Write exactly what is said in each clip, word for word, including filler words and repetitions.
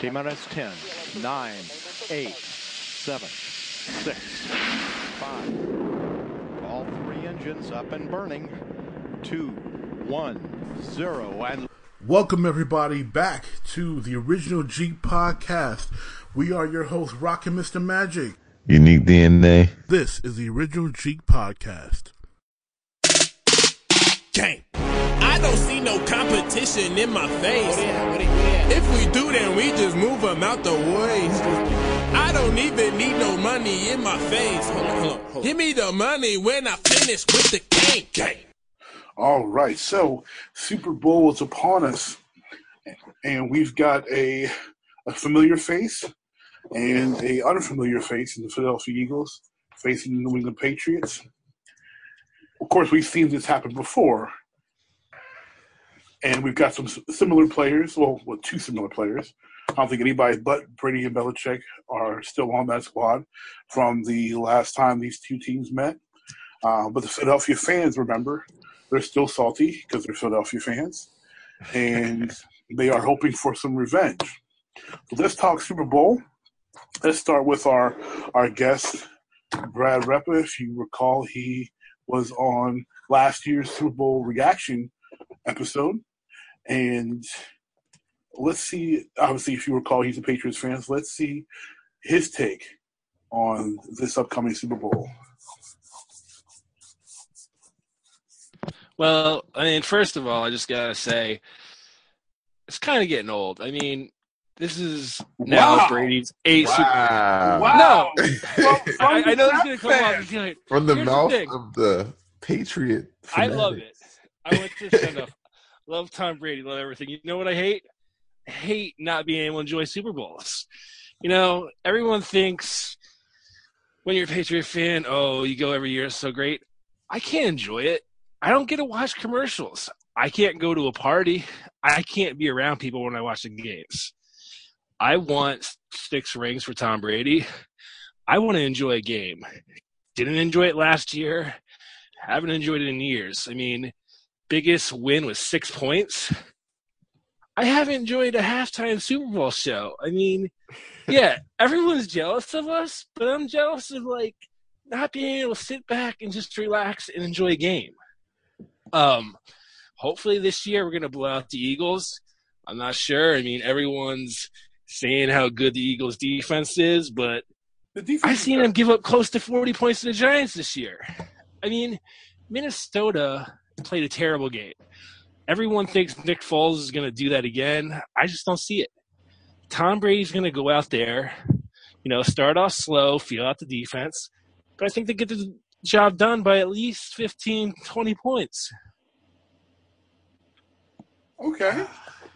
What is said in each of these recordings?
T-minus ten, nine, eight, seven, six, five. All three engines up and burning. Two, one, zero, and... Welcome everybody back to the Original Jeek Podcast. We are your hosts, Rockin' Mister Magic. Unique D N A. This is the Original Jeek Podcast. Gang. I don't see no competition in my face. If we do, then we just move them out the way. I don't even need no money in my face. Hold on, hold on, hold on. Give me the money when I finish with the game. Gang. All right, so Super Bowl is upon us, and we've got a, a familiar face and a unfamiliar face in the Philadelphia Eagles facing the New England Patriots. Of course, we've seen this happen before, and we've got some similar players, well, well two similar players. I don't think anybody but Brady and Belichick are still on that squad from the last time these two teams met. Uh, but the Philadelphia fans, remember, they're still salty because they're Philadelphia fans, and they are hoping for some revenge. So let's talk Super Bowl. Let's start with our, our guest, Brad Repa. If you recall, he was on last year's Super Bowl reaction episode. And let's see, obviously, if you recall, he's a Patriots fan. So let's see his take on this upcoming Super Bowl. Well, I mean, first of all, I just got to say, it's kind of getting old. I mean, this is now wow. Brady's eighth wow. Super Bowl. Wow. No. Well, I, I know this is going to come off. Like, from the mouth the of the Patriot fanatic. I love it. I want this enough. Love Tom Brady. Love everything. You know what I hate? I hate not being able to enjoy Super Bowls. You know, everyone thinks when you're a Patriot fan, oh, you go every year. It's so great. I can't enjoy it. I don't get to watch commercials. I can't go to a party. I can't be around people when I watch the games. I want six rings for Tom Brady. I want to enjoy a game. Didn't enjoy it last year. Haven't enjoyed it in years. I mean, biggest win was six points. I haven't enjoyed a halftime Super Bowl show. I mean, yeah, everyone's jealous of us, but I'm jealous of, like, not being able to sit back and just relax and enjoy a game. Um, hopefully this year we're going to blow out the Eagles. I'm not sure. I mean, everyone's saying how good the Eagles' defense is, but the defense I've seen them give up close to forty points to the Giants this year. I mean, Minnesota played a terrible game. Everyone thinks Nick Foles is going to do that again. I just don't see it. Tom Brady's going to go out there, you know, start off slow, feel out the defense, but I think they get the job done by at least fifteen, twenty points. Okay.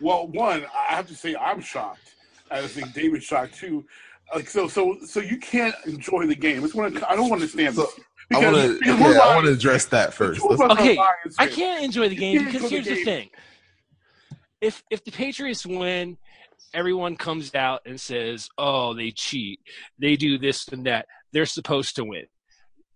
Well, one, I have to say I'm shocked. I think David's shocked too. Like so, so, so you can't enjoy the game. It's one. I don't understand. So, because, I want to. Yeah, I want to address that first. Okay, I can't enjoy the game because here's the, the thing: if if the Patriots win, everyone comes out and says, "Oh, they cheat. They do this and that. They're supposed to win."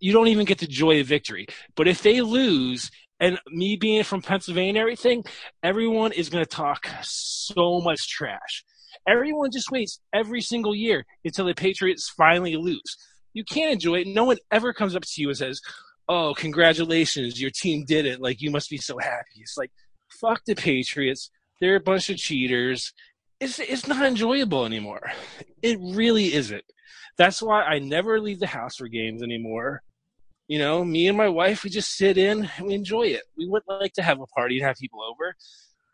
You don't even get the joy of victory. But if they lose, and me being from Pennsylvania and everything, everyone is going to talk so much trash. Everyone just waits every single year until the Patriots finally lose. You can't enjoy it. No one ever comes up to you and says, oh, congratulations, your team did it. Like, you must be so happy. It's like, fuck the Patriots. They're a bunch of cheaters. It's, it's not enjoyable anymore. It really isn't. That's why I never leave the house for games anymore. You know, me and my wife, we just sit in and we enjoy it. We would like to have a party and have people over.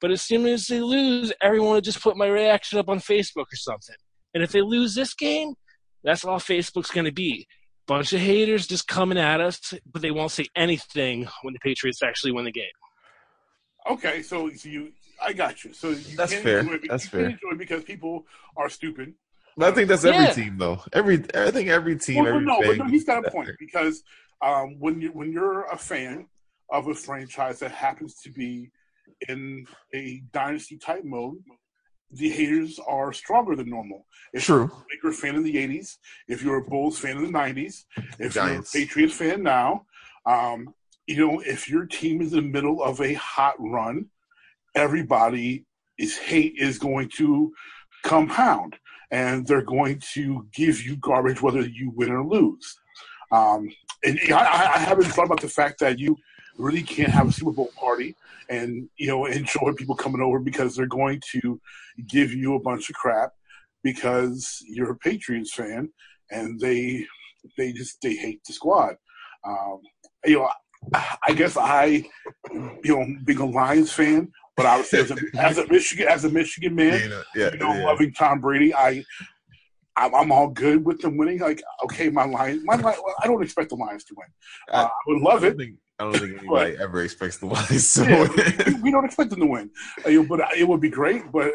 But as soon as they lose, everyone would just put my reaction up on Facebook or something. And if they lose this game, that's all Facebook's going to be. Bunch of haters just coming at us, but they won't say anything when the Patriots actually win the game. Okay, so you, I got you. So you that's fair. Enjoy, that's you fair. Enjoy because people are stupid. But I think that's every yeah. team, though. Every, I think every team. Well, every no, no, but no, he's got a point because um, when you when you're a fan of a franchise that happens to be in a dynasty type mode, the haters are stronger than normal. If True. If you're a Laker fan in the eighties, if you're a Bulls fan in the nineties, if Giants. You're a Patriots fan now, um, you know, if your team is in the middle of a hot run, everybody is hate is going to compound, and they're going to give you garbage whether you win or lose. Um, and I, I haven't thought about the fact that you really can't have a Super Bowl party and, you know, enjoy people coming over because they're going to give you a bunch of crap because you're a Patriots fan and they they just they hate the squad. Um, you know, I, I guess I, you know, being a Lions fan, but I would say as a, as a Michigan as a Michigan man, you know, yeah, you know yeah. loving Tom Brady, I. I'm all good with them winning. Like, okay, my Lions, my Lions, I don't expect the Lions to win. Uh, I, I would love I it. Think, I don't think anybody but, ever expects the Lions to yeah, win. We, we don't expect them to win. Uh, but it would be great. But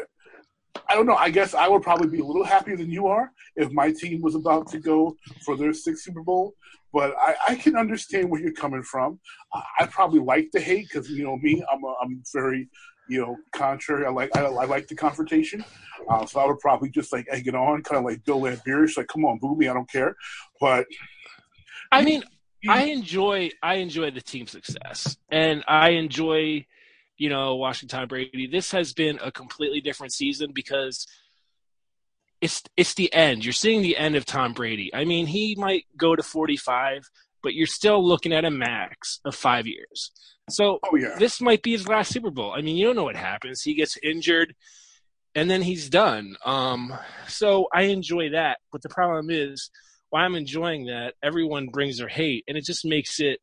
I don't know. I guess I would probably be a little happier than you are if my team was about to go for their sixth Super Bowl. But I, I can understand where you're coming from. I, I probably like the hate because, you know, me, I'm a, I'm very – you know, contrary, I like I, I like the confrontation. Uh, so I would probably just like egg it on, kind of like Bill Lambierish, like, come on, boo me, I don't care. But I mean, you, I enjoy I enjoy the team success, and I enjoy, you know, watching Tom Brady. This has been a completely different season because it's it's the end. You're seeing the end of Tom Brady. I mean, he might go to forty-five, but you're still looking at a max of five years. So oh, yeah. This might be his last Super Bowl. I mean, you don't know what happens. He gets injured, and then he's done. Um, so I enjoy that. But the problem is, while I'm enjoying that, everyone brings their hate, and it just makes it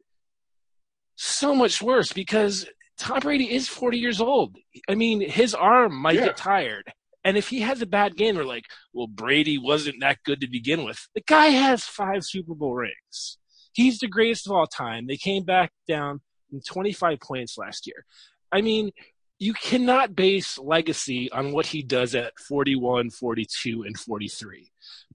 so much worse because Tom Brady is forty years old. I mean, his arm might yeah. get tired. And if he has a bad game, they're like, well, Brady wasn't that good to begin with. The guy has five Super Bowl rings. He's the greatest of all time. They came back down twenty-five points last year. I mean, you cannot base legacy on what he does at forty-one, forty-two, and forty-three.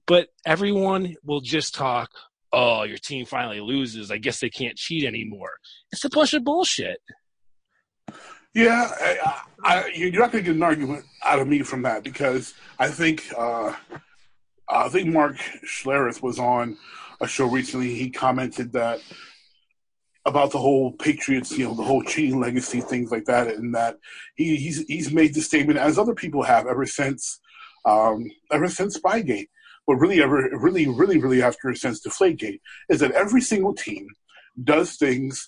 But everyone will just talk, oh, your team finally loses. I guess they can't cheat anymore. It's a bunch of bullshit. Yeah, I, I, you're not going to get an argument out of me from that because I think uh, I think Mark Schlereth was on a show recently. He commented that about the whole Patriots, you know, the whole cheating legacy, things like that, and that he, he's he's made the statement as other people have ever since, um, ever since Spygate, but really ever, really, really, really after since DeflateGate, is that every single team does things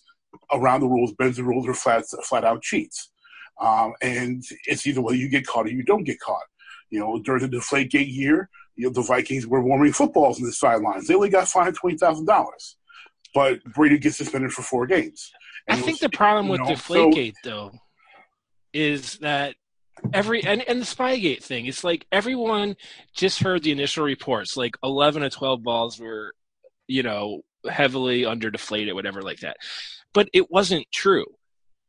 around the rules, bends the rules, or flat flat out cheats, um, and it's either whether you get caught or you don't get caught. You know, during the DeflateGate year, you know, the Vikings were warming footballs in the sidelines. They only got fined twenty thousand dollars. But Brady gets suspended for four games. And I think was, the problem you know, with Deflategate, so, though, is that every – and and the Spygate thing. It's like everyone just heard the initial reports. Like eleven or twelve balls were, you know, heavily under deflated, whatever like that. But it wasn't true.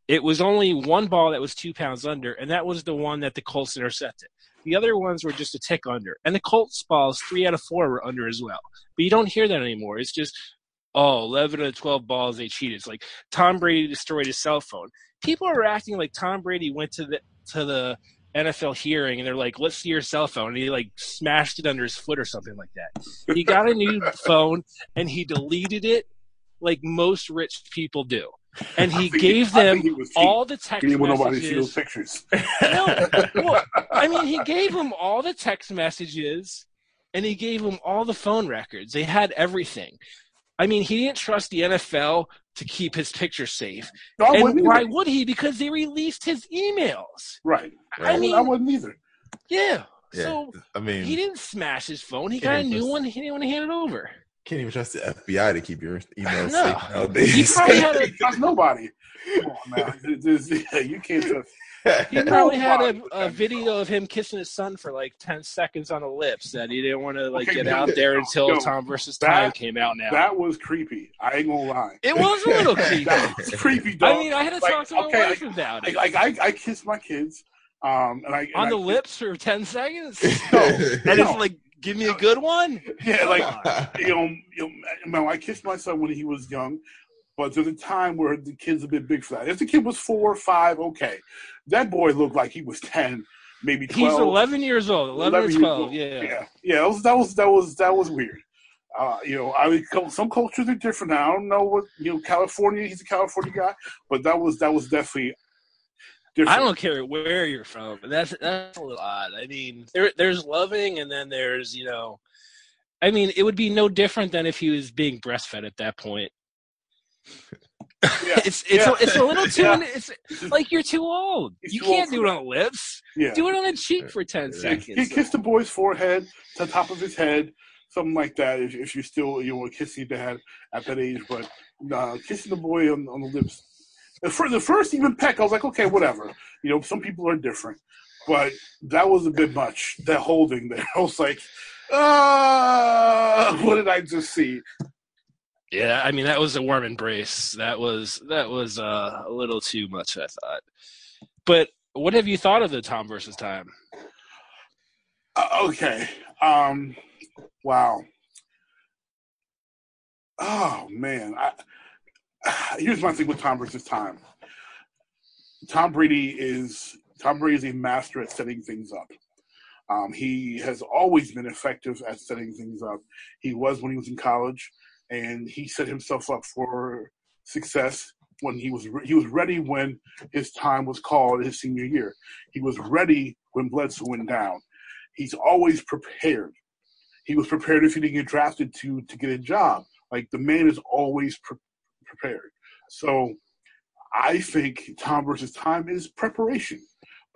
It was only one ball that was two pounds under, and that was the one that the Colts intercepted. The other ones were just a tick under. And the Colts balls, three out of four, were under as well. But you don't hear that anymore. It's just – oh, eleven out of twelve balls, they cheated. It's like Tom Brady destroyed his cell phone. People are acting like Tom Brady went to the to the N F L hearing, and they're like, let's see your cell phone. And he, like, smashed it under his foot or something like that. He got a new phone, and he deleted it like most rich people do. And he gave he, them all the text messages. He didn't want nobody to see those pictures. No. Well, I mean, he gave them all the text messages, and he gave them all the phone records. They had everything. I mean, he didn't trust the N F L to keep his picture safe. No, I and why would he? Because they released his emails. Right. right. I mean, I wouldn't either. Yeah. yeah. So, I mean, he didn't smash his phone. He got a new one. He didn't want to hand it over. Can't even trust the F B I to keep your emails no. safe nowadays. He probably had a, trust nobody. Come on, man. There's, you can't trust. He probably had a, a video of him kissing his son for like ten seconds on the lips that he didn't want to like okay, get out there until yo, Tom versus that, Time came out. Now that was creepy. I ain't gonna lie. It was a little creepy. That was creepy. Dog. I mean, I had to like, talk to my okay, wife like, about it. Like I, I kissed my kids, um, and I and on the I, lips for ten seconds. No, and no. It's like, give me a good one. Yeah, Come like you know, you know, I kissed my son when he was young. But there's a time where the kid's a bit big for that. If the kid was four or five, okay. That boy looked like he was ten, maybe twelve. He's eleven years old. Eleven, eleven or twelve. Yeah, yeah. yeah that, was, that was that was that was weird. Uh, you know, I mean, some cultures are different. I don't know what you know. California, he's a California guy, but that was that was definitely Good for I don't you. care where you're from. That's that's a little odd. I mean, there there's loving, and then there's, you know, I mean, it would be no different than if he was being breastfed at that point. Yeah. it's it's yeah. A, it's a little too yeah. it's like you're too old. He's you too can't old do it on lips. Yeah. Do it on a cheek for ten yeah. seconds. He kissed the boy's forehead, to the top of his head, something like that. If if you still you know kissing the head at that age, but nah, kissing the boy on, on the lips. For the first even peck, I was like, okay, whatever. You know, some people are different, but that was a bit much. That holding there, I was like, ah, uh, what did I just see? Yeah, I mean, that was a warm embrace. That was that was uh, a little too much, I thought. But what have you thought of the Tom versus Time? Uh, okay, um, wow. Oh man, I. Here's my thing with Tom versus Time. Tom Brady is Tom Brady is a master at setting things up. Um, he has always been effective at setting things up. He was when he was in college, and he set himself up for success when he was re- he was ready when his time was called his senior year. He was ready when Bledsoe went down. He's always prepared. He was prepared if he didn't get drafted to to get a job. Like, the man is always prepared. prepared. So I think Tom versus Time is preparation.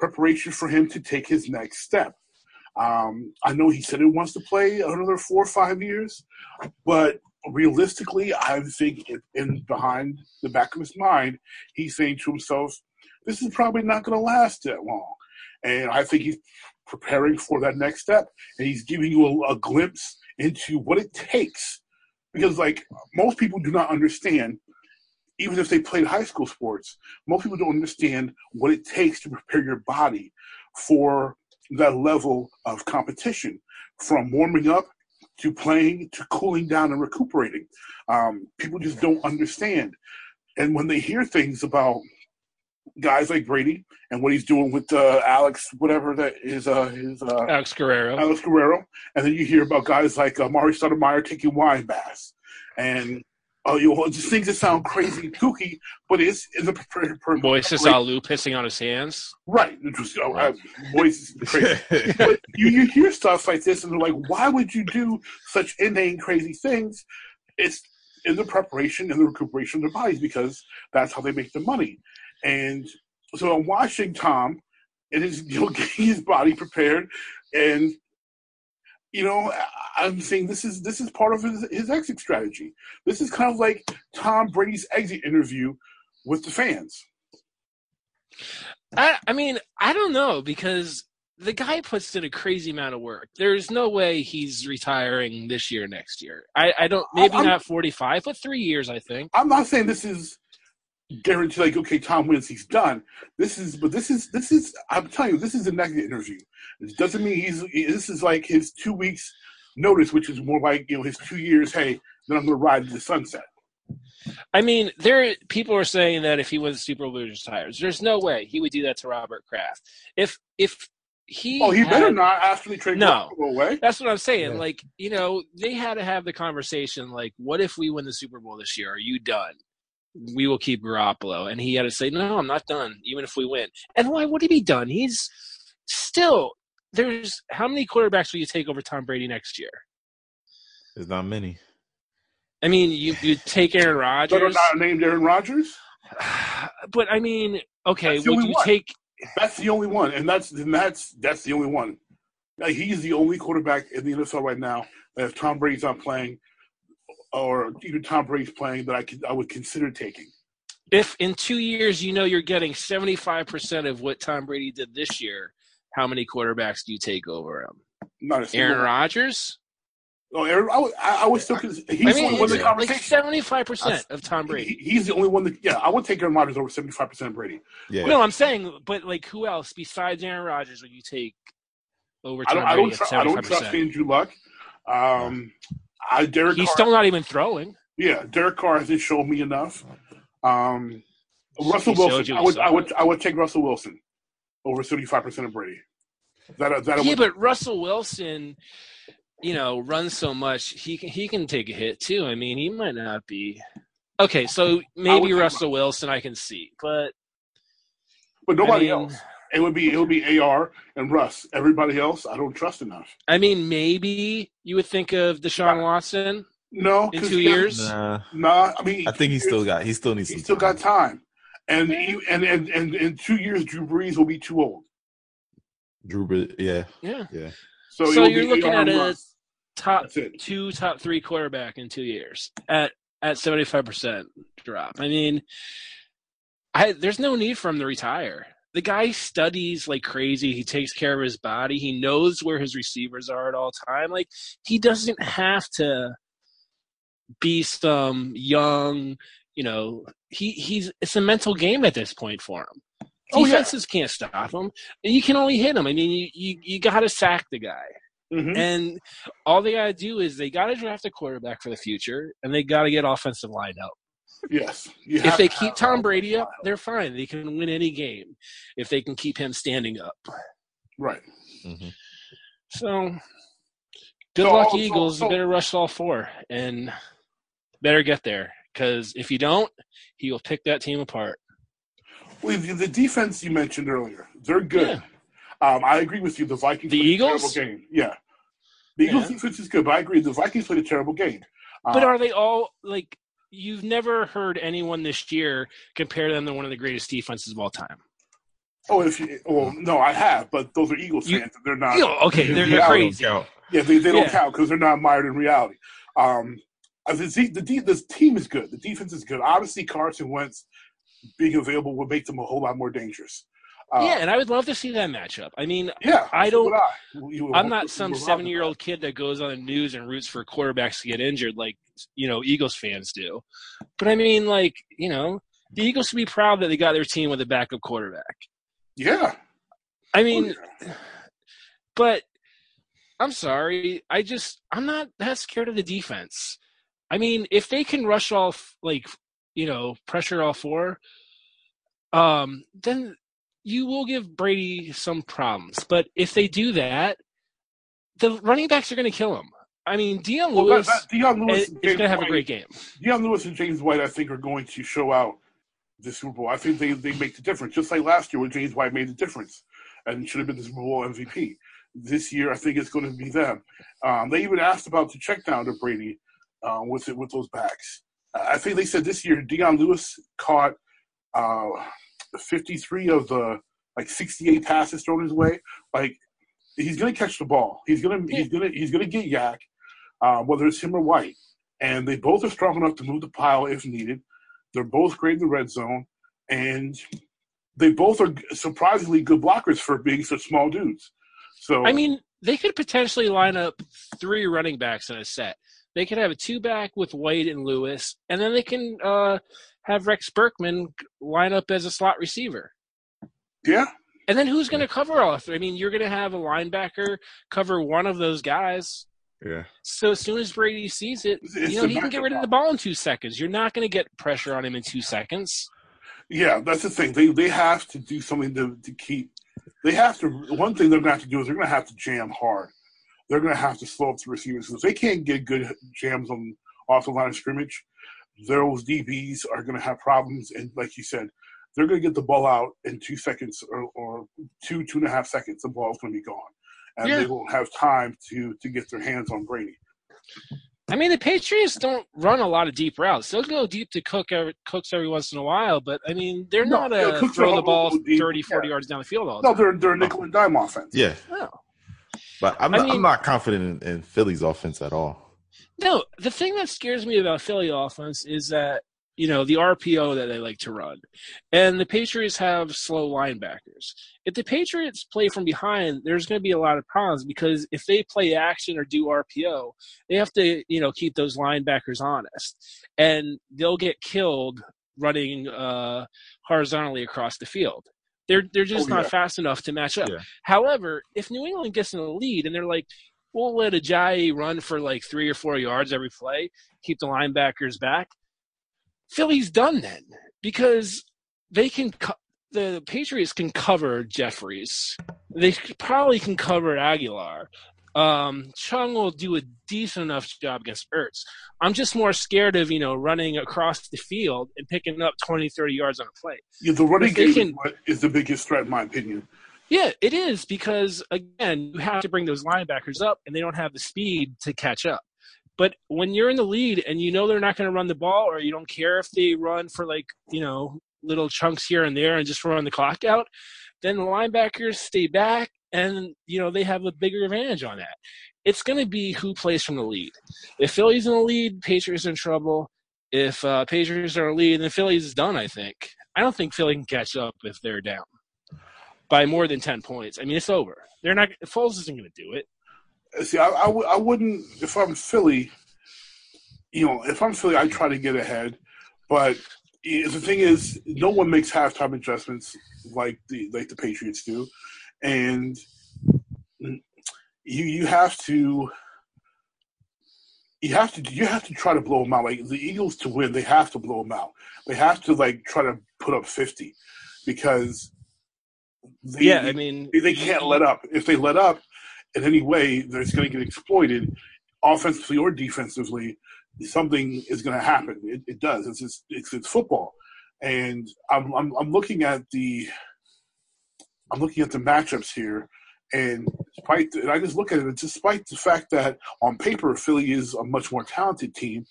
Preparation for him to take his next step. Um, I know he said he wants to play another four or five years, but realistically, I think in, in behind the back of his mind, he's saying to himself, this is probably not going to last that long. And I think he's preparing for that next step, and he's giving you a, a glimpse into what it takes. Because, like, most people do not understand, even if they played high school sports, most people don't understand what it takes to prepare your body for that level of competition, from warming up to playing to cooling down and recuperating. Um, people just don't understand. And when they hear things about guys like Brady and what he's doing with uh, Alex, whatever that is, uh, his uh, Alex Guerrero, Alex Guerrero, and then you hear about guys like uh, Mari Sotomayor taking wine baths, and oh, uh, you know, just things that sound crazy, kooky, but it's is a per- per- Moises Alou pissing on his hands, right? Just, oh, I, Moises, crazy. But you you hear stuff like this, and they're like, why would you do such inane, crazy things? It's in the preparation and the recuperation of their bodies, because that's how they make the money. And so I'm watching Tom, and he's, you know, getting his body prepared, and you know, I'm saying this is this is part of his, his exit strategy. This is kind of like Tom Brady's exit interview with the fans. I, I mean, I don't know, because the guy puts in a crazy amount of work. There's no way he's retiring this year, next year. I, I don't. Maybe I'm, not forty-five, but three years, I think. I'm not saying this is guarantee, like, okay, Tom wins, he's done. This is, but this is, this is, I'm telling you, this is a negative interview. It doesn't mean he's, this is like his two weeks notice, which is more like, you know, his two years, hey, then I'm going to ride to the sunset. I mean, there, people are saying that if he wins Super Bowl, he retires. There's no way he would do that to Robert Kraft. If, if he. Oh, he had, better not actually trade no, Super Bowl away. That's what I'm saying. Yeah. Like, you know, they had to have the conversation, like, what if we win the Super Bowl this year? Are you done? We will keep Garoppolo. And he had to say, no, I'm not done, even if we win. And why would he be done? He's still – there's – how many quarterbacks will you take over Tom Brady next year? There's not many. I mean, you, you take Aaron Rodgers. But not named Aaron Rodgers? But, I mean, okay, would you one. take – That's the only one, and that's and that's that's the only one. Like, he's the only quarterback in the N F L right now that if Tom Brady's not playing – or even Tom Brady's playing, that I could, I would consider taking. If in two years you know you're getting seventy-five percent of what Tom Brady did this year, how many quarterbacks do you take over him? Not Aaron Rodgers? Oh, Aaron, I would, I would still consider. He's I mean, the one in the conversation. Like seventy-five percent of Tom Brady. He, he's the only one that, yeah, I would take Aaron Rodgers over seventy-five percent of Brady. Yeah. No, I'm saying, but like who else besides Aaron Rodgers would you take over Tom I don't, Brady? I don't trust Andrew Luck. Um, yeah. I, Derek He's Carr, still not even throwing. Yeah, Derek Carr hasn't shown me enough. Um, Russell Wilson, I would, I would, I would take Russell Wilson over seventy-five percent of Brady. That, that yeah, would, but Russell Wilson, you know, runs so much. He can, he can take a hit too. I mean, he might not be okay. So maybe Russell Wilson, I can see, but But nobody I mean, else. It would be it would be A R and Russ. Everybody else, I don't trust enough. I mean, maybe you would think of Deshaun Watson. No, in two years. Nah. nah, I mean, I think he still got. He still needs. He still time. got time, and he, and and and in two years, Drew Brees will be too old. Drew Brees, yeah, yeah, yeah. So, so you're looking A R at a Russ. top two, top three quarterback in two years at at seventy-five percent drop. I mean, I there's no need for him to retire. The guy studies like crazy. He takes care of his body. He knows where his receivers are at all time. Like, he doesn't have to be some young, you know, he, he's it's a mental game at this point for him. Oh, Defenses yeah. can't stop him. And you can only hit him. I mean, you, you, you got to sack the guy. Mm-hmm. And all they got to do is they got to draft a quarterback for the future, and they got to get offensive line help. Yes. If they keep Tom Brady up, they're fine. They can win any game if they can keep him standing up. Right. Mm-hmm. So, good so, luck, so, Eagles. So, you better rush all four and better get there, because if you don't, he will pick that team apart. Well, the defense you mentioned earlier, they're good. Yeah. Um, I agree with you. The Vikings the played Eagles? a terrible game. Yeah. The Eagles yeah. defense is good, but I agree. The Vikings played a terrible game. But um, are they all, like – you've never heard anyone this year compare them to one of the greatest defenses of all time. Oh, if you, well, no, I have, but those are Eagles fans. You, they're not. You know, okay, they're, they're crazy. Don't yeah, they, they don't yeah. count because they're not mired in reality. Um, the, the, the this team is good. The defense is good. Obviously, Carson Wentz being available would make them a whole lot more dangerous. Uh, yeah, and I would love to see that matchup. I mean, yeah, I don't. I. You, I'm not some seven-year-old kid that goes on the news and roots for quarterbacks to get injured, like you know Eagles fans do. But I mean, like you know, the Eagles should be proud that they got their team with a backup quarterback. Yeah, I mean, oh, yeah. but I'm sorry, I just I'm not that scared of the defense. I mean, if they can rush all like you know pressure all four, um, then. You will give Brady some problems, but if they do that, the running backs are going to kill him. I mean, Dion Lewis, well, that, that, Dion Lewis is going to have White, a great game. Dion Lewis and James White, I think, are going to show out this Super Bowl. I think they, they make the difference, just like last year when James White made the difference and should have been the Super Bowl M V P. This year, I think it's going to be them. Um, they even asked about the check down to Brady uh, with it, with those backs. Uh, I think they said this year Dion Lewis caught uh, – fifty-three of the like sixty-eight passes thrown his way. Like he's gonna catch the ball. He's gonna yeah. he's gonna he's gonna get yak, uh, whether it's him or White. And they both are strong enough to move the pile if needed. They're both great in the red zone, and they both are surprisingly good blockers for being such small dudes. So I mean, they could potentially line up three running backs in a set. They could have a two-back with White and Lewis, and then they can uh, have Rex Berkman line up as a slot receiver. Yeah. And then who's going to cover all three? I mean, you're going to have a linebacker cover one of those guys. Yeah. So as soon as Brady sees it, it's you know he can get rid of the ball in two seconds. You're not going to get pressure on him in two seconds. Yeah, that's the thing. They they have to do something to, to keep – they have to – one thing they're going to have to do is they're going to have to jam hard. They're going to have to slow up the receivers. If they can't get good jams on off the line of scrimmage, those D Bs are going to have problems. And like you said, they're going to get the ball out in two seconds or, or two, two and a half seconds. The ball's going to be gone. And yeah. they won't have time to, to get their hands on Brady. I mean, the Patriots don't run a lot of deep routes. They'll go deep to Cook every, Cooks every once in a while, but, I mean, they're no, not a yeah, throw the ball thirty, forty yeah. yards down the field all the no, time. No, they're, they're a nickel and dime offense. Yeah. No. But I'm not, I mean, I'm not confident in, in Philly's offense at all. No, the thing that scares me about Philly offense is that, you know, the R P O that they like to run. And the Patriots have slow linebackers. If the Patriots play from behind, there's going to be a lot of problems because if they play action or do R P O, they have to, you know, keep those linebackers honest. And they'll get killed running uh, horizontally across the field. They're they're just oh, yeah. not fast enough to match up. Yeah. However, if New England gets in the lead and they're like, we'll let Ajayi run for like three or four yards every play, keep the linebackers back, Philly's done then because they can co- the Patriots can cover Jeffries. They probably can cover Aguilar. Um, Chung will do a decent enough job against Ertz. I'm just more scared of, you know, running across the field and picking up twenty, thirty yards on a play. Yeah, the running game can, is the biggest threat, in my opinion. Yeah, it is, because, again, you have to bring those linebackers up, and they don't have the speed to catch up. But when you're in the lead and you know they're not going to run the ball, or you don't care if they run for, like, you know, little chunks here and there and just run the clock out, then the linebackers stay back, and, you know, they have a bigger advantage on that. It's going to be who plays from the lead. If Philly's in the lead, Patriots are in trouble. If uh, Patriots are in the lead, then Philly's done, I think. I don't think Philly can catch up if they're down by more than ten points. I mean, it's over. They're not. Foles isn't going to do it. See, I, I, w- I wouldn't – if I'm Philly, you know, if I'm Philly, I'd try to get ahead. But the thing is, no one makes halftime adjustments like the like the Patriots do. And you you have to you have to you have to try to blow them out. Like the Eagles to win, they have to blow them out. They have to like try to put up fifty, because they, yeah, I mean they, they can't let up. If they let up in any way, they're going to get exploited, offensively or defensively. Something is going to happen. It, it does. It's just, it's it's football, and I'm I'm I'm looking at the. I'm looking at the matchups here, and despite the, and I just look at it, despite the fact that on paper Philly is a much more talented team,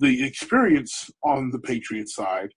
the experience on the Patriots side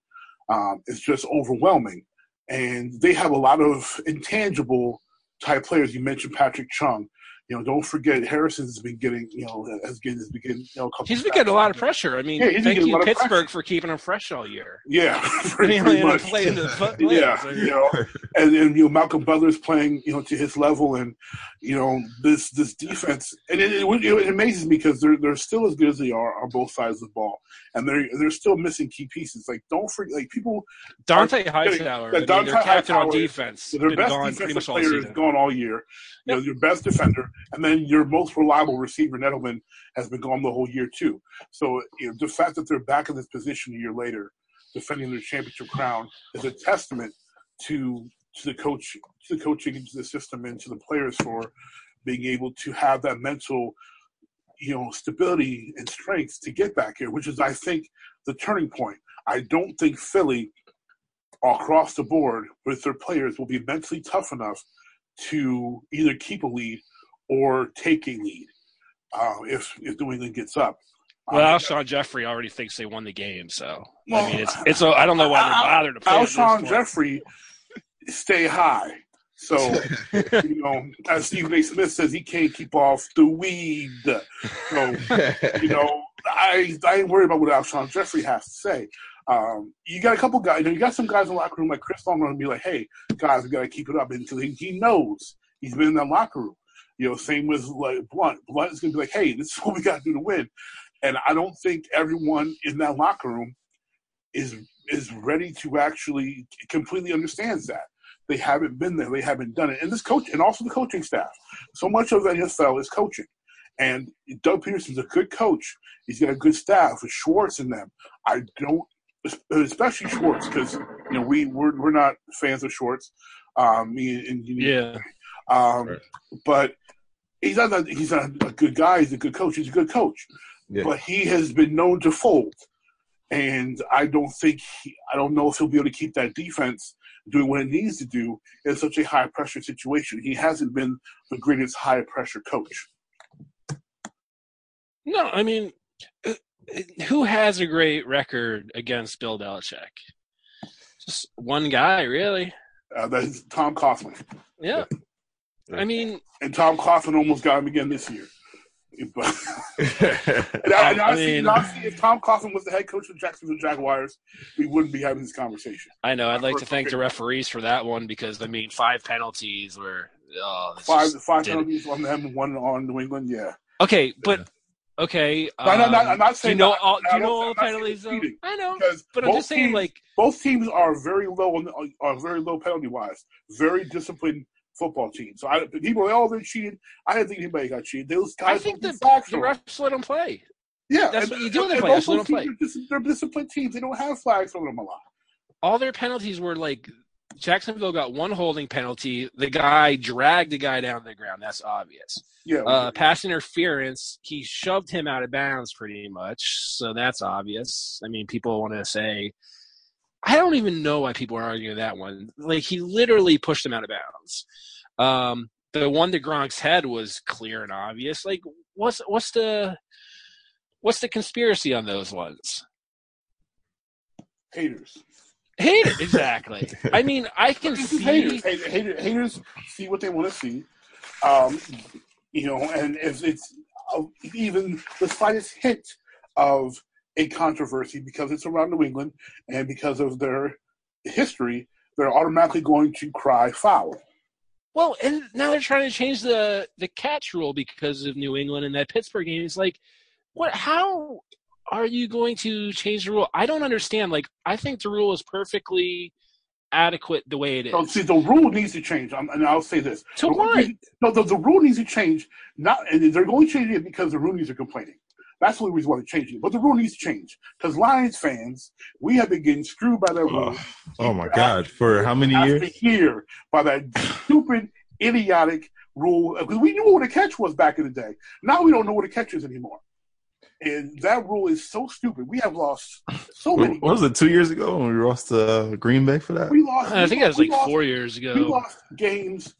um, is just overwhelming. And they have a lot of intangible type players. You mentioned Patrick Chung. You know, don't forget Harrison's been getting, you know, has been has been getting, you know, a couple he's been getting a lot of pressure. I mean, yeah, thank you Pittsburgh for keeping him fresh all year. Yeah, pretty, I mean, pretty play into the foot legs, yeah, like. You know, and, and you know Malcolm Butler's playing, you know, to his level, and you know this this defense, and it, it, it, it amazes me because they're they're still as good as they are on both sides of the ball, and they're they're still missing key pieces. Like don't forget, like people Dante Hightower, yeah, Dante I mean, their captain on defense, their best defensive player is gone all year. You know, your best defender. And then your most reliable receiver, Nettleman, has been gone the whole year too. So you know, the fact that they're back in this position a year later, defending their championship crown, is a testament to to the coach, to the coaching, to the system, and to the players for being able to have that mental, you know, stability and strength to get back here, which is, I think, the turning point. I don't think Philly, across the board, with their players, will be mentally tough enough to either keep a lead or take a lead uh, if if New England gets up. Well, um, Alshon Jeffrey already thinks they won the game, so well, I mean, it's it's. A, I don't know why they're bothered to play. Alshon Jeffrey stay high, so you know, as Stephen A. Smith says, he can't keep off the weed. So you know, I I ain't worried about what Alshon Jeffrey has to say. Um, you got a couple guys. You know, you got some guys in the locker room like Chris Long going to be like, "Hey guys, we got to keep it up," until he, he knows he's been in that locker room. You know, same with like Blunt. Blunt is going to be like, hey, this is what we got to do to win. And I don't think everyone in that locker room is is ready to actually completely understands that. They haven't been there. They haven't done it. And this coach, and also the coaching staff. So much of the N F L is coaching. And Doug Peterson's a good coach. He's got a good staff with Schwartz in them. I don't, especially Schwartz, because you know we we're, we're not fans of Schwartz. Um, and, and, yeah. Um, right. But he's not, he's not a good guy. He's a good coach. He's a good coach. Yeah. But he has been known to fold. And I don't think he, I don't know if he'll be able to keep that defense doing what it needs to do in such a high-pressure situation. He hasn't been the greatest high-pressure coach. No, I mean, who has a great record against Bill Belichick? Just one guy, really. Uh, that's Tom Coughlin. Yeah. yeah. I mean, and Tom Coughlin almost got him again this year. But and I, and I, I see, mean, and I see if Tom Coughlin was the head coach of the Jacksonville Jaguars, we wouldn't be having this conversation. I know. I'd like to thank the referees for that one because I mean, five penalties were oh, five five penalties on them, and one on New England. Yeah. Okay, but. Yeah. Okay. Um, no, no, no, I'm not saying. Do you know all, do you know all penalties? Though? I know, but I'm just saying, teams, like both teams are very low on are very low penalty wise, very disciplined football team. So I, people are all, they're cheated. I didn't think anybody got cheated. Those guys I think the, the refs let them play. Yeah. That's and, what you do in the playoffs. Let them play. They're disciplined teams. They don't have flags on them a lot. All their penalties were like Jacksonville got one holding penalty. The guy dragged the guy down to the ground. That's obvious. Yeah. Uh, pass interference. He shoved him out of bounds pretty much. So that's obvious. I mean, people want to say, I don't even know why people are arguing that one. Like, he literally pushed him out of bounds. Um, the one to Gronk's head was clear and obvious. Like, what's what's the what's the conspiracy on those ones? Haters. Haters, exactly. I mean, I can see haters. Haters, haters see what they want to see, um, you know. And if it's even the slightest hint of a controversy, because it's around New England and because of their history, they're automatically going to cry foul. Well, and now they're trying to change the the catch rule because of New England and that Pittsburgh game. It's like, what? How? Are you going to change the rule? I don't understand. Like, I think the rule is perfectly adequate the way it is. So, see, the rule needs to change, I'm, and I'll say this. So what? No, the, the rule needs to change. Not, and they're going to change it because the Roonies are complaining. That's the only reason why they're changing it. But the rule needs to change because Lions fans, we have been getting screwed by that rule. Oh, oh my God! After, For how many years? After year by that stupid, idiotic rule. Because we knew what a catch was back in the day. Now we don't know what a catch is anymore. And that rule is so stupid. We have lost so many. What was it, two years ago when we lost uh, Green Bay for that? We lost. I we think that was like lost, four years ago. We lost games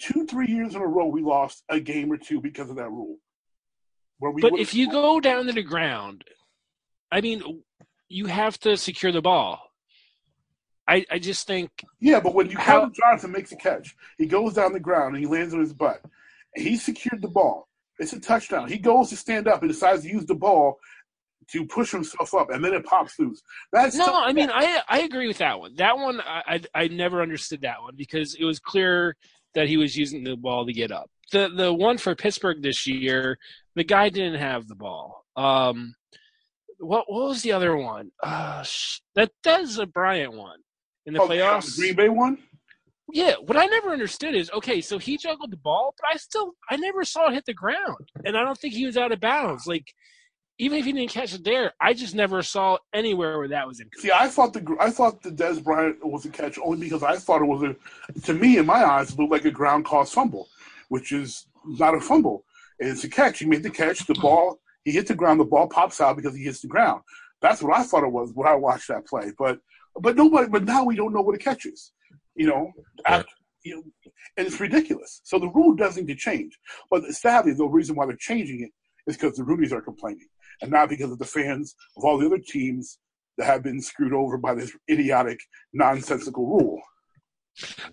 two, three years in a row. We lost a game or two because of that rule. Where we but if you go down to the ground, I mean, you have to secure the ball. I, I just think. Yeah, but when you how, Calvin Johnson makes a catch, he goes down the ground and he lands on his butt. He secured the ball. It's a touchdown. He goes to stand up and decides to use the ball to push himself up, and then it pops loose. That's no, I mean, I, I agree with that one. That one, I, I I never understood that one because it was clear that he was using the ball to get up. The the one for Pittsburgh this year, the guy didn't have the ball. Um, what what was the other one? Uh, that that's a Bryant one in the oh, playoffs. The Green Bay one? Yeah, what I never understood is, okay, so he juggled the ball, but I still – I never saw it hit the ground, and I don't think he was out of bounds. Like, even if he didn't catch it there, I just never saw anywhere where that was in. See, I thought the I thought the Dez Bryant was a catch only because I thought it was a – to me, in my eyes, it looked like a ground-cause fumble, which is not a fumble. It's a catch. He made the catch. The ball – he hit the ground. The ball pops out because he hits the ground. That's what I thought it was when I watched that play. But but nobody – but now we don't know what a catch is. You know, after, you know, and it's ridiculous. So the rule does need to change. But sadly, the reason why they're changing it is because the Roonies are complaining, and not because of the fans of all the other teams that have been screwed over by this idiotic, nonsensical rule.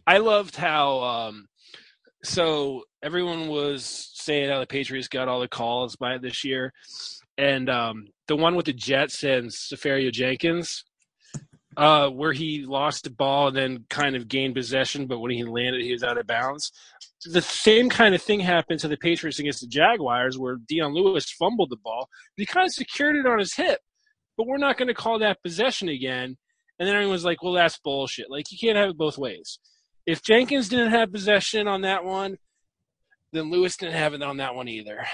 I loved how um, – so everyone was saying how the Patriots got all the calls by this year. And um, the one with the Jets and Safario Jenkins – Uh, where he lost the ball and then kind of gained possession, but when he landed, he was out of bounds. The same kind of thing happened to the Patriots against the Jaguars where Dion Lewis fumbled the ball. He kind of secured it on his hip, but we're not going to call that possession again. And then everyone's like, well, that's bullshit. Like, you can't have it both ways. If Jenkins didn't have possession on that one, then Lewis didn't have it on that one either.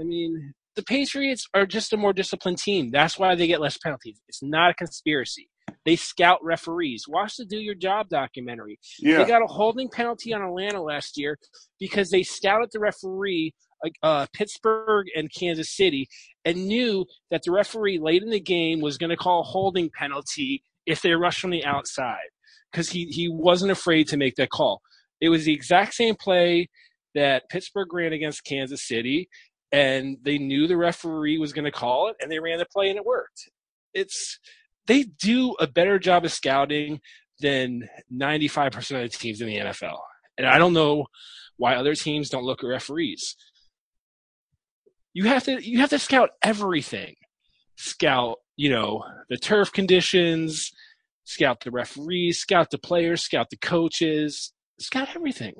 I mean, the Patriots are just a more disciplined team. That's why they get less penalties. It's not a conspiracy. They scout referees. Watch the Do Your Job documentary. Yeah. They got a holding penalty on Atlanta last year because they scouted the referee, uh, Pittsburgh and Kansas City, and knew that the referee late in the game was going to call a holding penalty if they rushed from the outside because he, he wasn't afraid to make that call. It was the exact same play that Pittsburgh ran against Kansas City, and they knew the referee was going to call it, and they ran the play, and it worked. It's – They do a better job of scouting than ninety-five percent of the teams in the N F L. And I don't know why other teams don't look at referees. You have to you have to scout everything. Scout, you know, the turf conditions, scout the referees, scout the players, scout the coaches, scout everything.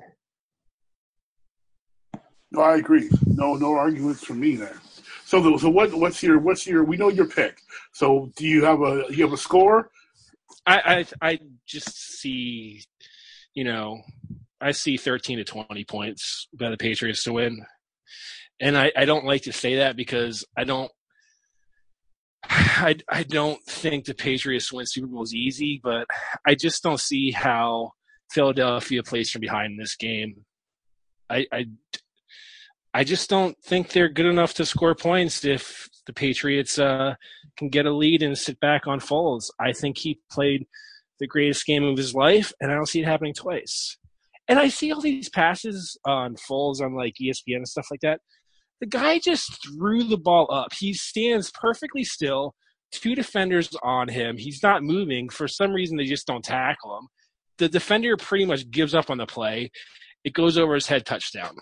No, I agree. No, no arguments from me there. So, the, so what? What's your? What's your? We know your pick. So, do you have a? You have a score? I, I, I just see, you know, I see thirteen to twenty points by the Patriots to win, and I, I don't like to say that because I don't. I, I don't think the Patriots win Super Bowl is easy, but I just don't see how Philadelphia plays from behind in this game. I, I, I just don't think they're good enough to score points if the Patriots uh, can get a lead and sit back on Foles. I think he played the greatest game of his life, and I don't see it happening twice. And I see all these passes on Foles on, like, E S P N and stuff like that. The guy just threw the ball up. He stands perfectly still, two defenders on him. He's not moving. For some reason, they just don't tackle him. The defender pretty much gives up on the play. It goes over his head, touchdown.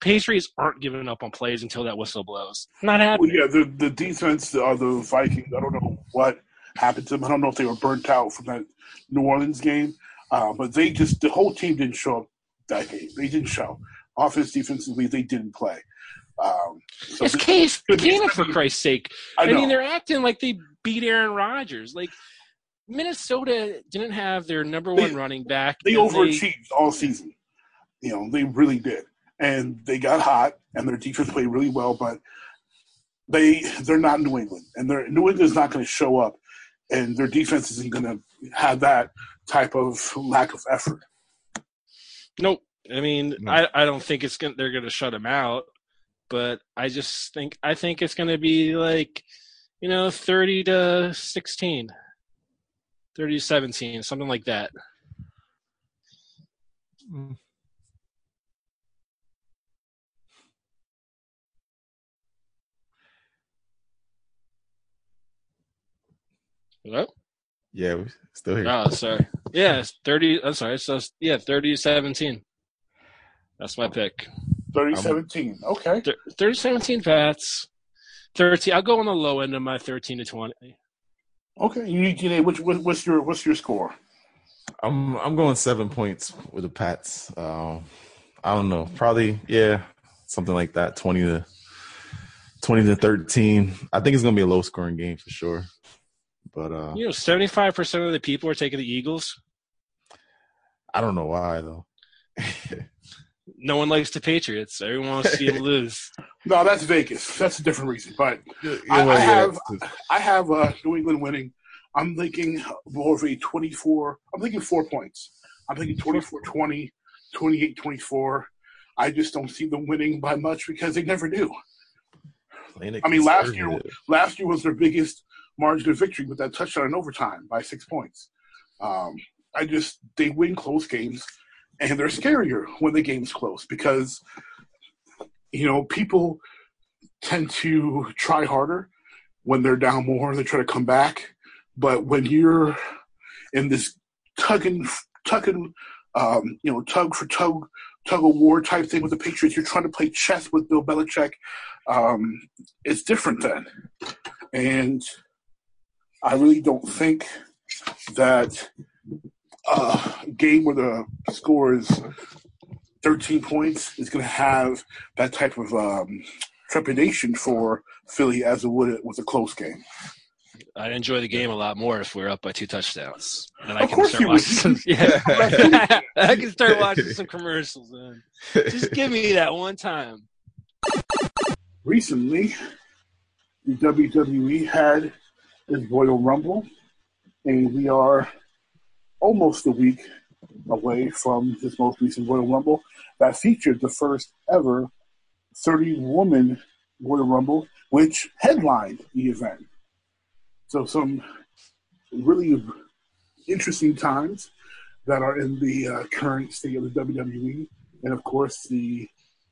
Patriots aren't giving up on plays until that whistle blows. Not happening. Well, yeah, the, the defense of the Vikings, I don't know what happened to them. I don't know if they were burnt out from that New Orleans game. Uh, but they just – the whole team didn't show up that game. They didn't show. Offense, defensively, they didn't play. Um, so it's Case Keenum, for Christ's sake. I, I mean, they're acting like they beat Aaron Rodgers. Like, Minnesota didn't have their number one they, running back. They overachieved they, all season. You know, they really did. And they got hot, and their defense played really well, but they, they're not New England. And they're, New England's not going to show up, and their defense isn't going to have that type of lack of effort. Nope. I mean, no. I, I don't think it's gonna, they're going to shut them out. But I just think I think it's going to be like, you know, thirty to sixteen, thirty to seventeen, something like that. Mm. Hello? Yeah, we're still here. Oh, sorry. Yeah, it's thirty. I'm sorry. So yeah, thirty to seventeen. That's my pick. thirty seventeen, okay. thirty seventeen Pats. thirteen. I'll go on the low end of my thirteen to twenty. Okay, Unique D N A. Which what, what's your what's your score? I'm I'm going seven points with the Pats. Um, I don't know, probably yeah, something like that. twenty to thirteen. I think it's gonna be a low scoring game for sure. But uh, you know, seventy-five percent of the people are taking the Eagles. I don't know why though. No one likes the Patriots. Everyone wants to see them lose. No, that's Vegas. That's a different reason. But yeah, I, well, I have, yeah. I have uh, New England winning. I'm thinking more of a twenty-four. I'm thinking four points. I'm thinking twenty-four twenty, twenty-eight twenty-four. I just don't see them winning by much because they never do. I mean, last year, last year was their biggest margin of victory with that touchdown in overtime by six points. Um, I just they win close games. And they're scarier when the game's close because, you know, people tend to try harder when they're down more. They try to come back. But when you're in this tugging, tugging, um, you know, tug for tug, tug of war type thing with the Patriots, you're trying to play chess with Bill Belichick. Um, it's different then. And I really don't think that – Uh, a game where the score is thirteen points is going to have that type of um, trepidation for Philly as it would with a close game. I'd enjoy the game a lot more if we were up by two touchdowns. And I of can start watching some, yeah. I can start watching some commercials. Man. Just give me that one time. Recently, the W W E had this Royal Rumble, and we are – almost a week away from this most recent Royal Rumble that featured the first ever thirty-woman Royal Rumble, which headlined the event. So some really interesting times that are in the uh, current state of the W W E. And, of course, the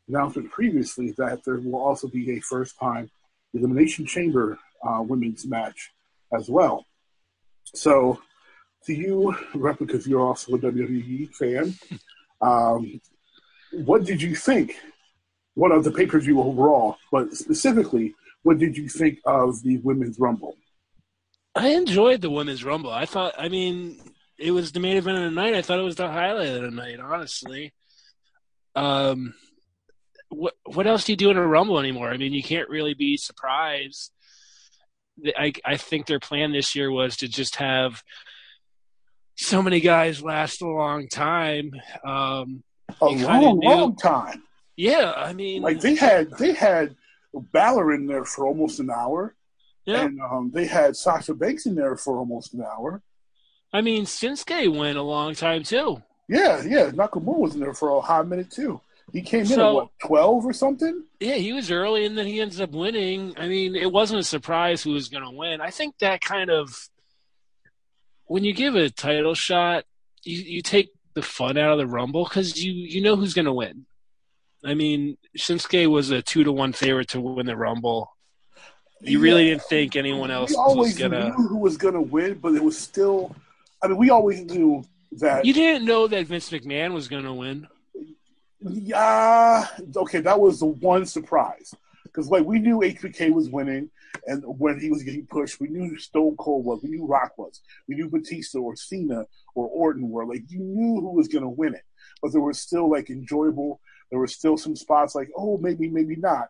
announcement previously that there will also be a first-time Elimination Chamber uh, women's match as well. So... to you, Repa, because you're also a W W E fan, um, what did you think? What of the pay-per-view overall, but specifically, what did you think of the Women's Rumble? I enjoyed the Women's Rumble. I thought, I mean, it was the main event of the night. I thought it was the highlight of the night, honestly. Um, what what else do you do in a Rumble anymore? I mean, you can't really be surprised. I I think their plan this year was to just have – so many guys last a long time. Um, a long, long time. Yeah, I mean, like they had they had Balor in there for almost an hour. Yeah. And um, they had Sasha Banks in there for almost an hour. I mean, Shinsuke went a long time, too. Yeah, yeah. Nakamura was in there for a hot minute, too. He came so, in at, what, twelve or something? Yeah, he was early, and then he ended up winning. I mean, it wasn't a surprise who was going to win. I think that kind of – when you give a title shot, you, you take the fun out of the Rumble because you, you know who's going to win. I mean, Shinsuke was a two to one favorite to win the Rumble. You yeah. really didn't think anyone else we was going to – always knew who was going to win, but it was still – I mean, we always knew that – You didn't know that Vince McMahon was going to win. Yeah, okay, that was the one surprise. Because, like, we knew H B K was winning, and when he was getting pushed, we knew Stone Cold was, we knew Rock was, we knew Batista or Cena or Orton were. Like, you knew who was going to win it. But there was still, like, enjoyable, there were still some spots like, oh, maybe, maybe not.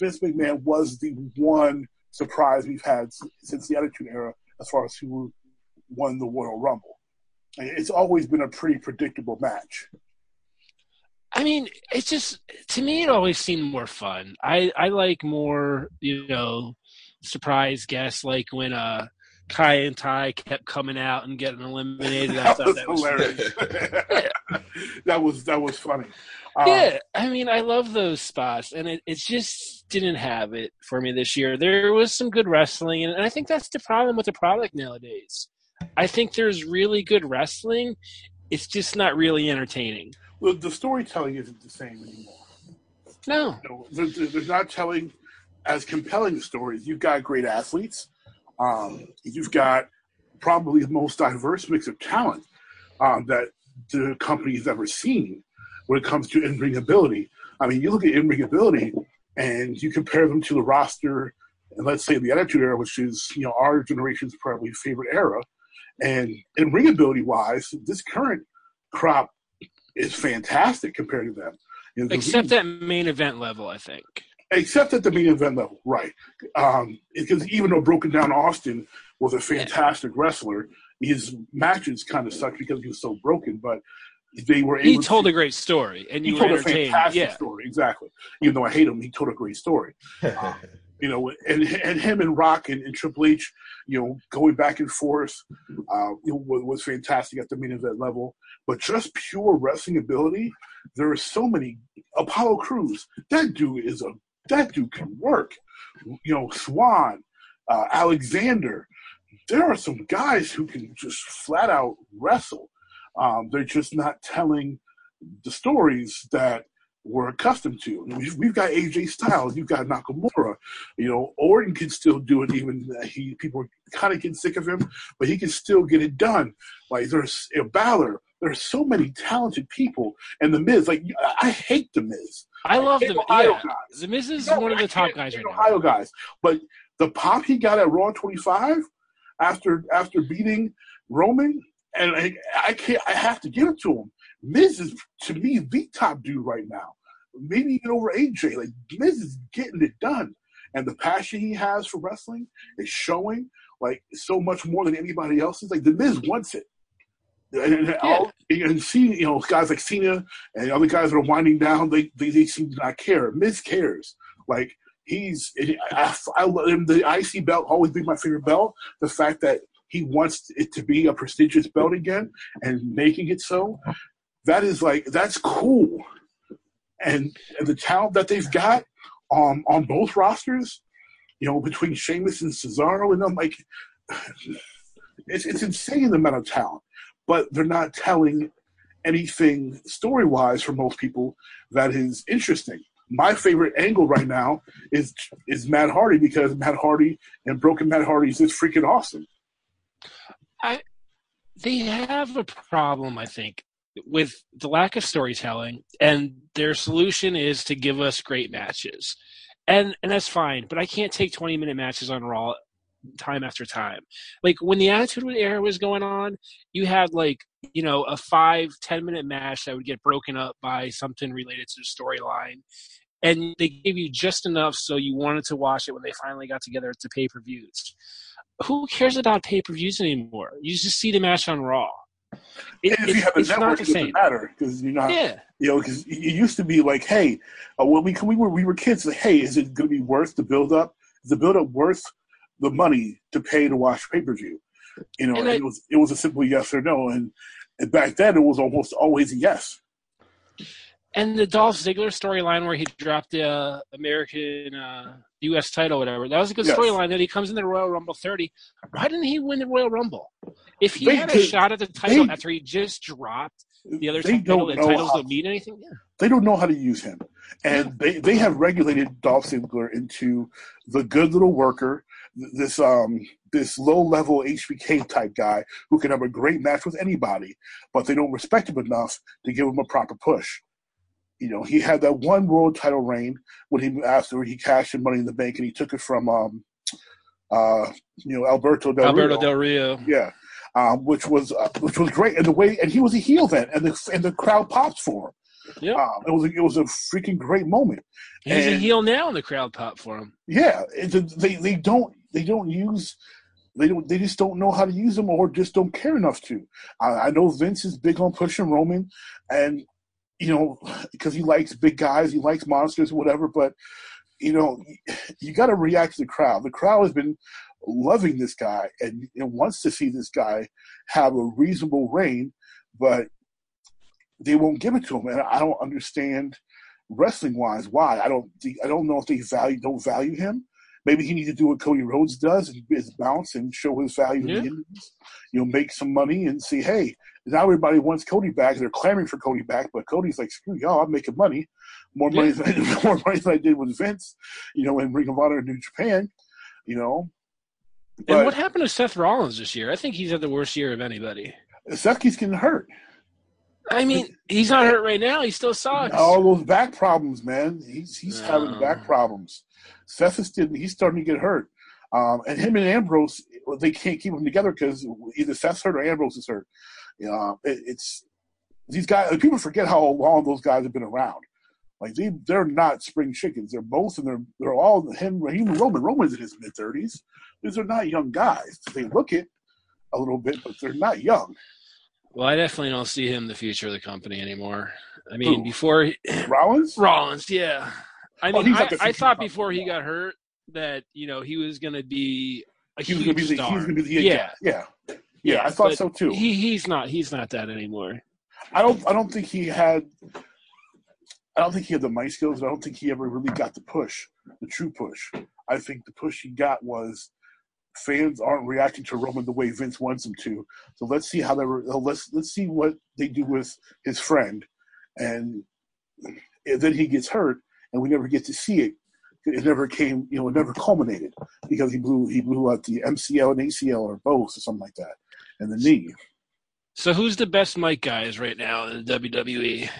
Vince McMahon was the one surprise we've had since the Attitude Era as far as who won the Royal Rumble. And it's always been a pretty predictable match. I mean, it's just, to me, it always seemed more fun. I, I like more, you know, surprise guests, like when uh, Kai and Ty kept coming out and getting eliminated. I that thought was that hilarious. Was funny. that, was, that was funny. Um, yeah, I mean, I love those spots, and it, it just didn't have it for me this year. There was some good wrestling, and I think that's the problem with the product nowadays. I think there's really good wrestling. It's just not really entertaining. Well, the storytelling isn't the same anymore. No. You know, they're, they're not telling as compelling stories. You've got great athletes. Um, you've got probably the most diverse mix of talent um, that the company's ever seen when it comes to in-ring ability. I mean, you look at in-ring ability and you compare them to the roster, and let's say the Attitude Era, which is, you know, our generation's probably favorite era. And in ring ability wise, this current crop is fantastic compared to them. You know, except the, at main event level, I think. Except at the main event level, right. Um, because even though Broken Down Austin was a fantastic yeah. wrestler, his matches kind of sucked because he was so broken, but they were able He told to, a great story, and you were entertained. He told a fantastic yeah. story, exactly. Even though I hate him, he told a great story. Um, You know, and and him and Rock and, and Triple H, you know, going back and forth uh, was, was fantastic at the main event level. But just pure wrestling ability, there are so many. Apollo Crews, that dude is a that dude can work. You know, Swan, uh, Alexander, there are some guys who can just flat out wrestle. Um, they're just not telling the stories that we're accustomed to. We've, we've got A J Styles. You've got Nakamura. You know, Orton can still do it. Even he people kind of get sick of him, but he can still get it done. Like there's you know, Balor. There's so many talented people, and the Miz. Like I hate the Miz. I love the Ohio yeah. guys. The Miz is no, one of the top guys right Ohio now. Ohio guys, but the pop he got at Raw twenty-five after after beating Roman, and I, I can't. I have to give it to him. Miz is, to me, the top dude right now. Maybe even over A J. Like, Miz is getting it done. And the passion he has for wrestling is showing, like, so much more than anybody else's. Like, the Miz wants it. And, and, yeah. all, and seeing, you know, guys like Cena and other guys that are winding down, they, they, they seem to not care. Miz cares. Like, he's – I, I, the I C belt always be my favorite belt. The fact that he wants it to be a prestigious belt again and making it so – that is like that's cool, and, and the talent that they've got on um, on both rosters, you know, between Sheamus and Cesaro, and I'm like, it's it's insane the amount of talent, but they're not telling anything story wise for most people that is interesting. My favorite angle right now is is Matt Hardy because Matt Hardy and Broken Matt Hardy is just freaking awesome. I they have a problem, I think, with the lack of storytelling, and their solution is to give us great matches. And and that's fine, but I can't take twenty-minute matches on Raw time after time. Like, when the Attitude Era was going on, you had, like, you know, a five, ten-minute match that would get broken up by something related to the storyline. And they gave you just enough so you wanted to watch it when they finally got together at the pay-per-views. Who cares about pay-per-views anymore? You just see the match on Raw. It, and if you have a network, it doesn't matter because you're not, yeah. you know, because it used to be like, hey, uh, when we, we were we were kids, like, hey, is it going to be worth the build up? Is the build up worth the money to pay to watch pay-per-view. You know, and I, it was it was a simple yes or no, and, and back then it was almost always a yes. And the Dolph Ziggler storyline where he dropped the uh, American uh, U S title, whatever, that was a good yes. storyline. Then he comes in the Royal Rumble thirty. Why didn't he win the Royal Rumble? If he they, had a they, shot at the title they, after he just dropped the other title, the titles how, don't mean anything. Yeah. They don't know how to use him, and yeah. they they have regulated Dolph Ziggler into the good little worker. This um this low-level H B K type guy who can have a great match with anybody, but they don't respect him enough to give him a proper push. You know, he had that one world title reign when he after he cashed in Money in the Bank and he took it from um uh you know Alberto Del Alberto Rio. Del Rio, yeah, um, which was uh, which was great. And the way and he was a heel then, and the and the crowd popped for him. Yeah, um, it was a, it was a freaking great moment. He's and, a heel now, and the crowd popped for him. Yeah, it, they they don't. They don't use, they don't. They just don't know how to use them, or just don't care enough to. I, I know Vince is big on pushing Roman, and you know, because he likes big guys, he likes monsters, whatever. But you know, you got to react to the crowd. The crowd has been loving this guy and, and wants to see this guy have a reasonable reign, but they won't give it to him. And I don't understand wrestling wise why. I don't. I don't know if they value don't value him. Maybe he needs to do what Cody Rhodes does and is bounce and show his value yeah. in the indies. You know, make some money and see, hey, now everybody wants Cody back. They're clamoring for Cody back, but Cody's like, screw y'all, I'm making money. More money yeah. than I, more money than I did with Vince, you know, in Ring of Honor in New Japan, you know. But and what happened to Seth Rollins this year? I think he's had the worst year of anybody. Seth keeps getting hurt. I mean, he's not hurt right now. He still sucks. All those back problems, man. He's he's no. having back problems. Seth is still, he's starting to get hurt. Um, and him and Ambrose, they can't keep them together because either Seth's hurt or Ambrose is hurt. Uh, it, it's these guys. People forget how long those guys have been around. Like they, they're not spring chickens. They're both, and they're they're all him. Even Roman, Roman's in his mid thirties. These are not young guys. They look it a little bit, but they're not young. Well, I definitely don't see him the future of the company anymore. I mean, Ooh. before he, Rollins, Rollins, yeah. I mean, oh, I, I thought before he got hurt that you know he was going to be a he huge was gonna be the, star. He was going to be the yeah. yeah, yeah, yeah. I thought so too. He he's not he's not that anymore. I don't I don't think he had. I don't think he had the mic skills. I don't think he ever really got the push, the true push. I think the push he got was. Fans aren't reacting to Roman the way Vince wants them to, so let's see how they re- let's let's see what they do with his friend, and, and then he gets hurt, and we never get to see it. It never came, you know, it never culminated because he blew he blew out the M C L and A C L or both or something like that, and the knee. So who's the best mic guys right now in the W W E?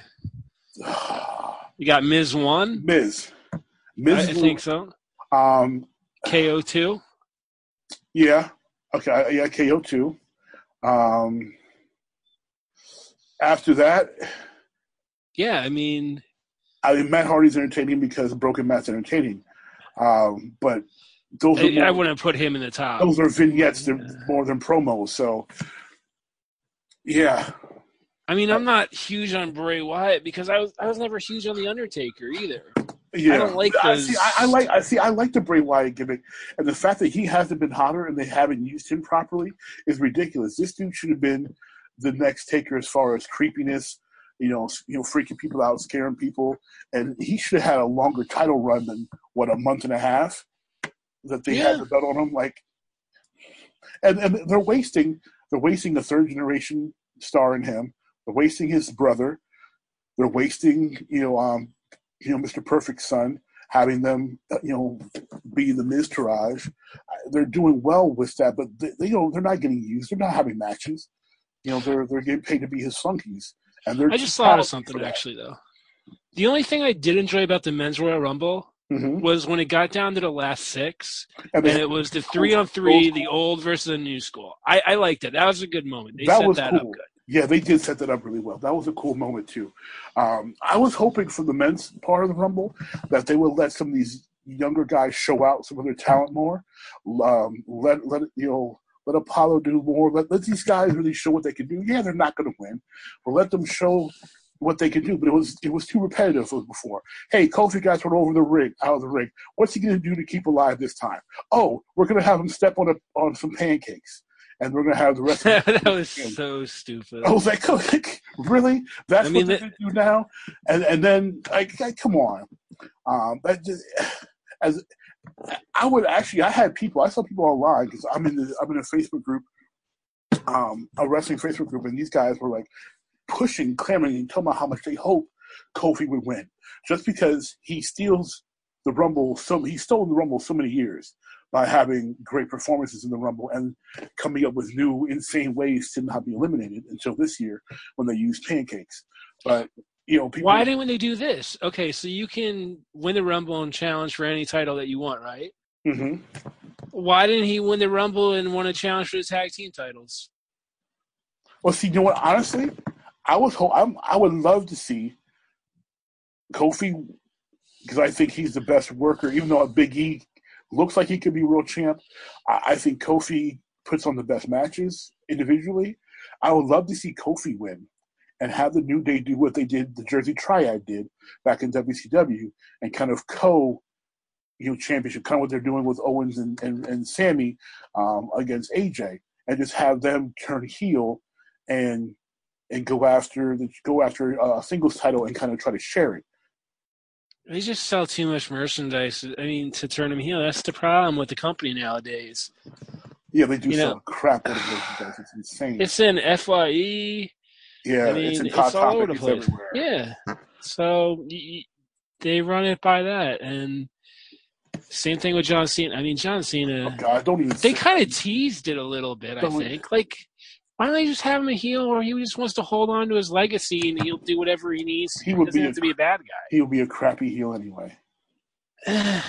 You got Miz one, Miz, Miz. I think so. Um, K O two. Yeah. Okay. Yeah. K O two. Um, after that. Yeah. I mean, I mean, Matt Hardy's entertaining because Broken Matt's entertaining. Um, but those I, are more, I wouldn't put him in the top. Those are vignettes. They're more than promos. So, yeah. I mean, I'm not huge on Bray Wyatt because I was I was never huge on The Undertaker either. Yeah. I don't like those. I see, I, I like. I see. I like the Bray Wyatt gimmick, and the fact that he hasn't been hotter and they haven't used him properly is ridiculous. This dude should have been the next Taker as far as creepiness, you know, you know, freaking people out, scaring people, and he should have had a longer title run than what a month and a half that they yeah. had the belt on him. Like, and and they're wasting they're wasting the third generation star in him. They're wasting his brother. They're wasting you know um. you know, Mister Perfect's son, having them, you know, be the Miz Taraj. They're doing well with that, but they, they don't, they're not getting used. They're not having matches. You know, they're they're getting paid to be his flunkies. And they're I just thought of something, actually, though. The only thing I did enjoy about the Men's Royal Rumble mm-hmm. was when it got down to the last six, and, and it was the three-on-three, the old versus the new school. I, I liked it. That was a good moment. They that set was that cool. up good. Yeah, they did set that up really well. That was a cool moment, too. Um, I was hoping for the men's part of the Rumble that they would let some of these younger guys show out some of their talent more. Um, let let you know, let Apollo do more. Let, let these guys really show what they can do. Yeah, they're not going to win, but let them show what they could do, but it was it was too repetitive as it was before. Hey, Kofi got thrown over the ring, out of the ring. What's he going to do to keep alive this time? Oh, we're going to have him step on a, on some pancakes, and we're going to have the rest of That was him. So stupid. I was like, really? That's I mean, what they that... do now? And and then, like, like come on. Um, that just, as I would actually, I had people, I saw people online, because I'm, I'm in a Facebook group, um, a wrestling Facebook group, and these guys were like, pushing, clamoring, and talking about how much they hope Kofi would win, just because he steals the Rumble. So he's stolen the Rumble so many years by having great performances in the Rumble and coming up with new insane ways to not be eliminated until this year when they used pancakes. But you know, people, why didn't they do this? Okay, so you can win the Rumble and challenge for any title that you want, right? Mm-hmm. Why didn't he win the Rumble and want to challenge for the tag team titles? Well, see, you know what? Honestly. I was I'm, I would love to see Kofi, because I think he's the best worker. Even though Big E looks like he could be world champ, I, I think Kofi puts on the best matches individually. I would love to see Kofi win and have the New Day do what they did, the Jersey Triad did back in W C W, and kind of co, you know, championship, kind of what they're doing with Owens and and, and Sammy um, against A J, and just have them turn heel and. And go after the, go after a singles title and kind of try to share it. They just sell too much merchandise. I mean, to turn them heel, that's the problem with the company nowadays. Yeah, they do you sell know, crap out of merchandise. It's insane. It's in F Y E. Yeah, I mean, it's in Hot it's Topic. All over the place. It's everywhere. Yeah, so y- they run it by that, and same thing with John Cena. I mean, John Cena. Oh God, don't even. They kind of teased it a little bit. Don't I think even. Like. Why don't they just have him a heel, or he just wants to hold on to his legacy and he'll do whatever he needs? He would doesn't be have a, to be a bad guy. He would be a crappy heel anyway.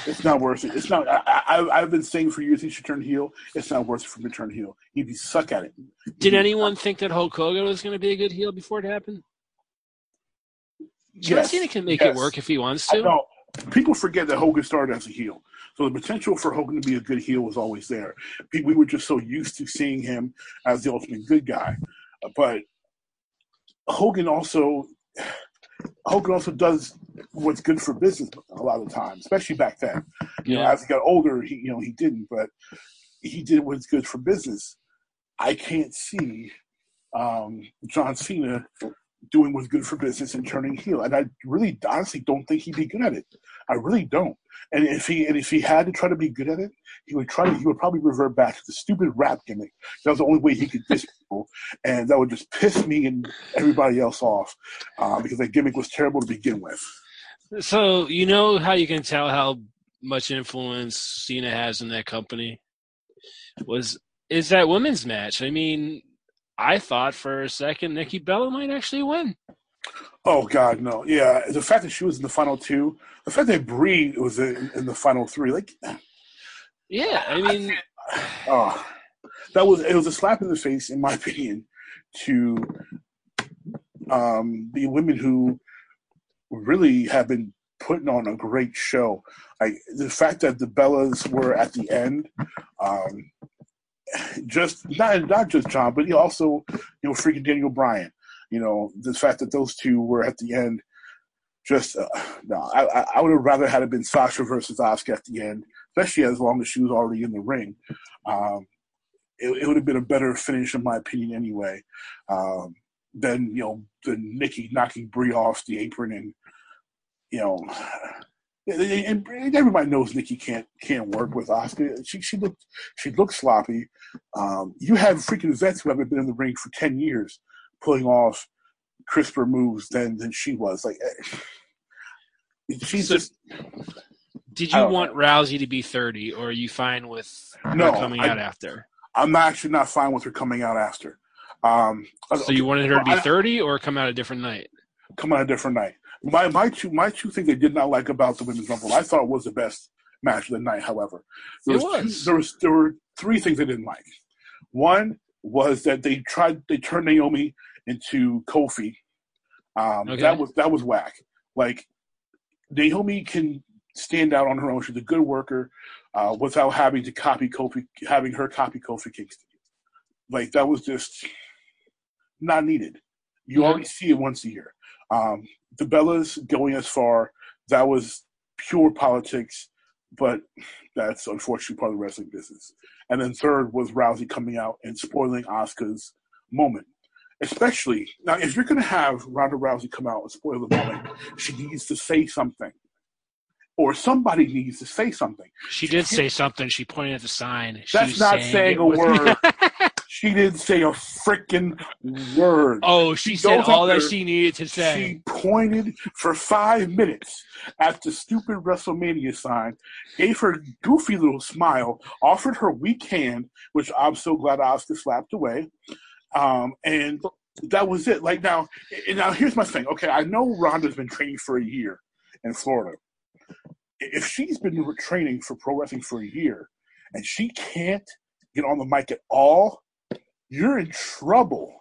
It's not worth it. It's not. I, I, I've been saying for years he should turn heel. It's not worth it for him to turn heel. He'd be suck at it. He'd Did anyone think that Hulk Hogan was going to be a good heel before it happened? Yes. John Cena can make yes. it work if he wants to. I know. People forget that Hogan started as a heel. So the potential for Hogan to be a good heel was always there. We were just so used to seeing him as the ultimate good guy. But Hogan also Hogan also does what's good for business a lot of the time, especially back then. You yeah. know, as he got older, he you know he didn't, but he did what's good for business. I can't see um, John Cena doing what's good for business and turning heel, and I really honestly don't think he'd be good at it. I really don't. And if he and if he had to try to be good at it, he would try to. He would probably revert back to the stupid rap gimmick. That was the only way he could diss people, and that would just piss me and everybody else off uh, because that gimmick was terrible to begin with. So you know how you can tell how much influence Cena has in that company was is that women's match. I mean, I thought for a second Nikki Bella might actually win. Oh, God, no. Yeah, the fact that she was in the final two, the fact that Brie was in, in the final three, like... Yeah, I mean... I oh, that was, it was a slap in the face, in my opinion, to um, the women who really have been putting on a great show. Like, the fact that the Bellas were at the end... Um, Just not not just John, but also you know freaking Daniel Bryan. You know the fact that those two were at the end. Just uh, no, I I would have rather had it been Sasha versus Asuka at the end, especially as long as she was already in the ring. Um, it, it would have been a better finish, in my opinion, anyway. Um, than you know than Nikki knocking Brie off the apron and you know. And everybody knows Nikki can't can't work with Asuka. She she looked she looked sloppy. Um, you have freaking vets who haven't been in the ring for ten years pulling off crisper moves than than she was. Like she's so just. Did you want know. Rousey to be thirty, or are you fine with her no, coming I, out after? I'm actually not fine with her coming out after. Um, so you wanted her to be thirty, or come out a different night? Come out a different night. My my two my two things I did not like about the women's rumble, I thought was the best match of the night. However, there was, it was. Two, there was there were three things I didn't like. One was that they tried they turned Naomi into Kofi. Um, okay. That was that was whack. Like Naomi can stand out on her own. She's a good worker uh, without having to copy Kofi, having her copy Kofi Kingston. Like that was just not needed. You mm-hmm. already see it once a year. Um, the Bellas going as far, that was pure politics, but that's unfortunately part of the wrestling business. And then third was Rousey coming out and spoiling Asuka's moment. Especially, now if you're going to have Ronda Rousey come out and spoil the moment, she needs to say something. Or somebody needs to say something. She did she, say something. She pointed at the sign. She that's not saying, saying a was... word. She didn't say a freaking word. Oh, she, she said all that there. She needed to say. She pointed for five minutes at the stupid WrestleMania sign, gave her a goofy little smile, offered her weak hand, which I'm so glad Asuka slapped away. Um, and that was it. Like now, and now here's my thing. Okay, I know Ronda's been training for a year in Florida. If she's been training for pro wrestling for a year and she can't get on the mic at all, you're in trouble.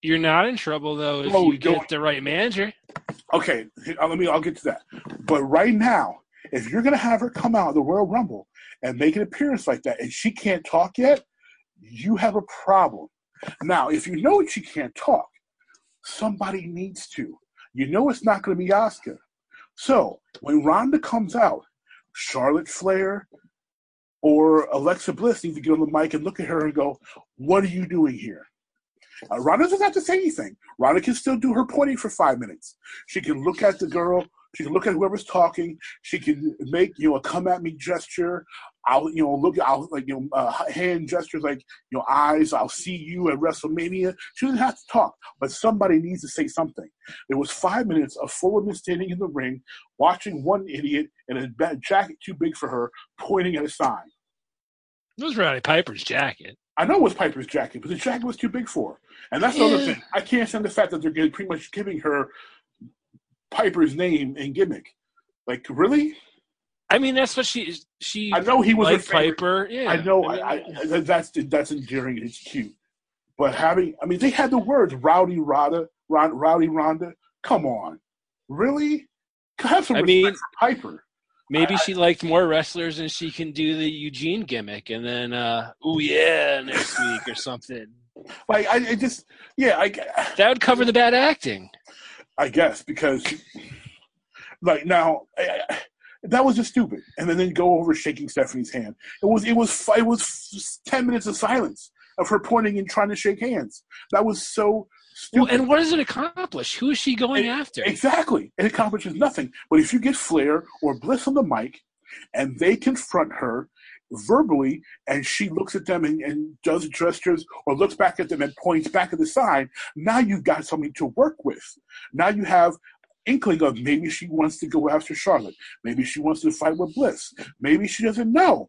You're not in trouble, though, if oh, you get the right manager. Okay, let me, I'll get to that. But right now, if you're going to have her come out of the Royal Rumble and make an appearance like that and she can't talk yet, you have a problem. Now, if you know she can't talk, somebody needs to. You know it's not going to be Asuka. So, when Ronda comes out, Charlotte Flair or Alexa Bliss needs to get on the mic and look at her and go, what are you doing here? Uh, Ronda doesn't have to say anything. Ronda can still do her pointing for five minutes. She can look at the girl. She can look at whoever's talking. She can make, you know, a come-at-me gesture. I'll, you know, look, I'll, like, you know, uh, hand gestures like, you know, eyes, I'll see you at WrestleMania. She doesn't have to talk, but somebody needs to say something. It was five minutes of four women standing in the ring, watching one idiot in a jacket too big for her, pointing at a sign. It was Roddy Piper's jacket. I know it was Piper's jacket, but the jacket was too big for her. And that's yeah. the other thing. I can't stand the fact that they're getting, pretty much giving her Piper's name and gimmick. Like, really? I mean, that's what she is. She I know he was a Piper. Yeah. I know. I mean, I, I, that's that's endearing. It's cute. But having, I mean, they had the words "Rowdy Ronda," "Rowdy Ronda." Come on, really? Have some respect I mean, for Piper. Maybe I, she liked more wrestlers, and she can do the Eugene gimmick, and then, uh, oh yeah, next week or something. Like I, I just, yeah, I, that would cover the bad acting. I guess because, like now. I, I, That was just stupid. And then, then go over shaking Stephanie's hand. It was it was it was ten minutes of silence of her pointing and trying to shake hands. That was so stupid. Well, and what does it accomplish? Who is she going it, after? Exactly. It accomplishes nothing. But if you get Flair or Bliss on the mic and they confront her verbally and she looks at them and, and does gestures or looks back at them and points back at the sign, now you've got something to work with. Now you have inkling of maybe she wants to go after Charlotte. Maybe she wants to fight with Bliss. Maybe she doesn't know.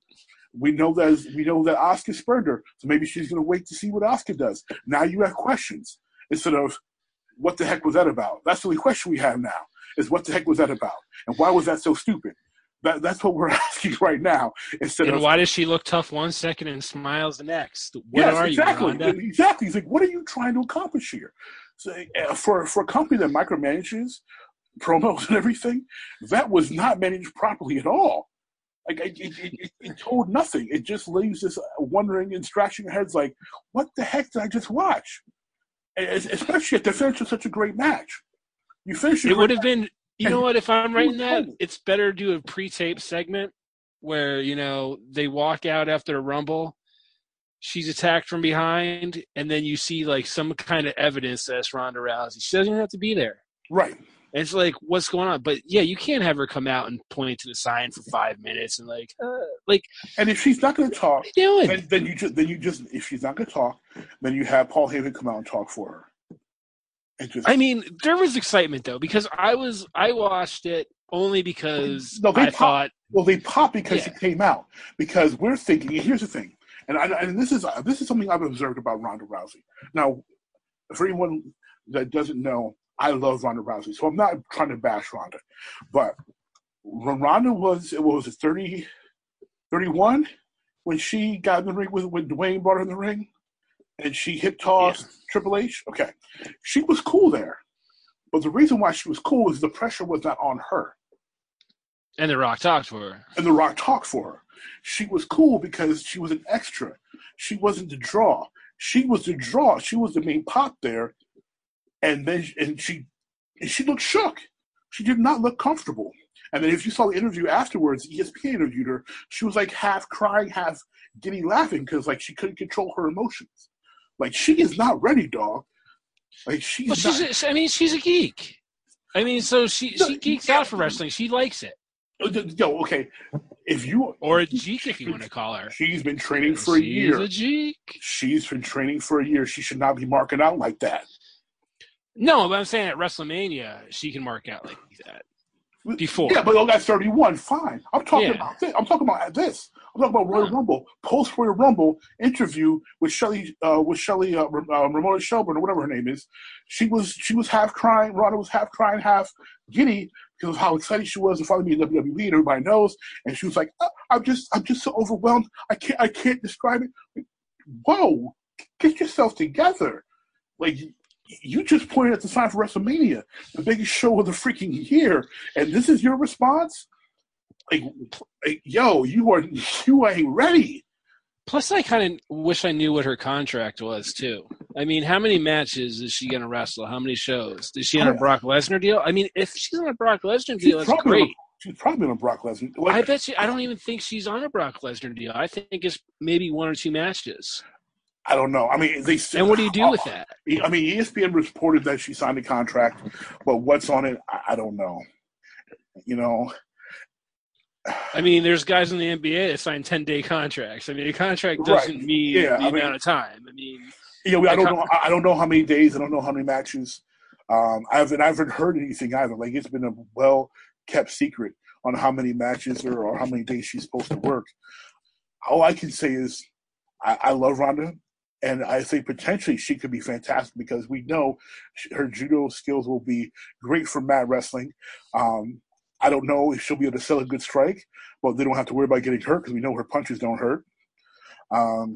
We know that we know that Asuka spurned her, so maybe she's going to wait to see what Asuka does. Now you have questions instead of what the heck was that about? That's the only question we have now is what the heck was that about? And why was that so stupid? That, that's what we're asking right now. Instead and of, why does she look tough one second and smiles the next? What yes, are exactly, you, Ronda? Exactly. It's like, what are you trying to accomplish here? So, uh, for, for a company that micromanages promos and everything, that was not managed properly at all. Like it, it, it, it told nothing. It just leaves us wondering and scratching our heads like, what the heck did I just watch? And especially at the finish of such a great match. You finish it. It would have been, you know what, if I'm writing that, it's better to do a pre-tape segment where, you know, they walk out after a Rumble, she's attacked from behind, and then you see like some kind of evidence that's Ronda Rousey. She doesn't have to be there. Right. It's like, what's going on? But yeah, you can't have her come out and point to the sign for five minutes and like, uh, like. And if she's not going to talk, then, then you just, then you just, if she's not going to talk, then you have Paul Heyman come out and talk for her. And just, I mean, there was excitement though because I was, I watched it only because no, I pop, thought. Well, they popped because yeah. it came out because we're thinking. Here's the thing, and I, and this is this is something I've observed about Ronda Rousey. Now, for anyone that doesn't know, I love Ronda Rousey, so I'm not trying to bash Ronda. But Ronda was, what was it, thirty, thirty-one when she got in the ring with, when Dwayne brought her in the ring and she hip tossed yeah. Triple H? Okay. She was cool there. But the reason why she was cool is the pressure was not on her. And The Rock talked for her. And The Rock talked for her. She was cool because she was an extra. She wasn't the draw. She was the draw. She was the main pop there. And then and she she looked shook. She did not look comfortable. And then if you saw the interview afterwards, E S P N interviewed her, she was like half crying, half giddy laughing because like she couldn't control her emotions. Like she is not ready, dog. Like she's, well, she's not. A, I mean, she's a geek. I mean, so she, no, she geeks yeah. out for wrestling. She likes it. Yo, okay. If you or a geek, if you want to call her, she's been training for a she's year. She's a geek. She's been training for a year. She should not be marking out like that. No, but I'm saying at WrestleMania, she can mark out like that. Before, yeah, but that's thirty-one. Fine. I'm talking yeah. about this. I'm talking about this. I'm talking about Royal huh. Rumble, post Royal Rumble interview with Shelly, uh, with Shelly uh, uh, Ramona Shelburne or whatever her name is. She was she was half crying. Ronda was half crying, half giddy because of how excited she was to finally be in W W E. And everybody knows, and she was like, oh, "I'm just, I'm just so overwhelmed. I can't, I can't describe it." Like, whoa, get yourself together. Like. You just pointed at the sign for WrestleMania, the biggest show of the freaking year, and this is your response? Like, like yo, you are you ain't ready. Plus, I kind of wish I knew what her contract was, too. I mean, how many matches is she going to wrestle? How many shows? Is she on a Brock Lesnar deal? I mean, if she's on a Brock Lesnar deal, that's great. She's probably on a Brock Lesnar deal. Like, I bet you – I don't even think she's on a Brock Lesnar deal. I think it's maybe one or two matches. I don't know. I mean, they still, and what do you do uh, with that? I mean, E S P N reported that she signed a contract, but what's on it? I, I don't know. You know, I mean, there's guys in the N B A that sign ten-day contracts. I mean, a contract doesn't right. mean yeah, the I amount mean, of time. I mean, yeah, I don't con- know. I don't know how many days. I don't know how many matches. Um, I haven't. I haven't heard anything either. Like it's been a well-kept secret on how many matches or, or how many days she's supposed to work. All I can say is, I, I love Ronda. And I think potentially she could be fantastic because we know her judo skills will be great for mat wrestling. Um, I don't know if she'll be able to sell a good strike, but they don't have to worry about getting hurt because we know her punches don't hurt. Um,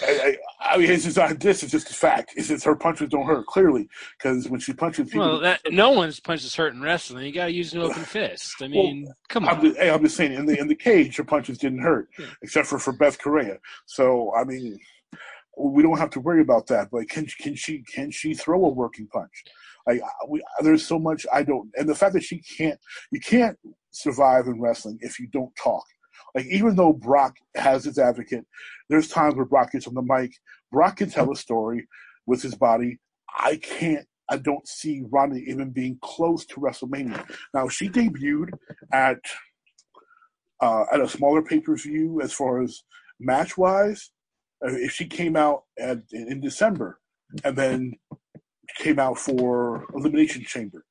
I, I, I mean, it's just not this; it's just a fact. It's just her punches don't hurt clearly because when she punches people, well, that, no one's punches hurt in wrestling. You got to use an open fist. I mean, well, come on. I'm just, I'm just saying, in the in the cage, her punches didn't hurt yeah. except for for Beth Correa. So I mean. We don't have to worry about that. But can can she can she throw a working punch? Like we, there's so much I don't, and the fact that she can't, you can't survive in wrestling if you don't talk. Like even though Brock has his advocate, there's times where Brock gets on the mic. Brock can tell a story with his body. I can't. I don't see Ronda even being close to WrestleMania. Now she debuted at uh, at a smaller pay per view as far as match wise. If she came out at, in December and then came out for Elimination Chamber,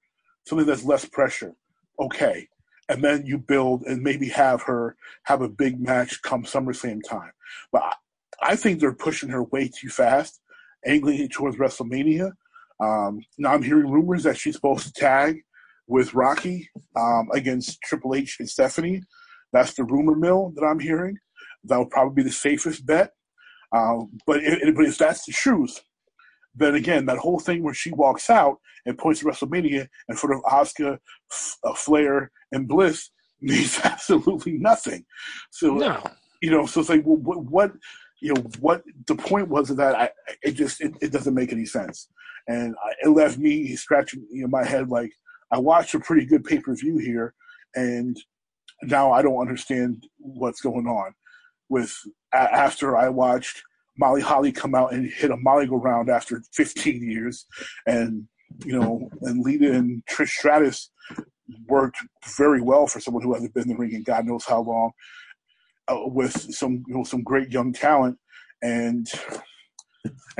something that's less pressure, okay. And then you build and maybe have her have a big match come SummerSlam time. But I, I think they're pushing her way too fast, angling towards WrestleMania. Um, now I'm hearing rumors that she's supposed to tag with Rocky um, against Triple H and Stephanie. That's the rumor mill that I'm hearing. That would probably be the safest bet. Um, but, it, but if that's the truth, then again, that whole thing where she walks out and points to WrestleMania in front of Asuka, F- uh, Flair, and Bliss means absolutely nothing. So, no. you know, so it's like, well, what, what, you know, what the point was of that, I, it just, it, it doesn't make any sense. And I, it left me scratching you know, my head like, I watched a pretty good pay-per-view here, and now I don't understand what's going on. With after I watched Molly Holly come out and hit a Molly-go-round after fifteen years, and you know, and Lita and Trish Stratus worked very well for someone who hasn't been in the ring in God knows how long, uh, with some you know some great young talent, and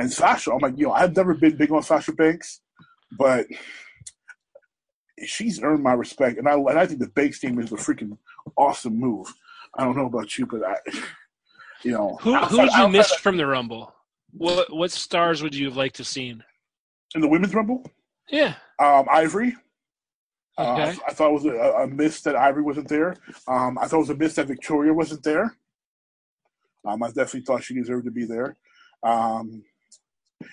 and Sasha. I'm like, you know, I've never been big on Sasha Banks, but she's earned my respect, and I and I think the Banks team is a freaking awesome move. I don't know about you, but I, you know. Who who would you miss from the Rumble? What what stars would you have liked to have seen? In the Women's Rumble? Yeah. Um, Ivory. Okay. Uh, I, th- I thought it was a, a miss that Ivory wasn't there. Um, I thought it was a miss that Victoria wasn't there. Um, I definitely thought she deserved to be there. Um,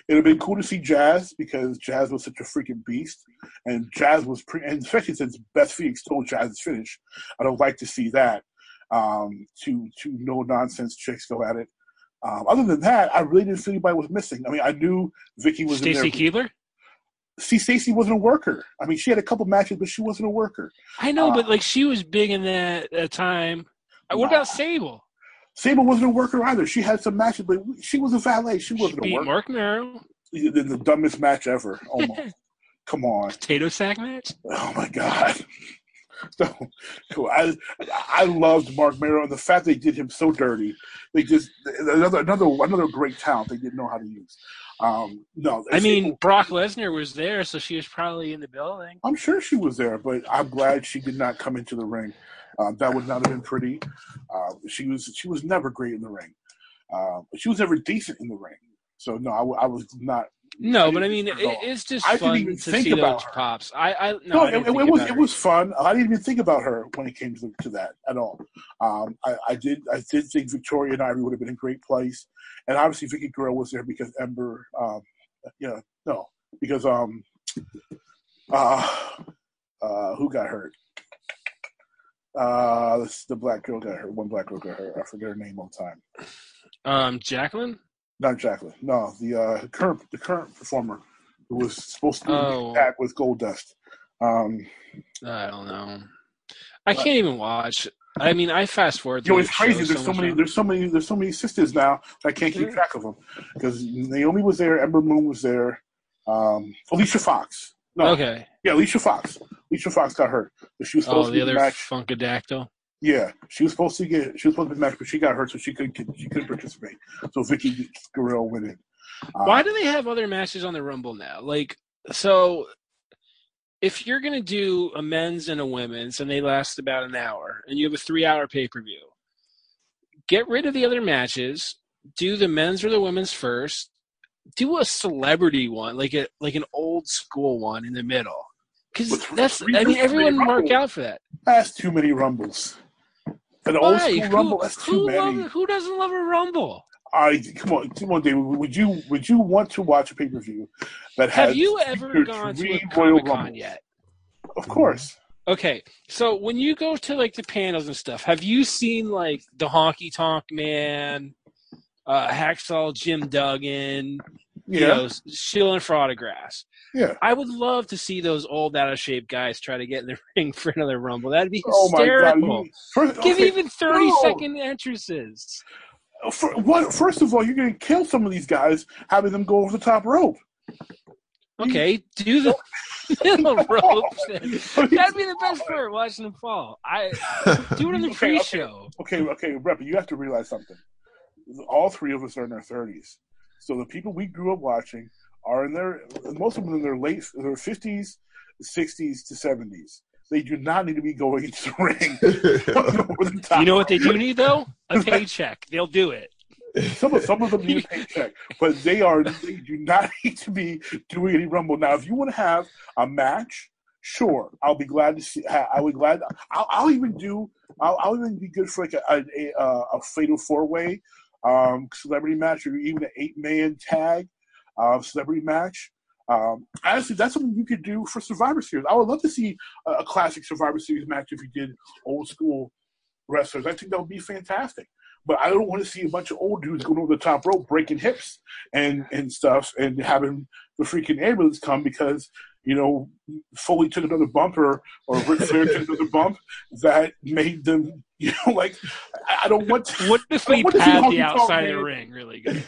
it would have been cool to see Jazz because Jazz was such a freaking beast. And Jazz was pre- – and especially since Beth Phoenix told Jazz to finish, I don't like to see that. Um, to to no nonsense chicks go at it. Um, other than that, I really didn't see anybody was missing. I mean, I knew Vicky was Stacey in there. Stacey Keebler? see, Stacey wasn't a worker. I mean, she had a couple matches, but she wasn't a worker. I know, uh, but like she was big in that uh, time. What nah. about Sable? Sable wasn't a worker either. She had some matches, but she was a valet. She wasn't she a worker. Mark Merrill. The, the dumbest match ever. Almost. Come on. Potato sack match? Oh, my God. So, I I loved Mark Merrill, and the fact they did him so dirty. They just another another another great talent they didn't know how to use. Um, no, I mean people, Brock Lesnar was there, so she was probably in the building. I'm sure she was there, but I'm glad she did not come into the ring. Uh, that would not have been pretty. Uh, she was she was never great in the ring. Uh, she was never decent in the ring. So no, I, I was not. No, but I mean, it, it's just I fun didn't even to think see about those her. Pops. I, I no, no I it, it was it was fun. I didn't even think about her when it came to, to that at all. Um, I, I did I did think Victoria and Ivory would have been a great place, and obviously Vicky Guerrero was there because Ember, um, yeah, no, because um, uh, uh, who got hurt? Uh, this, the black girl got hurt. One black girl got hurt. I forget her name all the time. Um, Jacqueline. Not Jacqueline. No, the uh, current the current performer who was supposed to be oh. back with Gold Dust. Um, I don't know. I but, can't even watch. I mean, I fast forward. You know, it's crazy. There's so, so many. Time. There's so many. There's so many sisters now. I can't keep track of them because Naomi was there. Ember Moon was there. Um, Alicia Fox. No. Okay. Yeah, Alicia Fox. Alicia Fox got hurt. She was supposed oh, the to be other Funkadactyl. Yeah, she was supposed to get. She was supposed to be matched, but she got hurt, so she couldn't. She couldn't participate. So Vicky Guerrero went in. Uh, Why do they have other matches on the Rumble now? Like, so if you're gonna do a men's and a women's, and they last about an hour, and you have a three-hour pay-per-view, get rid of the other matches. Do the men's or the women's first. Do a celebrity one, like a like an old school one in the middle, because that's. I mean, everyone mark out for that. That's too many Rumbles. An old school who, rumble. That's too who many. Love, who doesn't love a rumble? I come on, come on, David. Would you would you want to watch a pay per view that has? Have you ever gone to a Comic Con yet? Of course. Okay, so when you go to like the panels and stuff, have you seen like the Honky Tonk Man, uh, Hacksaw Jim Duggan, yeah. you know, Schilling for autographs? Yeah, I would love to see those old, out of shape guys try to get in the ring for another rumble. That'd be hysterical. Oh my God. First, Give okay. even thirty-second no. entrances. For, what, first of all, you're going to kill some of these guys having them go over the top rope. Okay, do the middle ropes. That'd be the best part, watching them fall. I do it on the pre-show. Okay, okay, okay, Repa, you have to realize something. All three of us are in our thirties, so the people we grew up watching. Are in their most of them in their late their fifties, sixties to seventies. They do not need to be going into the ring. the you know what they do need though? A paycheck. They'll do it. Some of some of them need a paycheck, but they are they do not need to be doing any rumble now. If you want to have a match, sure, I'll be glad to see. I would glad. I'll, I'll even do. I'll, I'll even be good for like a a, a, a fatal four way um, celebrity match or even an eight man tag. Uh, celebrity match. Um, honestly, that's something you could do for Survivor Series. I would love to see a, a classic Survivor Series match if you did old school wrestlers. I think that would be fantastic. But I don't want to see a bunch of old dudes going over the top rope, breaking hips and, and stuff, and having the freaking ambulance come because, you know, Foley took another bump or, or Ric Flair took another bump that made them, you know, like, I don't want to. What if we pad the outside of the ring really good?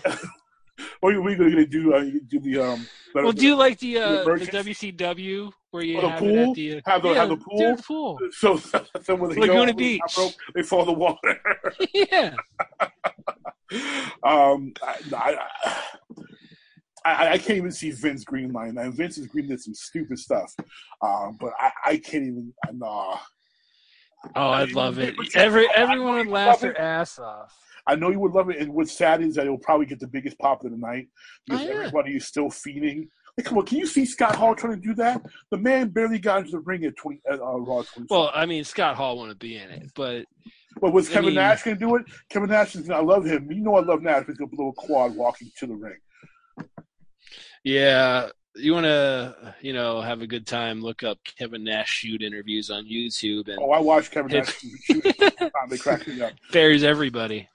Or are we going to do uh, do the um? The, we'll do like the uh, the, the W C W where you oh, have, pool? It at the, uh, have the yeah, have the pool. Do the pool. So, so when they go to the beach, rope, they fall in the water. Yeah. um, I, I, I I can't even see Vince greenlighting that. Vince is greenlit some stupid stuff, um, but I, I can't even. I, nah. Oh, I'd love it. Every everyone would laugh their ass off. I know you would love it, and what's sad is that it'll probably get the biggest pop of the night because oh, yeah. everybody is still fiending. Like, come on, can you see Scott Hall trying to do that? The man barely got into the ring at twenty. Uh, Raw twenty. Well, I mean, Scott Hall wanted to be in it, but but was I Kevin mean, Nash going to do it? Kevin Nash is. I love him. You know, I love Nash. He's going to blow a quad walking to the ring. Yeah, you want to, you know, have a good time. Look up Kevin Nash shoot interviews on YouTube. And oh, I watch Kevin Nash shoot. They crack me up. Buries everybody.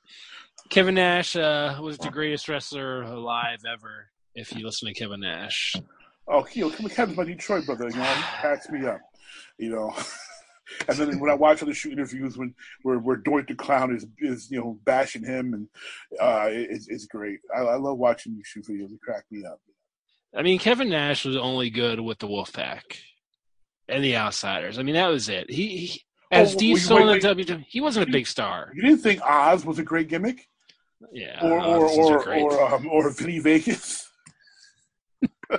Kevin Nash uh, was the greatest wrestler alive ever, if you listen to Kevin Nash. oh, you know, can we have my Detroit brother? You know, he backs me up, you know. And then when I watch other shoot interviews when where where Doink the Clown is is you know bashing him, and uh, it, it's it's great. I, I love watching these shoot videos. They crack me up. I mean, Kevin Nash was only good with the Wolfpack and the Outsiders. I mean, that was it. He, he as oh, D Stone in W W E, he wasn't a big star. You didn't think Oz was a great gimmick? Yeah, or or or or, um, or Vinny Vegas, or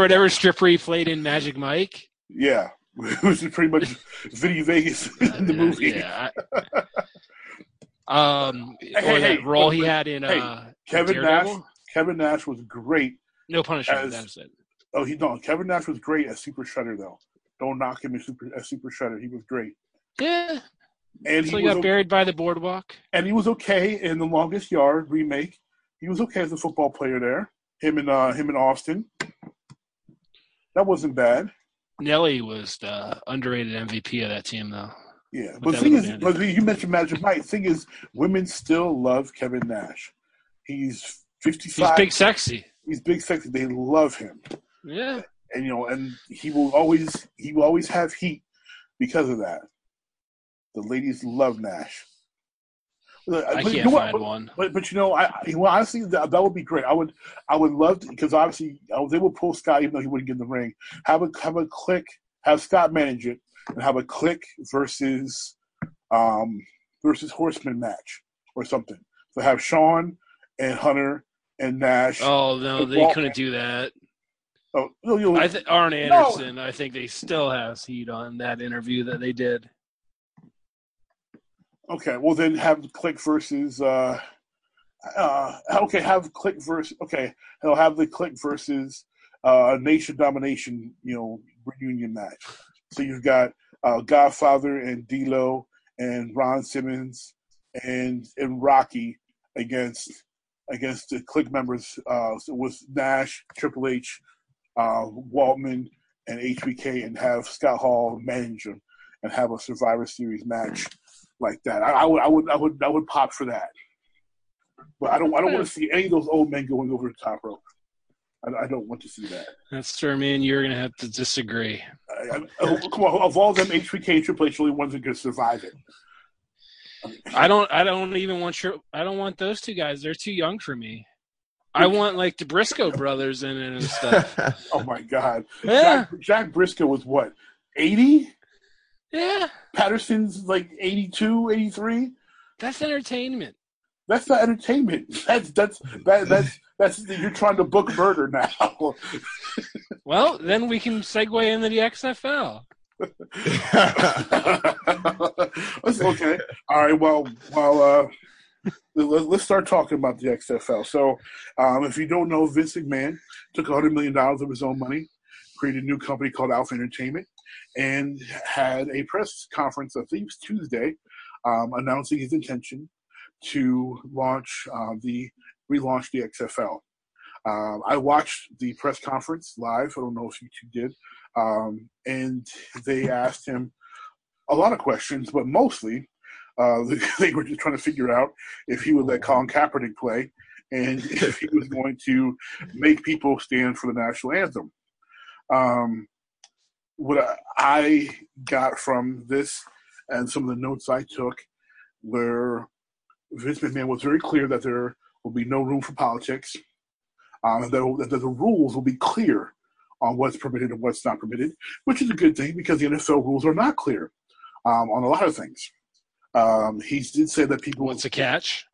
whatever stripper he played in Magic Mike. Yeah. It was pretty much Vinny Vegas in the movie. Yeah. I, um, hey, or that hey, role he had in hey, uh, Kevin Daredevil? Nash. Kevin Nash was great. No punishment. That's it. Oh, he don't. Kevin Nash was great as Super Shredder, though. Don't knock him as Super, as Super Shredder. He was great. Yeah. And so he, he got buried okay. by the boardwalk. And he was okay in The Longest Yard remake. He was okay as a football player there. Him and uh, him and Austin. That wasn't bad. Nelly was the underrated M V P of that team, though. Yeah, but the thing is, but you mentioned Magic Mike. Thing is, women still love Kevin Nash. He's fifty-five. He's big, sexy. He's big, sexy. They love him. Yeah, and you know, and he will always, he will always have heat because of that. The ladies love Nash. But, I can't you know find what, one. But, but you know, I, I well, honestly, that, that would be great. I would, I would love to, because obviously I was able to pull Scott, even though he wouldn't get in the ring. Have a have a click, have Scott manage it, and have a click versus, um, versus Horseman match or something. So have Sean and Hunter and Nash. Oh no, they Walt couldn't do that. Oh, no, you know, I th- Arn Anderson. No. I think they still have heat on that interview that they did. Okay, well then have Click versus uh, uh, okay, have Click versus okay, he'll have the Click versus uh, Nation Domination, you know, reunion match. So you've got uh, Godfather and D-Lo and Ron Simmons and and Rocky against against the Click members uh, with Nash, Triple H, uh, Waltman, and H B K, and have Scott Hall manage them and have a Survivor Series match. Like that, I, I would, I would, I would, I would pop for that. But I don't, I don't want to see any of those old men going over the top rope. I, I don't want to see that. That's true, man. You're gonna have to disagree. I, I, come on, of all them, H B K and Triple H, only ones that could survive it. I, mean, I don't, I don't even want your, I don't want those two guys. They're too young for me. I want like the Briscoe brothers in it and stuff. Oh my God, yeah. Jack, Jack Briscoe was what, eighty? Yeah. Patterson's like eighty-two, eighty-three. That's entertainment. That's not entertainment. That's that's that, that's that's you're trying to book murder now. Well, then we can segue into the X F L. That's okay. All right. Well, well, uh, let's start talking about the X F L. So, um, if you don't know, Vince McMahon took one hundred million dollars of his own money, created a new company called Alpha Entertainment, and had a press conference, I think it was Tuesday, um, announcing his intention to launch uh, the relaunch the X F L. Um, I watched the press conference live. I don't know if you two did. Um, and they asked him a lot of questions, but mostly uh, they were just trying to figure out if he would let Colin Kaepernick play and if he was going to make people stand for the national anthem. Um, What I got from this and some of the notes I took were Vince McMahon was very clear that there will be no room for politics, um, and that the rules will be clear on what's permitted and what's not permitted, which is a good thing because the N F L rules are not clear um, on a lot of things. Um, he did say that people... What's a catch?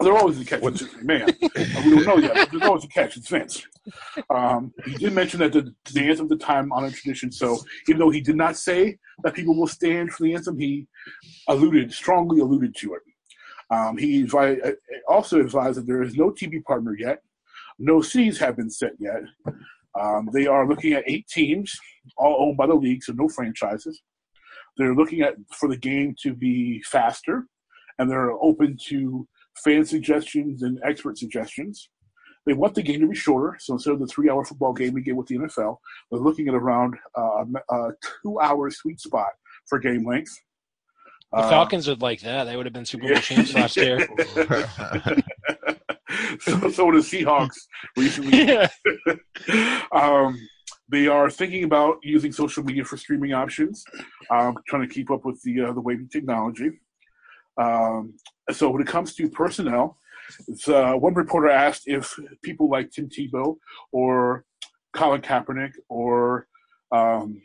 They're always a catch. What's Vince McMahon? We don't know yet, but there's always a catch. It's Vince. Um, he did mention that the, the anthem of the time-honored tradition, so even though he did not say that people will stand for the anthem, he alluded, strongly alluded to it. Um, he advi- also advised that there is no T V partner yet. No cities have been set yet. Um, they are looking at eight teams, all owned by the league, so no franchises. They're looking at for the game to be faster, and they're open to fan suggestions and expert suggestions. They want the game to be shorter, so instead of the three-hour football game we get with the N F L, they're looking at around uh, a two-hour sweet spot for game length. The uh, Falcons would like that. They would have been Super Bowl champs last year. so, so the Seahawks recently. Yeah. um, they are thinking about using social media for streaming options, um, trying to keep up with the uh, the waving technology. Um, so when it comes to personnel, uh, one reporter asked if people like Tim Tebow or Colin Kaepernick or um,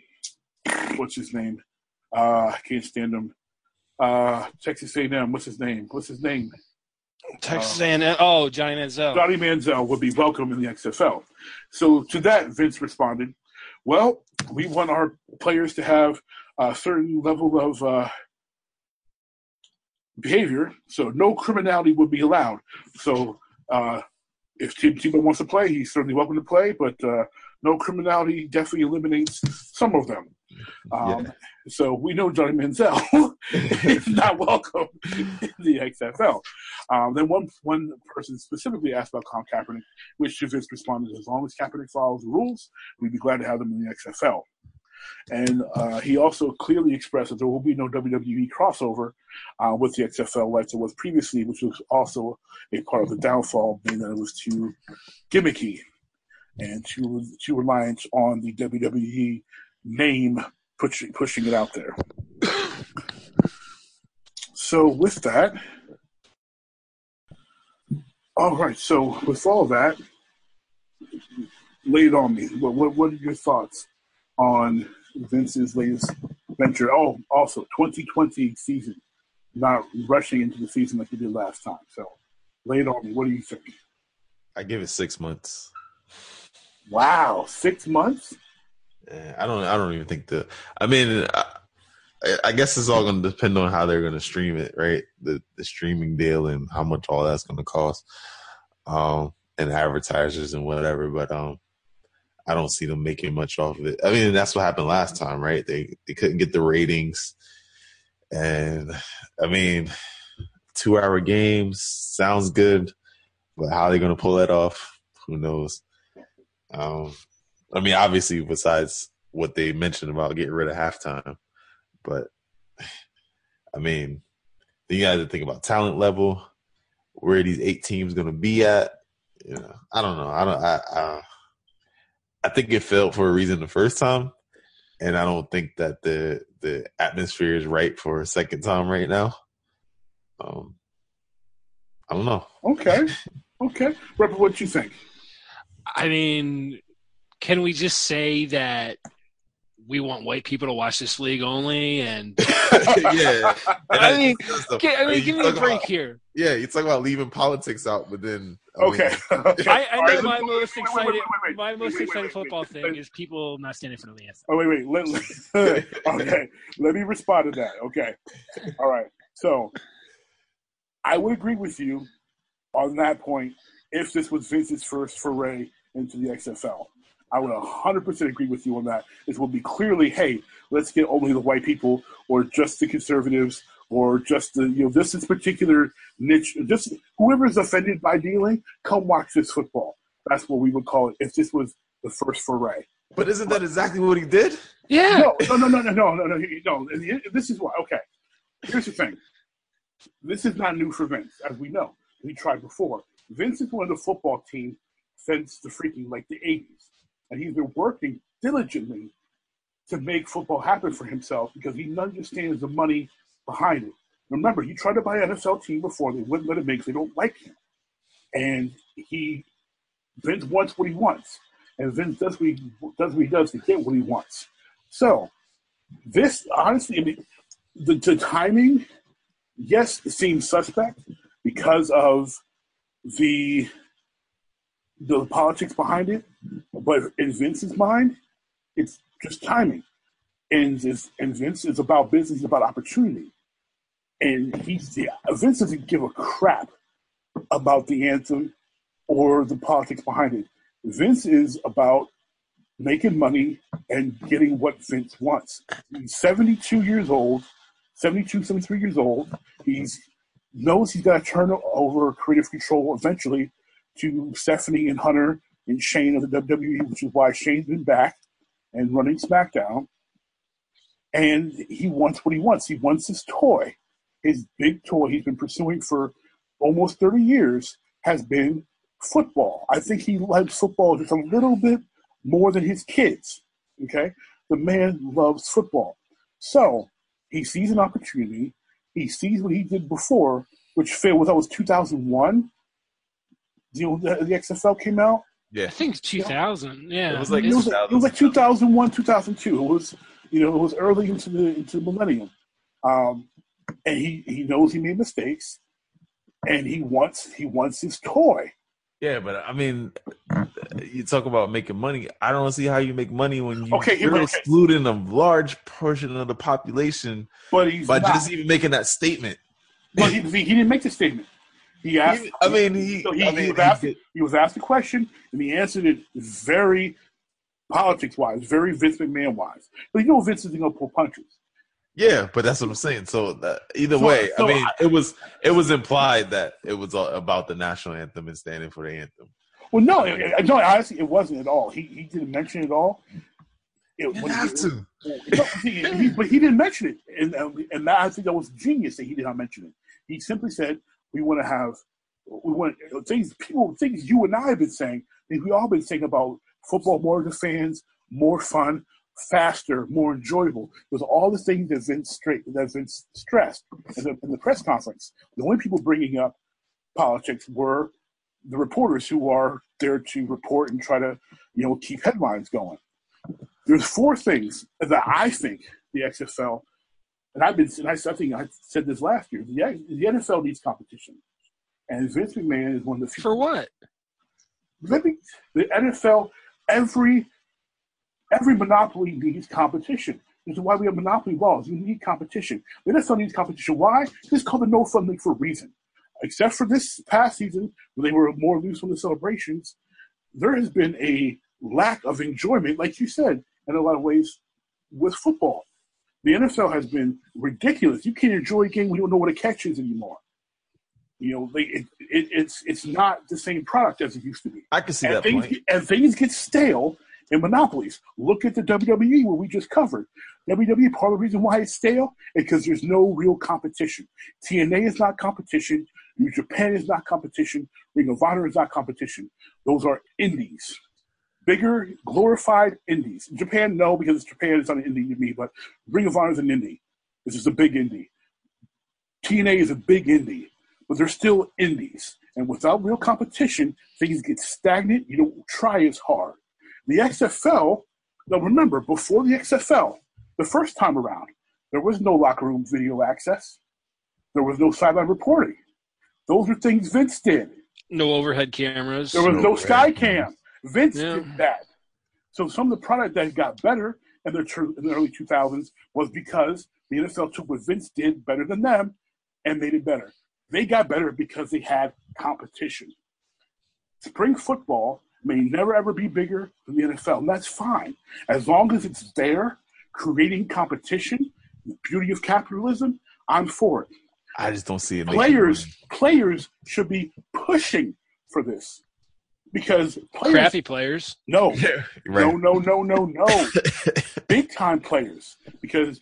what's his name? Uh, I can't stand him. Uh, Texas A and M. What's his name? What's his name? Texas um, A and M. Oh, Johnny Manziel. Johnny Manziel would be welcome in the X F L. So to that, Vince responded, "Well, we want our players to have a certain level of uh, behavior, so no criminality would be allowed. So uh, if Tim Tebow wants to play, he's certainly welcome to play, but uh, no criminality definitely eliminates some of them." Um, yeah. So we know Johnny Manziel is not welcome in the X F L. Um, then one one person specifically asked about Colin Kaepernick, which Vince responded, "As long as Kaepernick follows the rules, we'd be glad to have them in the X F L." And uh, he also clearly expressed that there will be no W W E crossover uh, with the X F L like there was previously, which was also a part of the downfall, being that it was too gimmicky and too too reliant on the W W E name pushing pushing it out there. So with that, all right. So with all that, lay it on me. What what, what are your thoughts on Vince's latest venture? Oh, also twenty twenty season, not rushing into the season like he did last time. So lay it on me. What do you think? I give it six months. Wow, six months. I don't. I don't even think the. I mean, I, I guess it's all going to depend on how they're going to stream it, right? The the streaming deal and how much all that's going to cost, um, and advertisers and whatever. But um, I don't see them making much off of it. I mean, that's what happened last time, right? They they couldn't get the ratings, and I mean, two hour games sounds good, but how are they going to pull that off? Who knows? Um. I mean, obviously, besides what they mentioned about getting rid of halftime. But, I mean, you got to think about talent level, where are these eight teams going to be at. You know, I don't know. I don't. I, I I think it failed for a reason the first time, and I don't think that the the atmosphere is right for a second time right now. Um, I don't know. Okay. Okay. Repa, what you think? I mean – can we just say that we want white people to watch this league only? And yeah, and I, I mean, can, I mean, give me a break about, here. Yeah, you talk about leaving politics out, but then I okay. Mean, I, I know my most excited, my most excited football thing is people not standing in front of the anthem. Oh wait, wait, let, let, okay. Let me respond to that. Okay, all right. So I would agree with you on that point if this was Vince's first foray into the X F L. I would one hundred percent agree with you on that. It will be clearly, hey, let's get only the white people or just the conservatives or just the, you know, this is particular niche. Just whoever's offended by dealing, come watch this football. That's what we would call it if this was the first foray. But isn't that exactly what he did? Yeah. No, no, no, no, no, no, no. no. no. This is why. Okay. Here's the thing. This is not new for Vince, as we know. We tried before. Vince has won the football team since the freaking, like, the eighties. And he's been working diligently to make football happen for himself because he understands the money behind it. Remember, he tried to buy an N F L team before. They wouldn't let him make. They don't like him. And he Vince wants what he wants. And Vince does what he does, what he does to get what he wants. So this, honestly, I mean, the, the timing, yes, seems suspect because of the – the politics behind it, but in Vince's mind, it's just timing. And, it's, and Vince is about business, it's about opportunity. And he's, yeah, Vince doesn't give a crap about the anthem or the politics behind it. Vince is about making money and getting what Vince wants. He's seventy-two years old, seventy-two, seventy-three years old. He knows he's got to turn over creative control eventually to Stephanie and Hunter and Shane of the W W E, which is why Shane's been back and running SmackDown. And he wants what he wants. He wants his toy. His big toy he's been pursuing for almost thirty years has been football. I think he likes football just a little bit more than his kids, okay? The man loves football. So he sees an opportunity. He sees what he did before, which Phil was, that was two thousand one. The, the X F L came out. Yeah, I think two thousand. Yeah, yeah. It was like it was, it was like two thousand one, two thousand two. It was, you know, it was early into the into the millennium, um, and he, he knows he made mistakes, and he wants he wants his toy. Yeah, but I mean, you talk about making money. I don't see how you make money when you, okay, you're okay. excluding a large portion of the population, but he's by not. just even making that statement. But he, he didn't make the statement. He asked. He, I mean, he, so he, I mean, he, was asked, he, he was asked a question, and he answered it very politics-wise, very Vince McMahon-wise. But you know, Vince is going to pull punches. Yeah, but that's what I'm saying. So that, either so, way, so I mean, I, it was it was implied that it was all about the national anthem and standing for the anthem. Well, no, it, no, honestly, it wasn't at all. He he didn't mention it at all. It, you have it, to, it, no, he, he, but he didn't mention it, and and I think that was genius that he did not mention it. He simply said, we want to have, we want things, people, things you and I have been saying, things we all been saying about football more to fans, more fun, faster, more enjoyable. It was all the things that Vince, straight, that Vince stressed in the, in the press conference. The only people bringing up politics were the reporters who are there to report and try to, you know, keep headlines going. There's four things that I think the X F L, and I've been, and I, I think I said this last year, the, the N F L needs competition, and Vince McMahon is one of the few. For what? Let me, the N F L, every every monopoly needs competition. This is why we have monopoly laws. You need competition. The N F L needs competition. Why? This is called the No Fun League for a reason. Except for this past season, when they were more loose on the celebrations, there has been a lack of enjoyment, like you said, in a lot of ways, with football. The N F L has been ridiculous. You can't enjoy a game when you don't know what a catch is anymore. You know, they, it, it, it's it's not the same product as it used to be. I can see and that things, point. And things get stale in monopolies. Look at the W W E, what we just covered. W W E, part of the reason why it's stale is because there's no real competition. T N A is not competition. New Japan is not competition. Ring of Honor is not competition. Those are indies. Bigger, glorified indies. Japan, no, because Japan is not an indie to me, but Ring of Honor is an indie. This is a big indie. T N A is a big indie, but they're still indies. And without real competition, things get stagnant. You don't try as hard. The X F L, now remember, before the X F L, the first time around, there was no locker room video access. There was no sideline reporting. Those were things Vince did. No overhead cameras. There was no, no sky cam. Vince yeah. did that. So some of the product that got better in the, tr- in the early two thousands was because the N F L took what Vince did better than them and made it better. They got better because they had competition. Spring football may never, ever be bigger than the N F L, and that's fine. As long as it's there, creating competition, the beauty of capitalism, I'm for it. I just don't see it. Players, players should be pushing for this. Because players, crappy players, no, yeah, right. no, no, no, no, no, big time players. Because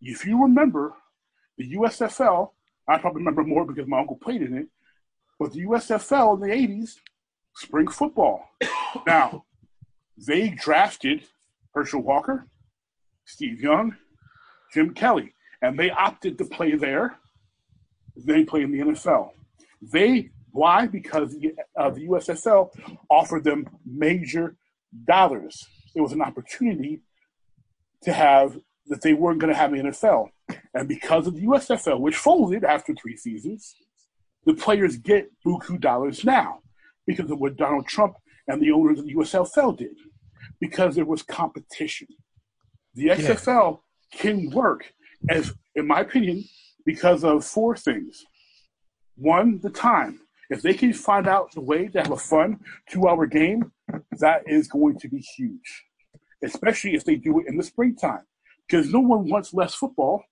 if you remember the U S F L, I probably remember more because my uncle played in it. But the U S F L in the eighties, spring football. Now they drafted Herschel Walker, Steve Young, Jim Kelly, and they opted to play there. They play in the N F L. They. Why? Because uh, the U S F L offered them major dollars. It was an opportunity to have that they weren't going to have in the N F L. And because of the U S F L, which folded after three seasons, the players get buku dollars now because of what Donald Trump and the owners of the U S F L did. Because there was competition. The X F L yeah. can work, as in my opinion, because of four things. One, the time. If they can find out the way to have a fun two-hour game, that is going to be huge, especially if they do it in the springtime, because no one wants less football.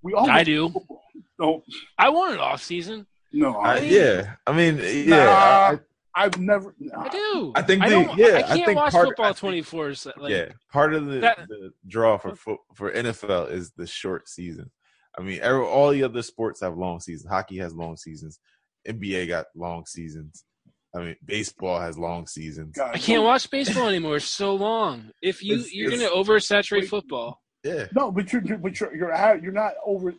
We all I do. Football. No, I want an off season. No, I, I mean, yeah, I mean, yeah, nah, I, I've never. Nah. I do. I think. They, I yeah, I can't I think watch part, football twenty-four. Like, yeah, part of the, that, the draw for for N F L is the short season. I mean, all the other sports have long seasons. Hockey has long seasons. N B A got long seasons. I mean, baseball has long seasons. God, I can't no. watch baseball anymore. It's so long. If you it's, you're going to oversaturate wait, football. Yeah. No, but you're but you're you're, out, you're not over.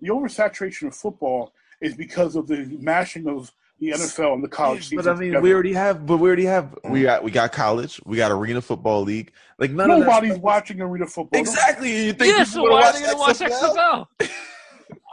The oversaturation of football is because of the mashing of the N F L and the college. But I mean, together. we already have. But we already have. We got we got college. We got Arena Football League. Like none nobody's of watching Arena Football. Exactly. You think yeah, so why are they going to watch X F L?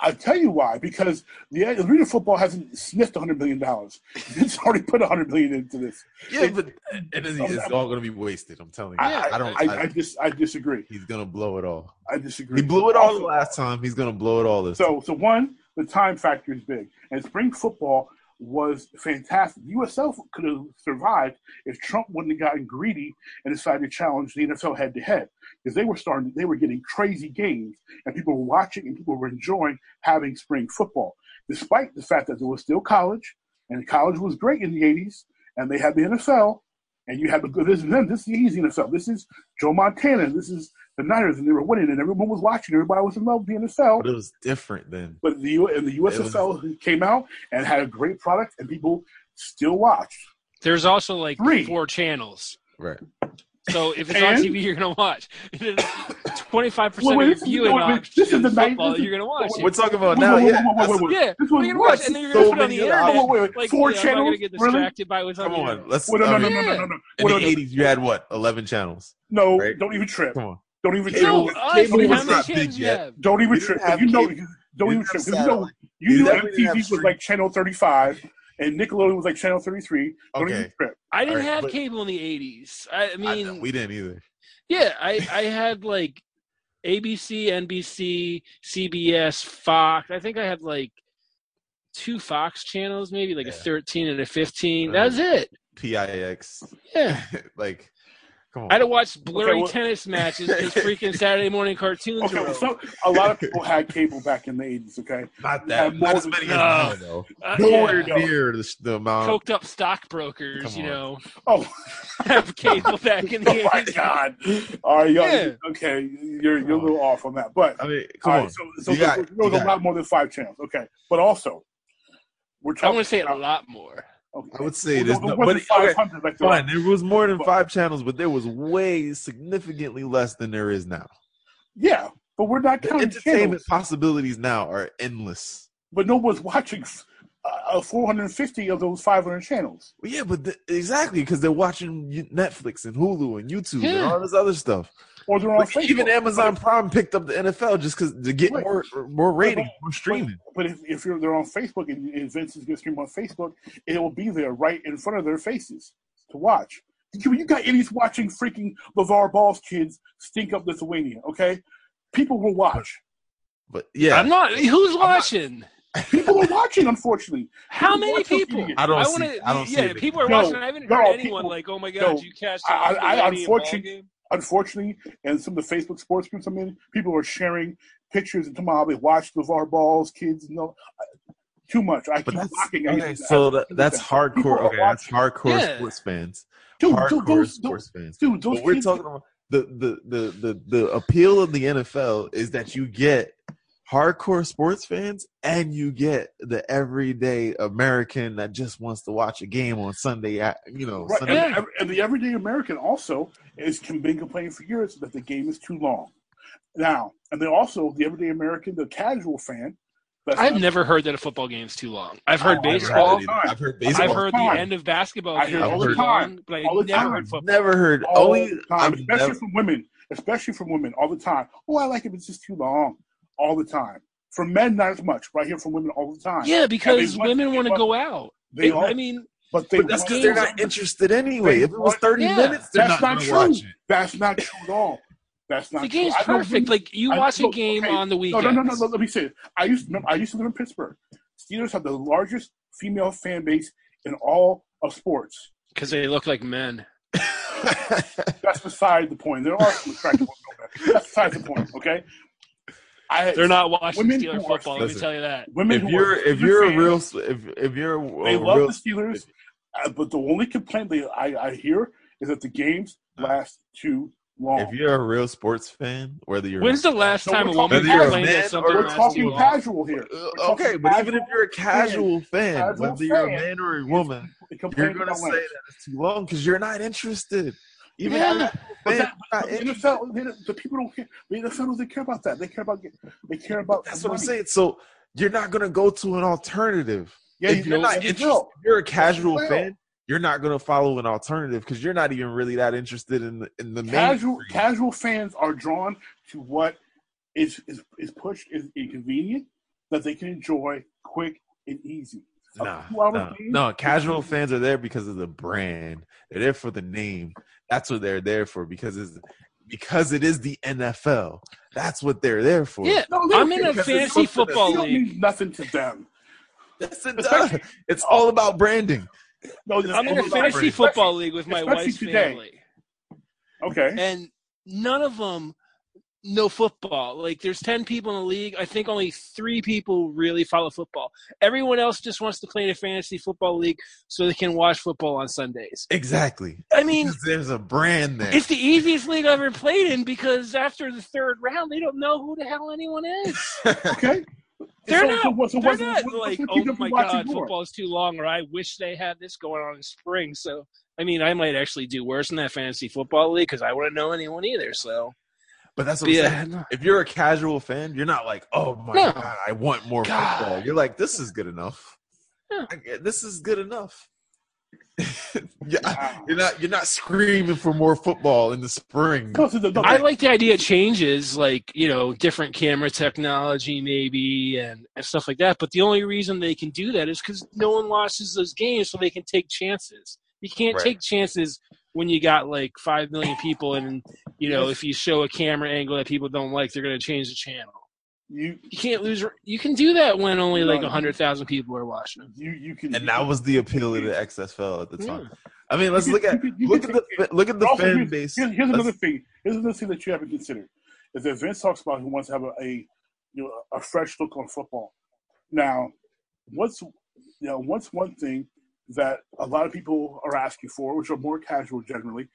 I'll tell you why. Because the Arena Football hasn't sniffed one hundred million dollars. It's already put one hundred million dollars into this. Yeah, it, but it is, it's all going to be wasted. I'm telling you. I, I don't. I, I, I, dis, I disagree. He's going to blow it all. I disagree. He blew it all the last time. He's going to blow it all this so, time. So, one, the time factor is big. And spring football was fantastic. The U S L could have survived if Trump wouldn't have gotten greedy and decided to challenge the N F L head-to-head, because they were starting, they were getting crazy games, and people were watching and people were enjoying having spring football, despite the fact that there was still college, and college was great in the eighties, and they had the N F L, and you had the good, this is them, this is the easy N F L, this is Joe Montana, this is the Niners, and they were winning, and everyone was watching. Everybody was in love with the N F L. But it was different then. But the and the U S F L was... came out and had a great product, and people still watched. There's also like Three. four channels, right? So if it's and... on T V, you're gonna watch. Twenty-five percent of the viewing on football, you're gonna watch. We're talking about now, yeah. Yeah, we're gonna watch, and then you're gonna put on the internet. Four channels. Really? Come on, let's. No, no, no, no, no. In the eighties, you had what? Eleven channels. No, don't even trip. Come on. Don't even no, trip. I don't even not big yet. Don't even trip. You know, cable. don't even trip. You know, you knew M T V was like channel thirty-five, and Nickelodeon was like channel thirty-three. Don't okay. even trip. I didn't right, have cable in the eighties. I mean, I, we didn't either. Yeah, I, I had like A B C, N B C, C B S, Fox. I think I had like two Fox channels, maybe like yeah. a thirteen and a fifteen. That's it. P I X. Yeah. Like. I had to watch blurry okay, well, tennis matches because freaking Saturday morning cartoons. Okay, well, so a lot of people had cable back in the eighties. Okay, not that not as many uh, as now, though. Uh, Nowhere yeah. near the, the amount. Coked up stockbrokers, you know. Oh, have cable back in the eighties. Oh my god! All right, y'all, yeah. okay, you're you're a little off on that, but I mean, come all right, on. So, so there was a lot more than five channels. Okay, but also we're talking. I want to say about, a lot more. Okay. I would say well, there's no, but okay, like fine. There was more than five channels, but there was way significantly less than there is now. Yeah, but we're not counting the entertainment channels. Possibilities now are endless. But no one's watching uh, four hundred fifty of those five hundred channels. Well, yeah, but the, exactly because they're watching Netflix and Hulu and YouTube yeah. and all this other stuff. Or they're on like, Facebook. Even Amazon Prime picked up the N F L just because to get right. more more ratings, more streaming. But, but if, if you're they're on Facebook and, and Vince is going to stream on Facebook, it will be there right in front of their faces to watch. You, you got idiots watching freaking LeVar Ball's kids stink up Lithuania, okay? People will watch. But, but yeah. I'm not. Who's watching? Not, people are watching, unfortunately. How people many people? I don't I wanna, see I don't Yeah, see people are no, watching. I haven't no, heard anyone people, like, oh my God, no, you catch the I, I, I unfortunately. Unfortunately, and some of the Facebook sports groups I'm in, people are sharing pictures and tomorrow they watch LeVar Ball's kids. You know, too much. I but keep blocking. Okay, so that, that's hardcore. Okay, that's hardcore yeah. sports fans. Dude, hardcore those, sports those, fans. Dude, those but we're talking about the, the the the the appeal of the N F L is that you get hardcore sports fans and you get the everyday American that just wants to watch a game on Sunday at you know right. Sunday. And, and the everyday American also has been complaining for years that the game is too long now, and then also the everyday American, the casual fan. I've never heard that a football game is too long. I've heard oh, baseball. I've heard baseball. I've heard the end of basketball. I hear all the time, but I never heard football. Never heard only especially never. from women, especially from women all the time. Oh, I like it, but it's just too long. All the time. For men, not as much. But I hear from women all the time. Yeah, because women want to go out. They all, I mean, but, they but that's because they're not interested anyway. If it was thirty yeah. minutes, they're that's not, not true. Watch it. That's not true at all. That's not the true. The game's perfect. Like you I, watch I, a game okay. on the weekend. No, no, no, no, no. Let me say this. I used to. I used to live in Pittsburgh. Steelers have the largest female fan base in all of sports. Because they look like men. That's beside the point. There are some attractive women. That's beside the point. Okay. I, They're not watching Steelers football. Listen, let me tell you that. Women if you're are, if you're a real if if you're a, they a love real, the Steelers, uh, but the only complaint they I, I hear is that the games last too long. If you're a real sports fan, whether you're when's the last time a woman complained that something? We're talking casual here. Okay, but even if you're a casual fan, whether you're a man or a woman, you're going to say that it's too long because you're not interested. Even yeah, but that, but the, N F L, they, the people don't care. The N F L doesn't care about that. They care about. They care about. That's what money. I'm saying. So you're not gonna go to an alternative. Yeah, if you you're know, not interested. If you're a casual it's fan. You're not gonna follow an alternative because you're not even really that interested in the in the casual. Mainstream. Casual fans are drawn to what is is, is pushed is inconvenient that they can enjoy quick and easy. Nah, nah, no, casual fans are there because of the brand. They're there for the name. That's what they're there for because it's because it is the N F L. That's what they're there for. Yeah, no, I'm in a fantasy football league. It don't mean nothing to them. Yes, it does. It's all about branding. No, I'm in a fantasy football league with my wife's family. Okay, and none of them know football. Like, there's ten people in the league. I think only three people really follow football. Everyone else just wants to play in a fantasy football league so they can watch football on Sundays. Exactly. I mean, because there's a brand there. It's the easiest league I've ever played in because after the third round, they don't know who the hell anyone is. Okay. They're so, not, so, so they're not like, oh, my God, more? Football is too long, or I wish they had this going on in spring. So, I mean, I might actually do worse in that fantasy football league because I wouldn't know anyone either, so. But that's what yeah. I'm saying. If you're a casual fan, you're not like, oh, my no. God, I want more God. football. You're like, this is good enough. Yeah. I, this is good enough. yeah, wow. You're not you're not screaming for more football in the spring. I like the idea of changes, like, you know, different camera technology maybe and, and stuff like that. But the only reason they can do that is because no one watches those games so they can take chances. You can't right. take chances when you got like five million people, and you know if you show a camera angle that people don't like, they're going to change the channel. You you can't lose. You can do that when only like a hundred thousand people are watching. You you can, and you that can, was the appeal of the X F L at the time. Yeah. I mean, let's you look can, at you can, you look can, at the look at the also, fan here's, base. Here's, here's another thing. Here's another thing that you have to consider is that Vince talks about who wants to have a, a you know a fresh look on football. Now, what's you know what's one thing that a lot of people are asking for, which are more casual generally,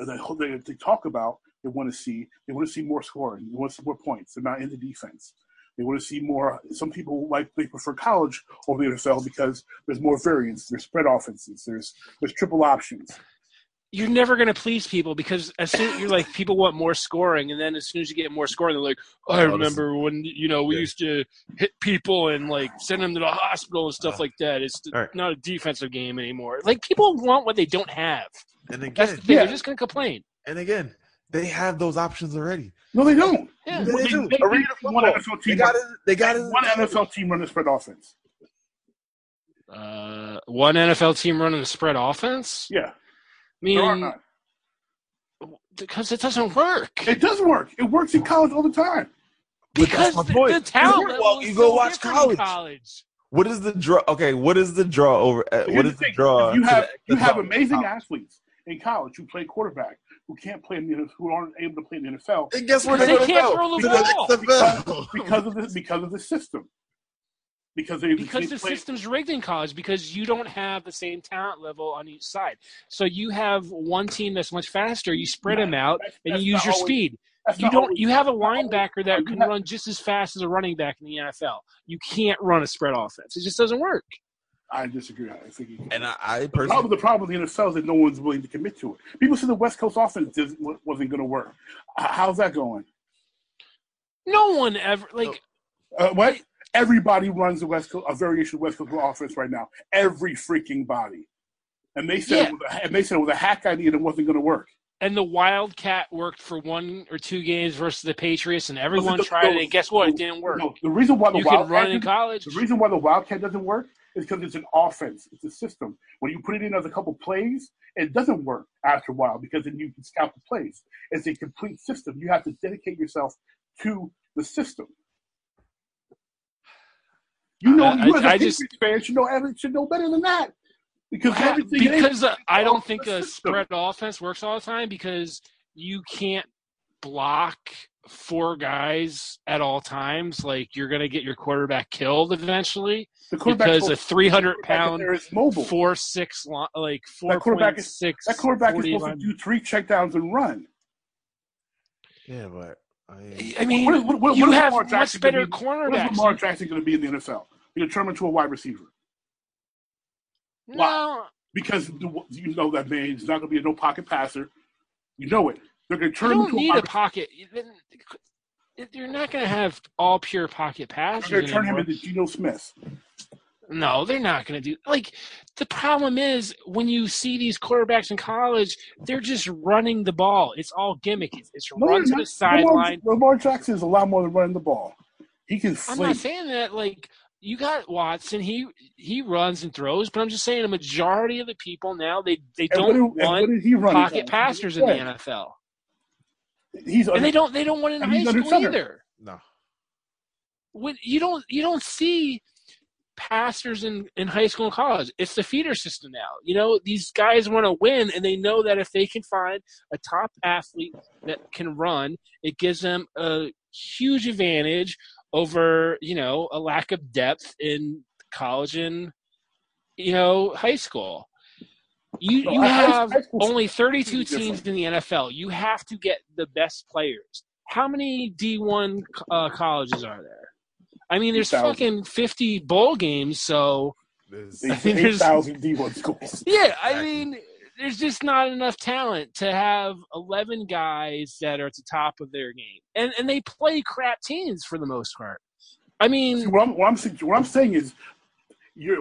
uh, they, they, they talk about, they want to see, they want to see more scoring, they want to see more points, they're not into defense. They want to see more, some people like, they prefer college over the N F L because there's more variance, there's spread offenses, there's there's triple options. You're never going to please people because as soon you're like, people want more scoring, and then as soon as you get more scoring, they're like, oh, I remember when, you know, we yeah. used to hit people and, like, send them to the hospital and stuff uh, like that. It's right. not a defensive game anymore. Like, people want what they don't have. And again, the yeah. they're just going to complain. And again, they have those options already. No, they don't. Yeah. They, they do. They, they, one N F L team. They got it. They got it. One N F L team running spread offense. Uh, one N F L team running a spread offense? Yeah. I mean, because it doesn't work. It does work. It works in college all the time. Because the, the talent level is so different in college. What is the draw? Okay, what is the draw over? Uh, what is the draw? You have you have amazing athletes in college who play quarterback who can't play in the, who aren't able to play in the N F L. And guess where they go? They can't throw the ball because, because of the because of the system. Because, they, because the play. system's rigged in college because you don't have the same talent level on each side. So you have one team that's much faster. You spread no, them out that's, and that's you use your always, speed. You don't. Always, you have a linebacker always, that can have, run just as fast as a running back in the N F L. You can't run a spread offense. It just doesn't work. I disagree. I think you can. And I, I personally, the problem, the problem with the N F L is that no one's willing to commit to it. People said the West Coast offense wasn't going to work. How's that going? No one ever like. Uh, what? Everybody runs a West Coast, a variation of West Coast offense right now. Every freaking body, and they said, yeah. it a, and they said it was a hack idea that wasn't going to work. And the Wildcat worked for one or two games versus the Patriots, and everyone the, tried the, it. And guess what? It didn't work. No, the reason why the you Wildcat can run in college. The reason why the Wildcat doesn't work is because it's an offense. It's a system. When you put it in as a couple plays, it doesn't work after a while because then you can scout the plays. It's a complete system. You have to dedicate yourself to the system. You know, I, you as a Patriots fan should know, every, should know better than that. Because, I, because uh, I don't think a system. spread offense works all the time because you can't block four guys at all times. Like, you're going to get your quarterback killed eventually the quarterback because a three hundred pound, four six, like four point six. That quarterback is supposed to do three checkdowns and run. Yeah, but I mean, I mean what, what, what, you what have much better be, cornerbacks. What is Lamar Jackson going to be in the N F L? You're turning to a wide receiver. No. Why? Because you know that man is not going to be a no-pocket passer. You know it. They're going to turn him to a pocket. You don't need a pocket. You're not going to have all pure pocket passes. They're going to turn him into Geno Smith. No, they're not going to do – like, the problem is when you see these quarterbacks in college, they're just running the ball. It's all gimmicky. It's, it's no, run to the sideline. Lamar Jackson is a lot more than running the ball. He can – I'm not saying that, like – you got Watson. He he runs and throws, but I'm just saying a majority of the people now they, they don't did, want pocket passers in the N F L. He's under, and they don't they don't want it in high school either. No, when you don't you don't see passers in, in high school and college. It's the feeder system now. You know, these guys want to win, and they know that if they can find a top athlete that can run, it gives them a huge advantage over, you know, a lack of depth in college and, you know, high school. You so you I, have I, I, only thirty-two teams in the N F L. You have to get the best players. How many D one uh, colleges are there? I mean, there's fucking fifty bowl games, so there's eight thousand D one schools. Yeah, I mean, there's just not enough talent to have eleven guys that are at the top of their game. And and they play crap teams for the most part. I mean, See, what, I'm, what, I'm, what I'm saying is you're,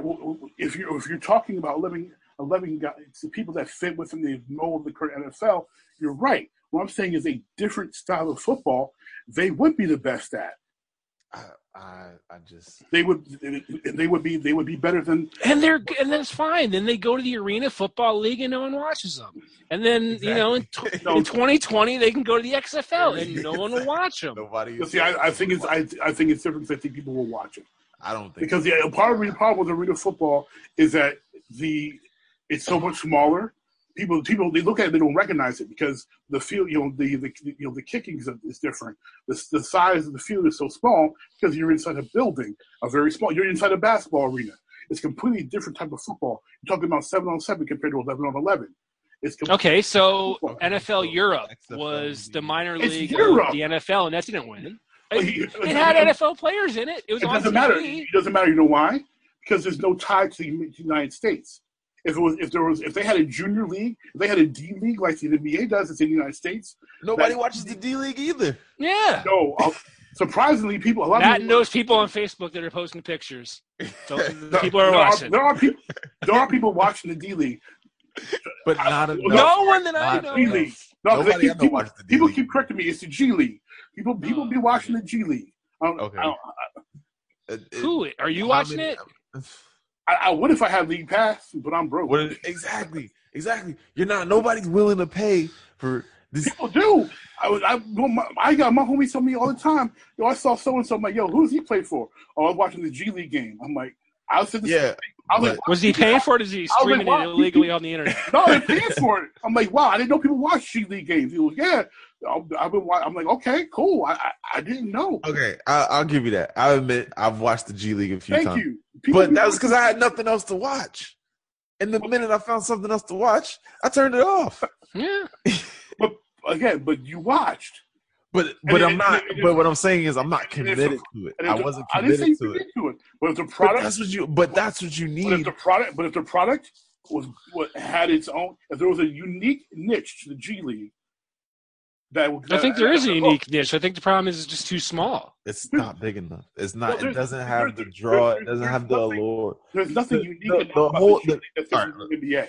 if, you're, if you're talking about eleven, eleven guys, the people that fit within the mold of the current N F L, you're right. What I'm saying is a different style of football they would be the best at. I, I just they would they would be they would be better than and they're and that's fine. Then they go to the Arena Football League and no one watches them. And then exactly. you know in, t- in twenty twenty they can go to the X F L and no one will watch them. Nobody. See, I, I think it's I, I think it's different. I think people will watch it. I don't think because the part of the problem with Arena Football is that the it's so much smaller. People, people, they look at it, they don't recognize it because the field, you know, the, the you know, the kicking is different. The, the size of the field is so small because you're inside a building, a very small. You're inside a basketball arena. It's a completely different type of football. You're talking about seven on seven compared to eleven on eleven. It's okay. So football. N F L Europe was the minor league of the N F L, and that didn't win. It, it had N F L players in it. It was. It doesn't on T V. Matter. It doesn't matter. You know why? Because there's no tie to the United States. If it was, if there was, if they had a junior league, if they had a D league like the N B A does, it's in the United States. Nobody that, watches the D league either. Yeah. No. I'll, surprisingly, people. A lot Matt of knows people on Facebook that are posting pictures. So the people are there watching. Are, there are people. There are people watching the D league, but not I, no one that I know. D league. No, they keep, people, the D people league. Keep correcting me. It's the G league. People, people oh, be watching okay. the G league. I don't, okay. I don't, I, it, it, who are you watching many, it? I mean, I, I would if I had league pass, but I'm broke. What is, exactly, exactly. You're not. Nobody's willing to pay for this. People do. I was. I, my, I got my homies tell me all the time. Yo, I saw so and so. I'm like, yo, who's he play for? Oh, I was watching the G League game. I'm like, I was. Yeah. I was like, was he paying for it? Is he streaming like, it illegally on the internet? No, they're paying for it. I'm like, wow, I didn't know people watch G League games. He was, yeah. I've been. I'm like, okay, cool. I I, I didn't know. Okay, I, I'll give you that. I admit I've watched the G League a few Thank times. Thank you. People but that was because I had nothing else to watch. And the minute I found something else to watch, I turned it off. Yeah. But again, but you watched. But but and I'm it, not. It, it, but what I'm saying is I'm not committed a, to it. I wasn't committed I didn't say to, it. to it. But if the product. But that's what you. But that's what you need. But if the product. But if the product was what had its own. If there was a unique niche to the G League. That, that, I think there is a unique niche. I think the problem is it's just too small. It's not big enough. It's not. Well, it doesn't have the draw. It doesn't have the nothing, allure. There's nothing the, unique the, enough the whole, about the, the, right, the N B A.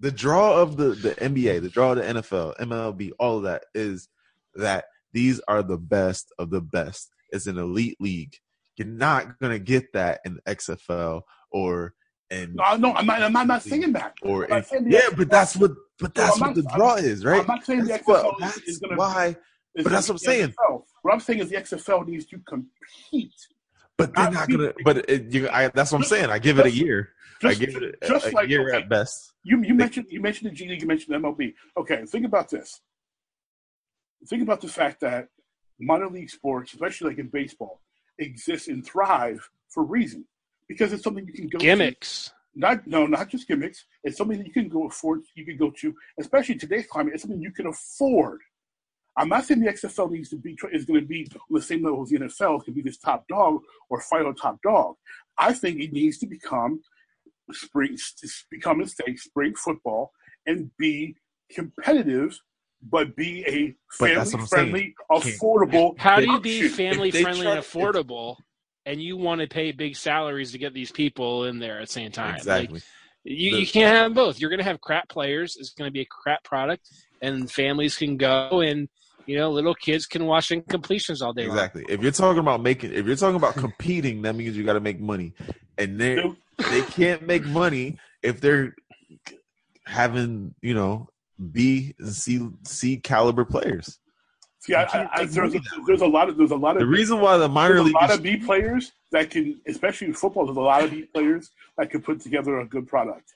The draw of the, the N B A, the draw of the N F L, M L B, all of that is that these are the best of the best. It's an elite league. You're not going to get that in the X F L or in no, no, I'm not. I'm not, not saying that. Or in, saying yeah, X F L. But that's what. But that's so what not, the draw I'm, is, right? I'm not saying that's the X F L what, is, is going to why. But that's what I'm saying. N F L. What I'm saying is the X F L needs to compete. But they're not going to. But it, you, I, that's what I'm saying. I give it a year. Just, I give it a, just a, a like, year okay. at best. You you mentioned you mentioned the G League. You mentioned the M L B. Okay, think about this. Think about the fact that minor league sports, especially like in baseball, exist and thrive for a reason because it's something you can go gimmicks. To. Not no, not just gimmicks. It's something that you can go afford. You can go to, especially in today's climate. It's something you can afford. I'm not saying the X F L needs to be is going to be on the same level as the N F L. It can be this top dog or fight on top dog. I think it needs to become spring, become a state spring football and be competitive, but be a family-friendly, affordable. How do you be family-friendly and affordable, and you want to pay big salaries to get these people in there at the same time? Exactly. Like, you, you can't have both. You're going to have crap players. It's going to be a crap product, and families can go and you know little kids can watch incompletions all day long. Exactly. If you're talking about making, if you're talking about competing, that means you got to make money, and they they can't make money if they're having you know. B and C C caliber players. See, I, I, I, there's, a, there's a lot of there's a lot of the reason why the minor league a lot of B players that can, especially in football, there's a lot of B players that can put together a good product.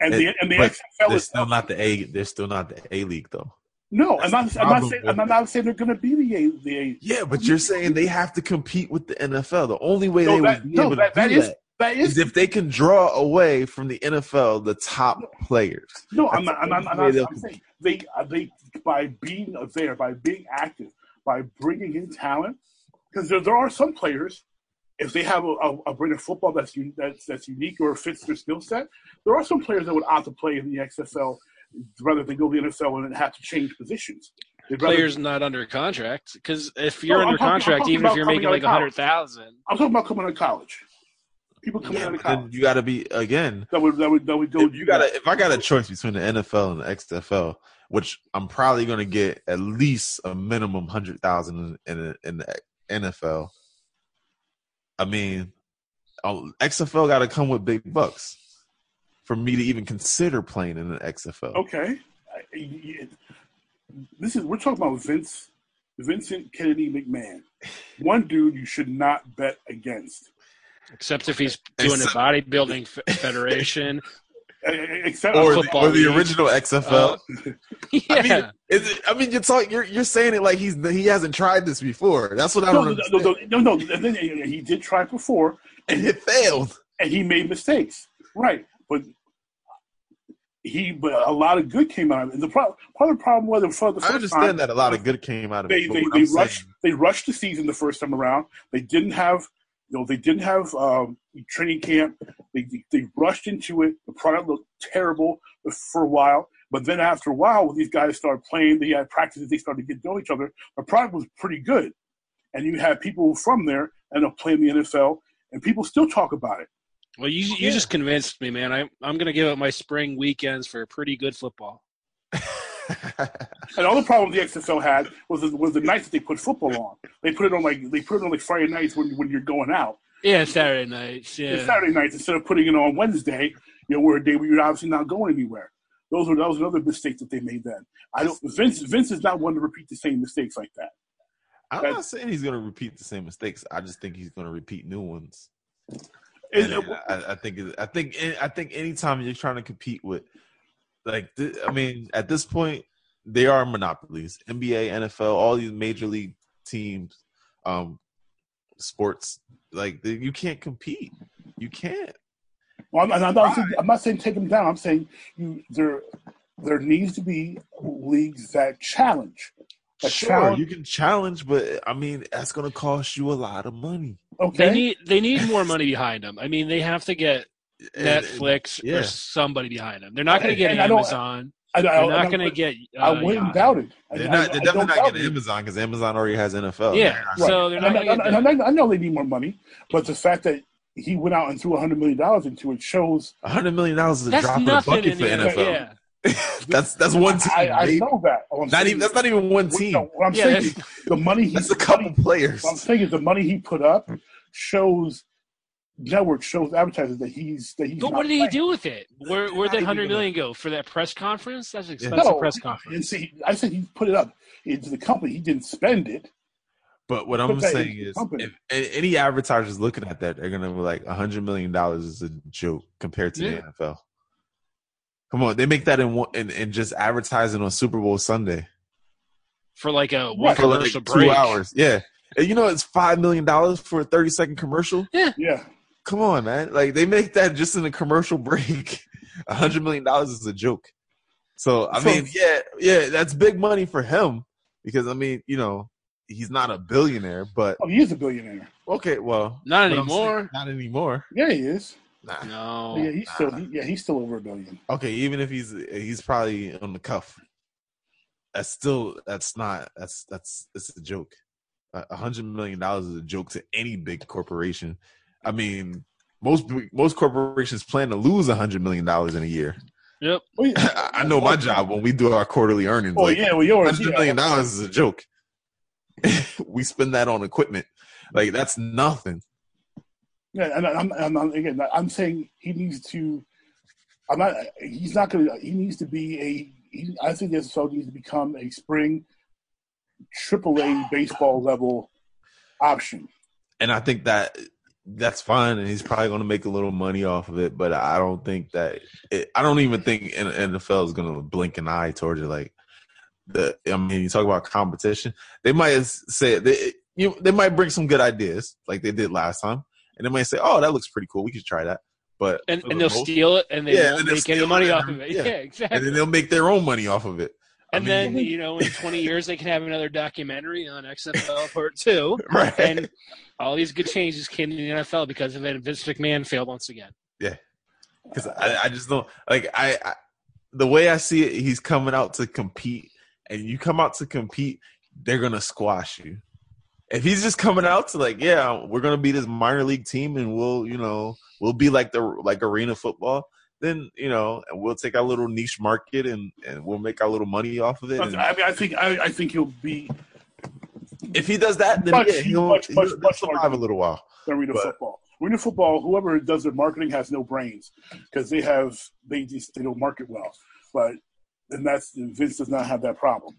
And it, the and the X F L is still not the A. They're still not the A league though. No, I'm not, I'm not saying I'm not saying they're going to be the A. The A. Yeah, but you're saying they have to compete with the N F L. The only way no, they that, would be no, able that, to do that. Is, that That is, is if they can draw away from the N F L the top no, players. No, I'm not. I'm not. I'm not I'm saying they they by being there, by being active, by bringing in talent, because there there are some players. If they have a, a, a brand of football that's that's that's unique or fits their skill set, there are some players that would opt to play in the X F L rather than go to the N F L and have to change positions. Players be, not under contract, because if you're no, under talking, contract, even if you're making like a hundred thousand, I'm talking about coming out of college. People coming yeah, out of college. You got to be again. That would that would that would go. If you got if I got a choice between the N F L and the X F L, which I'm probably going to get at least a minimum hundred thousand in, in the N F L. I mean, X F L got to come with big bucks for me to even consider playing in the X F L. Okay, this is we're talking about Vince, Vincent Kennedy McMahon, one dude you should not bet against. Except if he's doing except, a bodybuilding federation, except or, football the, or the original X F L. Uh, yeah. I mean, is it, I mean, you're talking, you're you're saying it like he's he hasn't tried this before. That's what I no, don't no, no, no, no, no. He did try before, and it failed, and he made mistakes, right? But he, but a lot of good came out of it. And the pro- part of the problem was, for the first I understand time, that a lot of good came out of they, it. They they, they rushed they rushed the season the first time around. They didn't have. You know, they didn't have um, training camp. They, they they rushed into it. The product looked terrible for a while. But then after a while, when these guys started playing, they had practices, they started to get to know each other. The product was pretty good. And you had people from there end up playing the N F L, and people still talk about it. Well, you you yeah. just convinced me, man. I, I'm going to give up my spring weekends for pretty good football. And all the problem the X F L had was the, was the nights that they put football on. They put it on like they put it on like Friday nights when when you're going out. Yeah, Saturday nights. Yeah, it's Saturday nights instead of putting it on Wednesday, you know, where a day where you're obviously not going anywhere. Those were that was another mistake that they made then. I don't. Vince Vince is not one to repeat the same mistakes like that. I'm That's, not saying he's going to repeat the same mistakes. I just think he's going to repeat new ones. It, it, I, I think I think I think anytime you're trying to compete with. Like, I mean, at this point, they are monopolies. N B A, N F L, all these major league teams, um, sports. Like, you can't compete. You can't. Well, I'm, I'm, not saying, I'm not saying take them down. I'm saying you there. There needs to be leagues that challenge. That sure, challenge. You can challenge, but I mean, that's going to cost you a lot of money. Okay. They need they need more money behind them. I mean, they have to get. Netflix and, and, yeah. or somebody behind them. They're not going to get Amazon. I, I, They're not going to get. Uh, I wouldn't doubt it. I, they're not, they're I, definitely I not getting Amazon because Amazon already has N F L. Yeah, right. So they're not. I, I, I, I know they need more money, but the fact that he went out and threw a hundred million dollars into it shows a hundred million dollars is a drop in the bucket for N F L. Yeah. that's that's one team. I, I know that. Oh, not even, that's not even one team. No, what I'm yeah, saying is the money. He, that's a couple players. What I'm saying is the money he put up shows. Network shows advertisers that he's that he's. But what did playing. He do with it? Where where did that hundred million go for that press conference? That's an expensive no, press conference. And see, I said he put it up into the company. He didn't spend it. But what I'm saying is, if any advertisers looking at that, they're gonna be like, a hundred million dollars is a joke compared to yeah. the N F L. Come on, they make that in one in, in just advertising on Super Bowl Sunday for like a one for like two break. hours. Yeah, and you know it's five million dollars for a thirty second commercial. Yeah, yeah. Come on, man. Like, they make that just in a commercial break. A hundred million dollars is a joke. So, I so, mean, yeah, yeah, that's big money for him. because, I mean, you know, he's not a billionaire, but – oh, he is a billionaire. Okay, well. Not anymore. Saying, not anymore. Yeah, he is. Nah. No. Yeah, he's nah. still he, yeah, he's still over a billion. Okay, even if he's he's probably on the cuff. That's still that's not that's that's it's a joke. A hundred million dollars is a joke to any big corporation. I mean, most most corporations plan to lose a hundred million dollars in a year. Yep. Well, yeah. I know my job when we do our quarterly earnings. Oh like, yeah, well yours. Hundred million dollars is a joke. We spend that on equipment. Like that's nothing. Yeah, and I'm, I'm, I'm again. I'm saying he needs to. I'm not. He's not going to. He needs to be a. He, I think this show needs to become a spring triple A baseball level option. And I think that that's fine. And he's probably going to make a little money off of it. But I don't think that. It, I don't even think N F L is going to blink an eye towards it. Like the. I mean, you talk about competition. They might say they. You. They might bring some good ideas like they did last time. And they might say, "Oh, that looks pretty cool. We could try that." But and, and they'll most, steal it, and they yeah, won't and make any money off of it. Yeah. yeah, exactly. And then they'll make their own money off of it. And I then mean, you know, in twenty years, they can have another documentary on X F L Part Two, right? And all these good changes came to the N F L because of it. And Vince McMahon failed once again. Yeah, because I, I just don't like I, I. The way I see it, he's coming out to compete, and you come out to compete, they're gonna squash you. If he's just coming out to like, yeah, we're gonna be this minor league team, and we'll, you know, we'll be like the like arena football. Then you know, and we'll take our little niche market, and, and we'll make our little money off of it. And, I mean, I think I, I think he'll be. If he does that, then much, yeah, he'll, much, he'll, much, he'll much survive a little while. Arena but, football, arena football. Whoever does their marketing has no brains because they have they just they don't market well. But and that's Vince does not have that problem.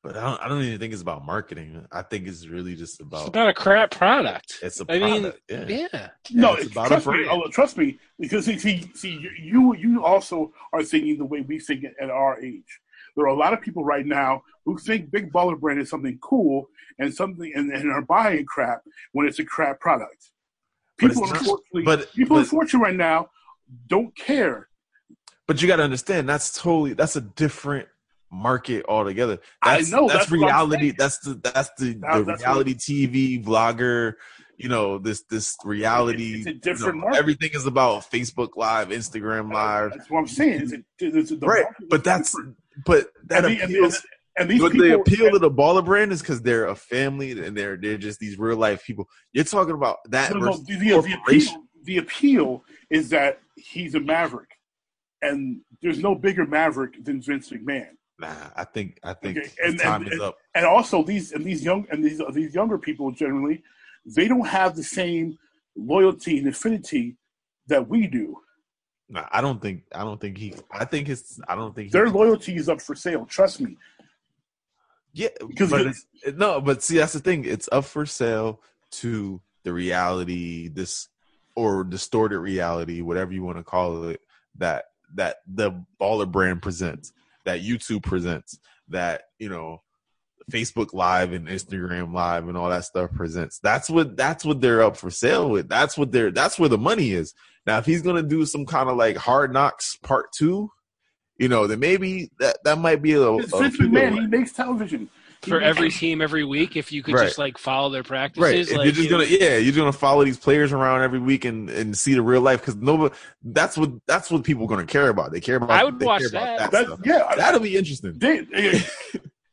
But I don't, I don't even think it's about marketing. I think it's really just about. It's not a crap product. It's a I product. Mean, yeah. yeah. No, it's about trust a brand. Me. Oh, trust me, because see, see, you, you also are thinking the way we think at our age. There are a lot of people right now who think Big Baller Brand is something cool and something, and, and are buying crap when it's a crap product. People, but unfortunately, not, but, people, but, unfortunately, right now don't care. But you got to understand, that's totally that's a different. Market altogether. That's, I know that's, that's reality. That's the that's the, that, the that's reality T V vlogger. You know this this reality. It's a different you know, market. Everything is about Facebook Live, Instagram Live. That's what I'm saying. It's a, it's a, the right, but that's different. But that and appeals. And, these, and these people, the appeal and, to the Baller Brand is because they're a family and they're they're just these real life people. You're talking about that. No, versus no, the, corporation. The, appeal, the appeal is that he's a maverick, and there's no bigger maverick than Vince McMahon. Nah, I think I think okay. and, time and, is up. And also these and these young and these these younger people generally, they don't have the same loyalty and affinity that we do. Nah, I don't think I don't think he. I think his. I don't think their he, loyalty is up for sale. Trust me. Yeah, because but it's, no, but see, that's the thing. It's up for sale to the reality, this or distorted reality, whatever you want to call it, that that the Baller Brand presents. That YouTube presents, that, you know, Facebook Live and Instagram Live and all that stuff presents. That's what that's what they're up for sale with. That's what they're that's where the money is. Now, if he's gonna do some kind of like Hard Knocks Part Two, you know, then maybe that, that might be a. a Vince McMahon, he makes television he for makes every television. Team every week. If you could right. just like follow their practices, right? Like, you're just you gonna know. yeah, you're gonna follow these players around every week and, and see the real life because nobody. That's what that's what people are gonna care about. They care about. I would watch that. That, that stuff. Yeah, that'll be interesting. They,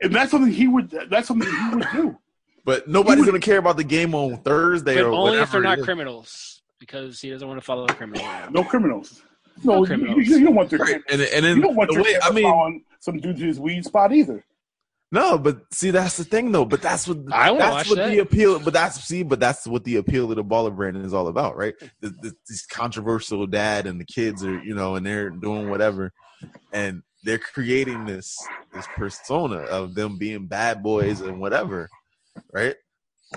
and that's something he would. That's something he would do. But nobody's would, gonna care about the game on Thursday. But or only if they're not criminals, because he doesn't want to follow a criminal. No criminals. No, no criminals. You, you don't want their right. and, and then you don't want the way, I mean, on some dude to his weed spot either. No, but see, that's the thing, though. But that's what I want to watch. That's what that. the appeal. But that's see, but that's what the appeal of the Baller Brand is all about, right? The, the, this controversial dad and the kids are, you know, and they're doing whatever, and they're creating this this persona of them being bad boys and whatever, right?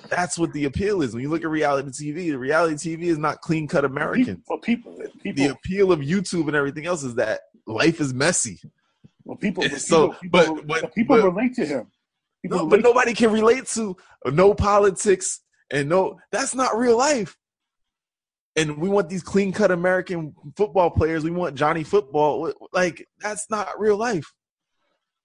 That's what the appeal is. When you look at reality T V, the reality T V is not clean cut American. Well, people, people, the appeal of YouTube and everything else is that life is messy. Well, people, people, so, people, but, but, people but, relate to him. People no, relate but nobody to him. Can relate to no politics and no. That's not real life. And we want these clean-cut American football players. We want Johnny Football. Like that's not real life.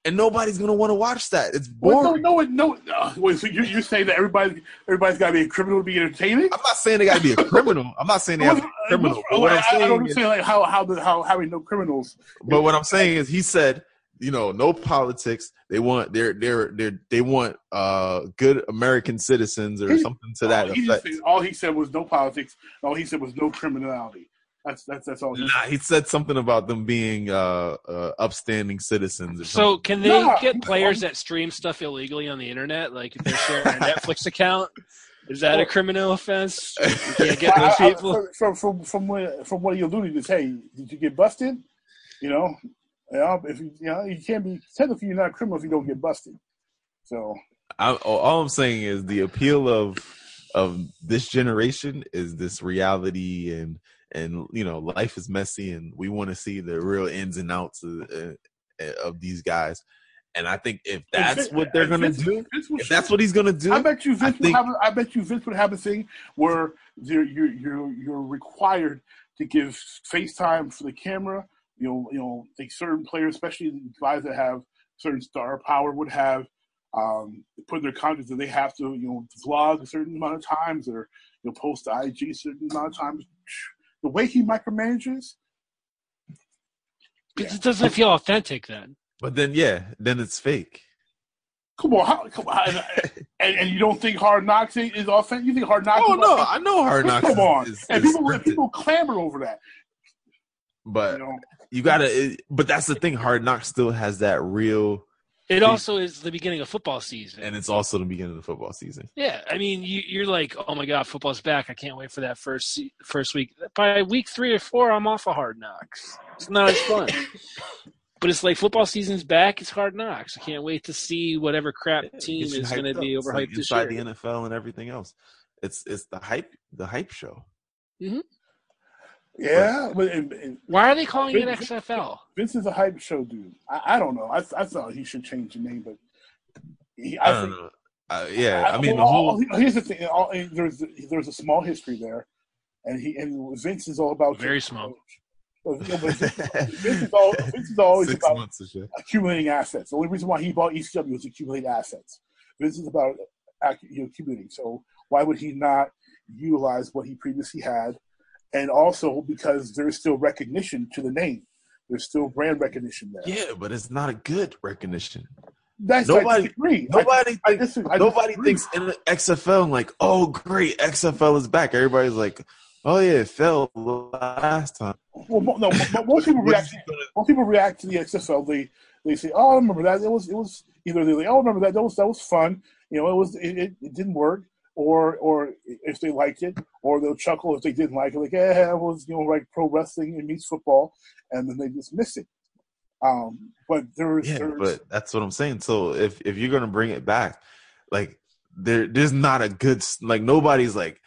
and nobody's gonna want to watch that. It's boring. No, no, no. no. Wait, so you you saying that everybody everybody's gotta be a criminal to be entertaining? I'm not saying they gotta be a criminal. I'm not saying they have to be a criminal. Well, I, I don't understand like how how the, how how we know criminals. But what I'm saying is, he said, you know, no politics. They want they're they're they they want uh good American citizens or he, something to that he effect. Just, all he said was no politics. All he said was no criminality. That's that's that's all. Nah, he said something about them being uh, uh, upstanding citizens. Or so something. Can they nah, get players that stream stuff illegally on the internet? Like if they're sharing a Netflix account, is that a criminal offense? You can't get those people. From from from what from what you alluded to, hey, did you get busted? You know, if you, you know, you can't be technically you're not a criminal if you don't get busted. So I, all I'm saying is the appeal of of this generation is this reality and. And, you know, life is messy and we want to see the real ins and outs of, uh, of these guys. And I think if that's Vince, what they're going to do, Vince if that's what he's going to do. I bet you Vince I would think, have a, I bet you Vince would have a thing where you're, you're, you're, you're required to give FaceTime for the camera. You know, you know, like certain players, especially guys that have certain star power would have um, put in their contracts that they have to, you know, vlog a certain amount of times or, you know, post to I G a certain amount of times. The way he micromanages, yeah. It doesn't feel authentic then. But then, yeah, then it's fake. Come on, how, come on. and, and you don't think Hard Knocks is authentic? You think Hard Knocks? Oh is no, authentic? I know Hard Knocks. Come on, is, is, and people is people clamor over that. But you, know? you gotta. It, but that's the thing. Hard Knocks still has that real. It also is the beginning of football season. And it's also the beginning of the football season. Yeah. I mean, you, you're like, oh, my God, football's back. I can't wait for that first first week. By week three or four, I'm off of Hard Knocks. It's not as fun. But it's like football season's back. It's Hard Knocks. I can't wait to see whatever crap team is going to be overhyped like this year. Inside the N F L and everything else. It's it's the hype the hype show. Mm-hmm. Yeah, but and, and why are they calling Vince, it X F L? Vince is a hype show dude. I, I don't know. I, I thought he should change the name, but he, I, I don't think, know. Uh, yeah, I, I mean, well, the whole all, here's the thing. All, there's there's a small history there, and he and Vince is all about very small. So, you know, Vince, Vince is all Vince is always Six about accumulating assets. The only reason why he bought E C W was to accumulate assets. Vince is about you know, accumulating. So why would he not utilize what he previously had? And also because there's still recognition to the name. There's still brand recognition there. Yeah, but it's not a good recognition. That's nobody, I disagree. Nobody, I, thinks, I disagree. Nobody thinks in the X F L, like, oh, great, X F L is back. Everybody's like, oh, yeah, it fell last time. Well, no, but most people react to, most people react to the X F L. They they say, oh, I remember that. It was, it was either they're like, oh, I remember that. That was, that was fun. You know, it was it, it, it didn't work. Or, or if they liked it, or they'll chuckle if they didn't like it, like, yeah, it was, you know, like pro wrestling and meets football, and then they just miss it. Um, but there's, yeah, there's... but that's what I'm saying. So if if you're gonna bring it back, like there there's not a good like nobody's like,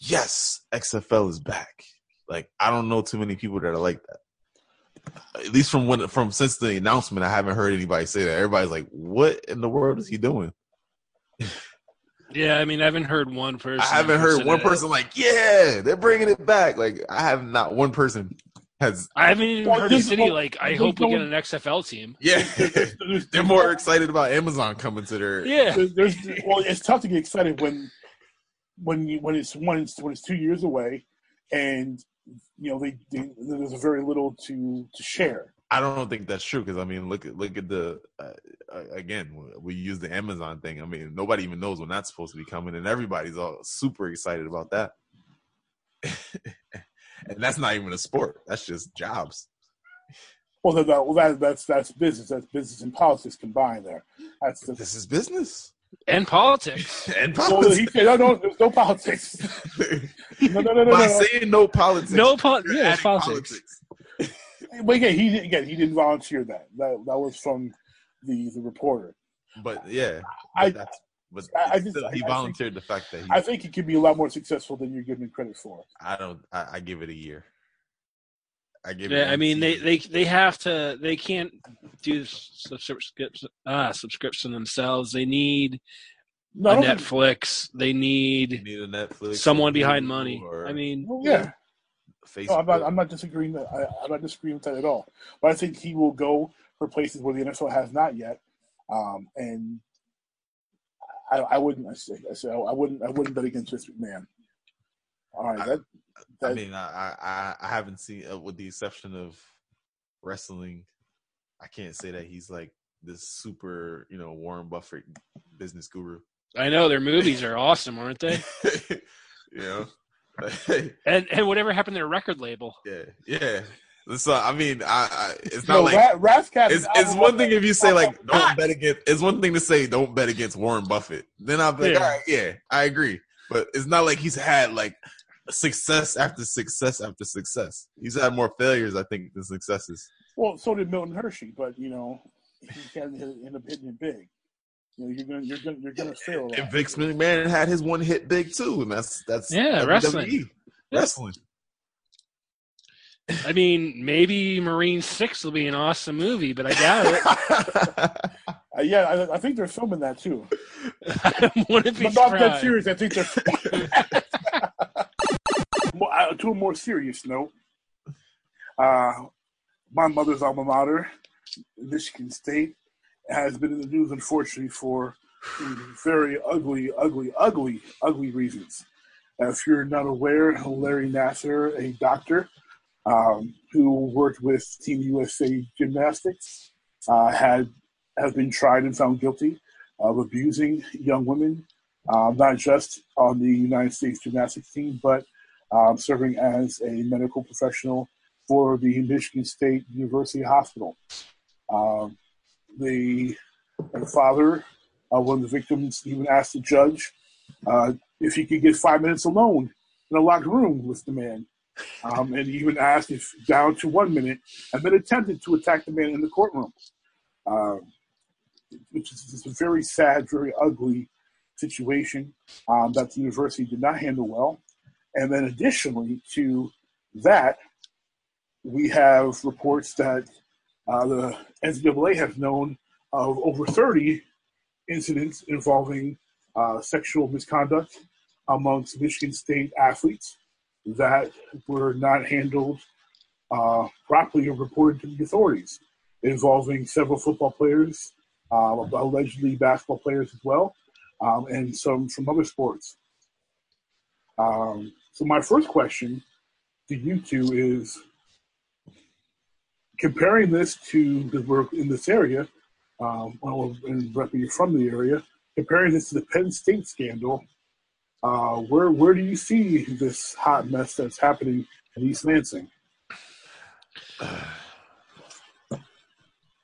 yes, X F L is back. Like I don't know too many people that are like that. At least from when from since the announcement, I haven't heard anybody say that. Everybody's like, what in the world is he doing? Yeah, I mean, I haven't heard one person. I haven't heard one person like, yeah, they're bringing it back. Like, I have not one person has. I haven't even well, heard a city well, like, I hope no, we get an X F L team. Yeah, they're more excited about Amazon coming to their. Yeah, there's, there's, well, it's tough to get excited when, when you when it's one when it's two years away, and you know they, they there's very little to to share. I don't think that's true because I mean, look at look at the uh, again. We use the Amazon thing. I mean, nobody even knows when that's supposed to be coming, and everybody's all super excited about that. And that's not even a sport. That's just jobs. Well, that, well, that, that's that's business. That's business and politics combined. There. That's the, this is business and politics and politics. Well, he said, no, no, there's no politics. no, no, no, no. By no, saying no politics, no po- yeah, politics. politics. But again, he didn't. Again, he didn't volunteer that. That that was from the, the reporter. But yeah, I. But that's, but I, I just, still, he I, volunteered I think, the fact that he. I think he could be a lot more successful than you're giving him credit for. I don't. I, I give it a year. I give. Yeah, it I mean, they, they they have to. They can't do subscription ah, subscription themselves. They need no, a Netflix. They need, they need a Netflix. Someone behind money. Or, I mean, well, yeah. face. No, I'm not. I'm not disagreeing that. I, I'm not disagreeing with that at all. But I think he will go for places where the N F L has not yet, um, and I, I wouldn't. I say, I say I wouldn't. I wouldn't bet against Vince McMahon. All right. That, that, I mean, I, I I haven't seen, uh, with the exception of wrestling, I can't say that he's like this super, you know, Warren Buffett business guru. I know their movies are awesome, aren't they? You know, and and whatever happened to their record label? Yeah, yeah. So I mean, I, I it's not no, like Ra- Rathcast it's, it's one thing if you say like don't not. bet against. It's one thing to say don't bet against Warren Buffett. Then I'll be like, yeah. All right, yeah, I agree. But it's not like he's had like success after success after success. He's had more failures, I think, than successes. Well, so did Milton Hershey, but you know, he can't end up hitting it big. You know, you're gonna, you're gonna, you're gonna fail. And Vince McMahon had his one hit big too, and that's that's yeah, W W E. wrestling. Wrestling. I mean, maybe Marine Six will be an awesome movie, but I doubt it. uh, yeah, I, I think they're filming that too. I wouldn't be surprised. But not that serious. I think they're well, uh, to a more serious note. Uh, my mother's alma mater, Michigan State, has been in the news, unfortunately, for very ugly, ugly, ugly, ugly reasons. If you're not aware, Larry Nassar, a doctor um, who worked with Team U S A Gymnastics, uh, had has been tried and found guilty of abusing young women, uh, not just on the United States gymnastics team, but um, serving as a medical professional for the Michigan State University Hospital. Um, The father of uh, one of the victims even asked the judge uh, if he could get five minutes alone in a locked room with the man. Um, and he even asked if down to one minute, and then attempted to attack the man in the courtroom, uh, which is a very sad, very ugly situation um, that the university did not handle well. And then additionally to that, we have reports that Uh, the N C double A has known of over thirty incidents involving uh, sexual misconduct amongst Michigan State athletes that were not handled uh, properly or reported to the authorities, involving several football players, uh, allegedly basketball players as well, um, and some from other sports. Um, so my first question to you two is, comparing this to, because we're in this area, um, and Brett, you're from the area, comparing this to the Penn State scandal, uh, where where do you see this hot mess that's happening in East Lansing?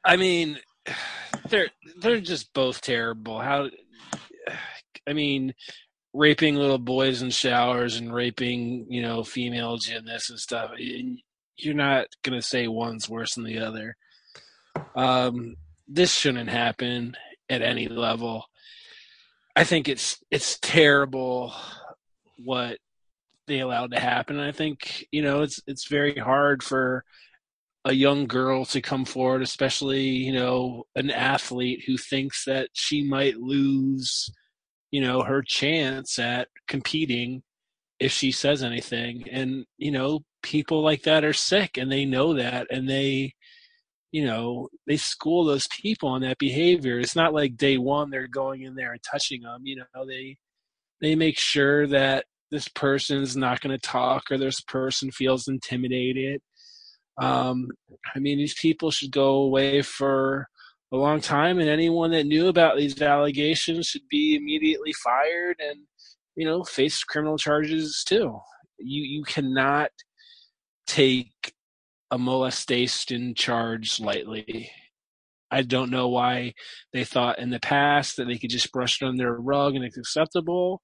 I mean, they're they're just both terrible. How? I mean, raping little boys in showers and raping, you know, female gymnasts and stuff. And, you're not going to say one's worse than the other. Um, this shouldn't happen at any level. I think it's it's terrible what they allowed to happen. I think, you know, it's it's very hard for a young girl to come forward, especially, you know, an athlete who thinks that she might lose, you know, her chance at competing if she says anything. And, you know, people like that are sick, and they know that, and they, you know, they school those people on that behavior. It's not like day one they're going in there and touching them. You know, they they make sure that this person's not going to talk, or this person feels intimidated. Um, I mean, these people should go away for a long time, and anyone that knew about these allegations should be immediately fired and, you know, face criminal charges too. You you cannot take a molestation charge lightly. I don't know why they thought in the past that they could just brush it under a rug and it's acceptable,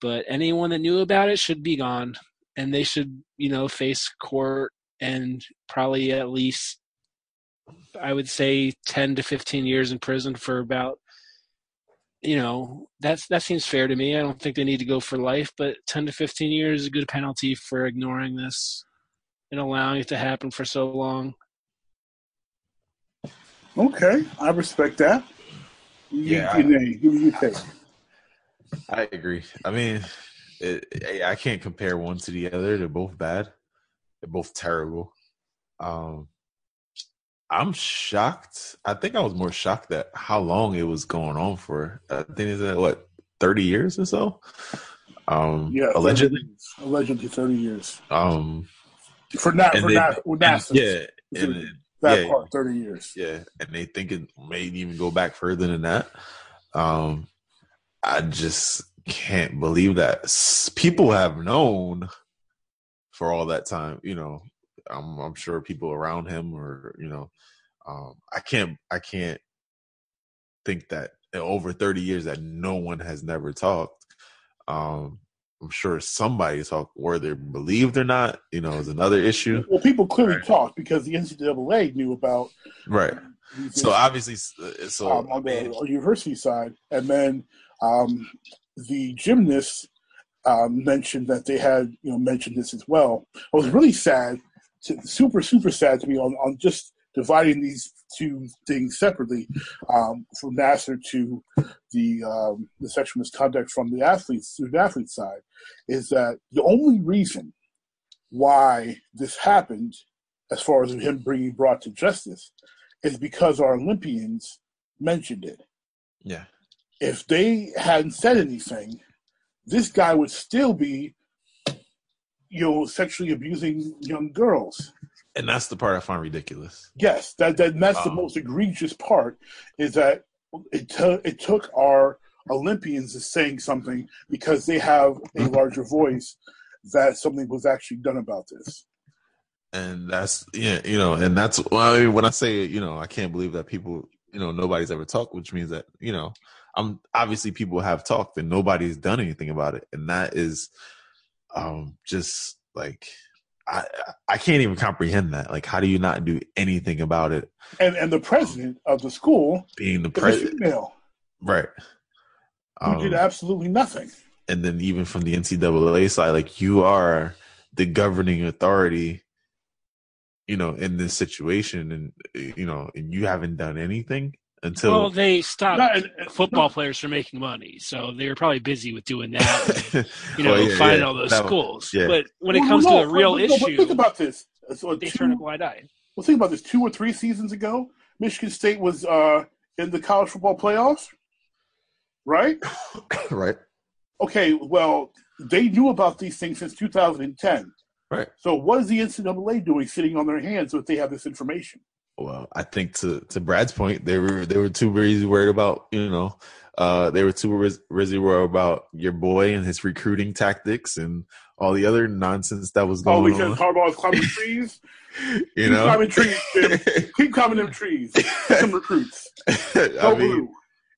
but anyone that knew about it should be gone, and they should, you know, face court and probably at least, I would say, ten to fifteen years in prison for about, you know, that's that seems fair to me. I don't think they need to go for life, but ten to fifteen years is a good penalty for ignoring this and allowing it to happen for so long. Okay, I respect that. Yeah, you, you, you, you take. I agree. I mean, it, I can't compare one to the other. They're both bad. They're both terrible. Um, I'm shocked. I think I was more shocked at how long it was going on for. I think it's at, what, thirty years or so? Um, yeah, allegedly. Allegedly thirty years. Um, for not, for they, not, for not. Yeah. And, that yeah, part, thirty years. Yeah, and they think it may even go back further than that. Um, I just can't believe that people have known for all that time. You know, I'm, I'm sure people around him, or you know, um, I can't, I can't think that over thirty years that no one has never talked. Um, I'm sure somebody talked, whether believed or not, you know, is another issue. Well, people clearly right. talked because the N C double A knew about right. So obviously, so um, on the university side, and then um, the gymnasts um, mentioned that they had, you know, mentioned this as well. It was really sad, to, super super sad to me on, on just dividing these two things separately, um, from Nassar to the um, the sexual misconduct from the athletes to the athlete side, is that the only reason why this happened, as far as him being brought to justice, is because our Olympians mentioned it. Yeah. If they hadn't said anything, this guy would still be, you know, sexually abusing young girls. And that's the part I find ridiculous. Yes, that, that that's um, the most egregious part, is that it t- it took our Olympians to saying something because they have a larger voice, that something was actually done about this. And that's, yeah, you know, and that's why, I mean, when I say, you know, I can't believe that people, you know, nobody's ever talked, which means that, you know, I'm obviously people have talked and nobody's done anything about it. And that is um, just like, I I can't even comprehend that. Like, how do you not do anything about it? And and the president of the school being the president, female, right? Who um, did absolutely nothing. And then even from the N C double A side, like, you are the governing authority, you know, in this situation, and you know, and you haven't done anything until well, they stopped not, football not, players from making money, so they were probably busy with doing that. And, you know, well, yeah, find yeah, all those schools. One, yeah. But when well, it comes no, to a real no, issue, no, think about this. So they two, turn a blind eye. Well, think about this. Two or three seasons ago, Michigan State was uh, in the college football playoffs, right? Right. Okay. Well, they knew about these things since two thousand ten. Right. So what is the N C double A doing sitting on their hands if they have this information? Well, I think to, to Brad's point, they were they were too busy worried about, you know, uh, they were too busy worried about your boy and his recruiting tactics and all the other nonsense that was going on. Oh, because Harbaugh's climbing trees? You Keep know? Climbing trees, Jim. Keep climbing them trees. Get some recruits. Go blue.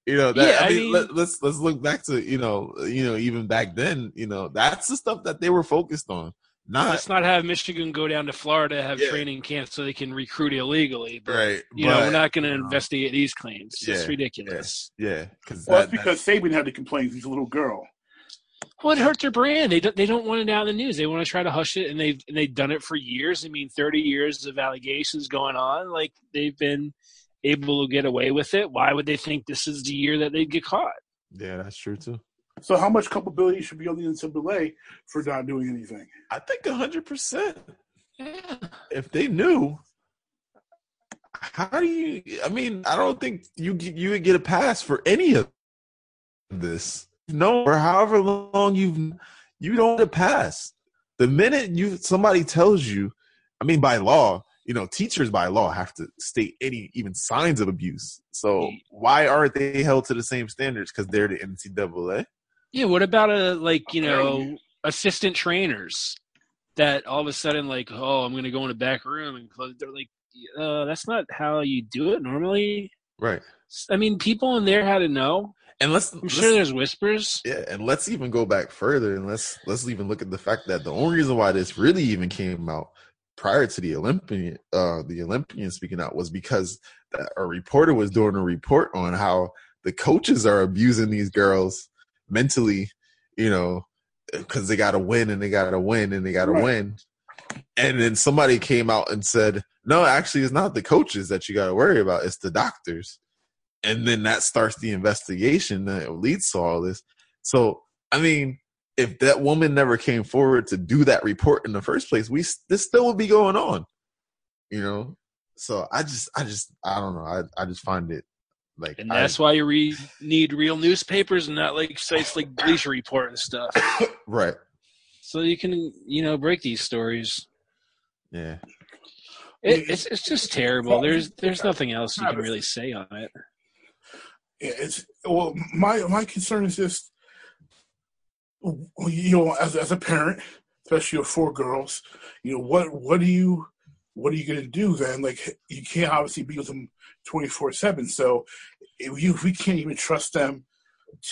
You know, that, yeah, I mean, I mean let, let's let's look back to, you know, you know, even back then, you know, that's the stuff that they were focused on. Not, Let's not have Michigan go down to Florida, have yeah. training camps so they can recruit illegally. But, right. you but, know, we're not going to investigate these claims. Yeah, it's ridiculous. Yeah. yeah well, that, that's because Saban had to complain. He's a little girl. Well, it hurts their brand. They don't, they don't want it out in the news. They want to try to hush it, and they've, and they've done it for years. I mean, thirty years of allegations going on. Like, they've been able to get away with it. Why would they think this is the year that they'd get caught? Yeah, that's true, too. So how much culpability should be on the N C double A for not doing anything? I think one hundred percent. Yeah. If they knew, how do you – I mean, I don't think you you would get a pass for any of this. No, or however long you've – you don't get a pass. The minute you somebody tells you – I mean, by law, you know, teachers by law have to state any even signs of abuse. So why aren't they held to the same standards? Because they're the N C double A. Yeah, what about, a like, you know, assistant trainers that all of a sudden, like, oh, I'm going to go in the back room and close. They're like, uh, that's not how you do it normally. Right. I mean, people in there had to know. And let's, I'm let's, sure there's whispers. Yeah, and let's even go back further, and let's let's even look at the fact that the only reason why this really even came out prior to the Olympian, uh, the Olympian speaking out was because a reporter was doing a report on how the coaches are abusing these girls. Mentally, you know, because they got to win and they got to win and they got to right. win. And then somebody came out and said, no, actually, it's not the coaches that you got to worry about. It's the doctors. And then that starts the investigation that leads to all this. So, I mean, if that woman never came forward to do that report in the first place, we this still would be going on, you know. So I just, I just, I don't know. I, I just find it like, and that's I, why you re- need real newspapers and not like sites like Bleacher Report and stuff, right? So you can, you know, break these stories. Yeah, it, it's it's just terrible. There's there's nothing else you can really say on it. It's well, my my concern is just. You know, as as a parent, especially with four girls, you know what what do you what are you going to do then? Like, you can't obviously be with them twenty-four seven. So if you if we can't even trust them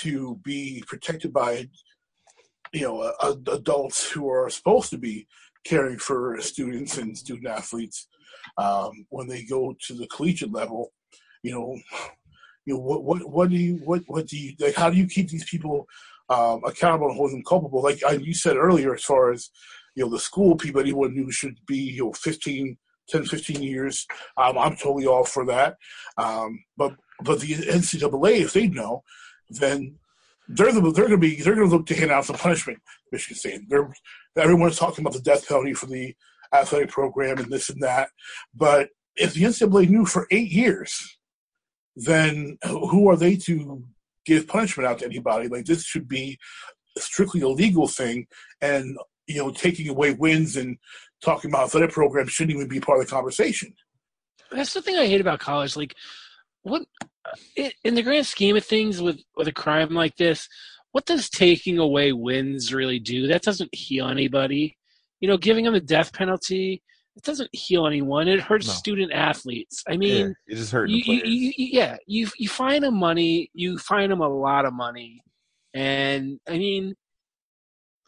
to be protected by, you know, a, a, adults who are supposed to be caring for students and student athletes um, when they go to the collegiate level, you know, you know what what what do you what what do you like? How do you keep these people Um, accountable and hold them culpable? Like I, you said earlier, as far as, you know, the school people, anyone who should be, you know, fifteen, ten, fifteen years, um, I'm totally all for that. Um, but but the N C double A, if they know, then they're they're going to be they're going to look to hand out some punishment. Michigan State, they're, everyone's talking about the death penalty for the athletic program and this and that. But if the N C double A knew for eight years, then who are they to give punishment out to anybody? Like, this should be strictly a legal thing, and, you know, taking away wins and talking about athletic programs shouldn't even be part of the conversation. That's the thing I hate about college. Like, what in the grand scheme of things with, with a crime like this, what does taking away wins really do? That doesn't heal anybody. You know, giving them the death penalty, it doesn't heal anyone. It hurts no. student athletes. I mean, yeah, it is hurting you, the you, you, yeah, you you find them money, you find them a lot of money, and I mean,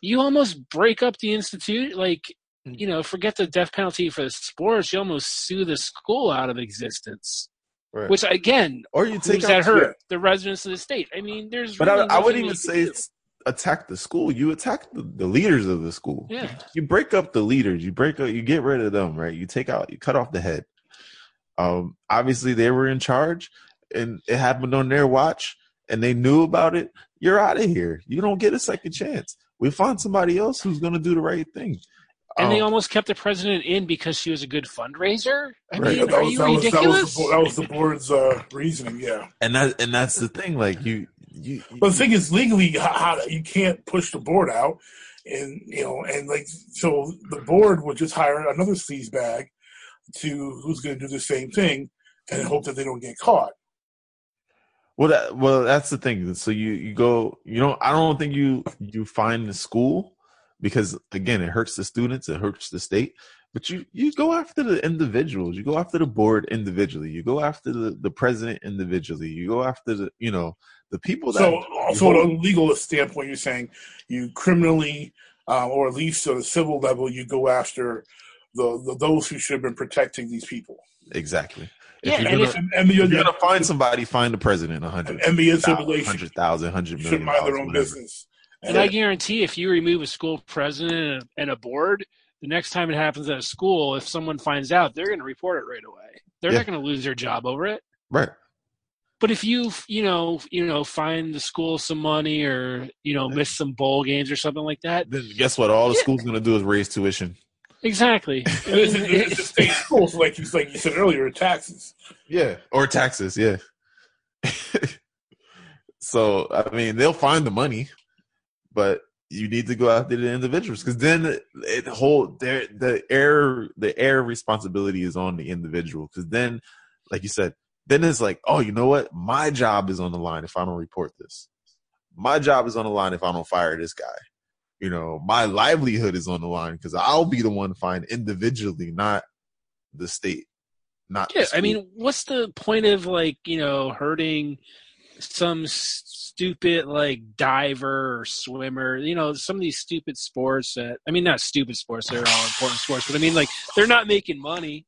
you almost break up the institute. Like, you know, forget the death penalty for the sports. You almost sue the school out of existence. Right. Which again, or you take that hurt yeah. the residents of the state. I mean, there's. But really I, I wouldn't even say do. it's. Attack the school. You attack the, the leaders of the school. Yeah. You break up the leaders. You break up. You get rid of them. Right. You take out. You cut off the head. Um. Obviously, they were in charge, and it happened on their watch, and they knew about it. You're out of here. You don't get a second chance. We find somebody else who's going to do the right thing. And um, they almost kept the president in because she was a good fundraiser. I right. mean, that are was, you that ridiculous? Was, that, was the, that was the board's uh, reasoning. Yeah. And that and that's the thing. Like you. You, you, but the thing is, legally, how, you can't push the board out, and you know, and like, so the board would just hire another sleazebag to who's going to do the same thing, and hope that they don't get caught. Well, that, well, that's the thing. So you, you go, you know, I don't think you you find the school because again, it hurts the students, it hurts the state. But you, you go after the individuals, you go after the board individually, you go after the, the president individually, you go after the, you know. The people that so, so on a legal standpoint, you're saying you criminally, uh, or at least on a civil level, you go after the, the those who should have been protecting these people. Exactly. Yeah, if you're and gonna, if, and if you're gonna find somebody, find the president. A hundred, and the hundred thousand, hundred million. Should mind their own whatever. Business. And, and I guarantee, if you remove a school president and a board, the next time it happens at a school, if someone finds out, they're going to report it right away. They're yeah. not going to lose their job over it. Right. But if you, you know, you know, find the school some money or, you know, miss some bowl games or something like that. Then guess what? All the yeah. school's going to do is raise tuition. Exactly. I mean, it's the state schools, like you, like you said earlier, taxes. Yeah, or taxes, yeah. So, I mean, they'll find the money, but you need to go after the individuals because then it whole the, the air the air responsibility is on the individual because then, like you said, then it's like, oh, you know what? My job is on the line if I don't report this. My job is on the line if I don't fire this guy. You know, my livelihood is on the line because I'll be the one fined individually, not the state. Not yeah, the I mean, what's the point of, like, you know, hurting some stupid, like, diver or swimmer? You know, some of these stupid sports that – I mean, not stupid sports. They're all important sports. But, I mean, like, they're not making money.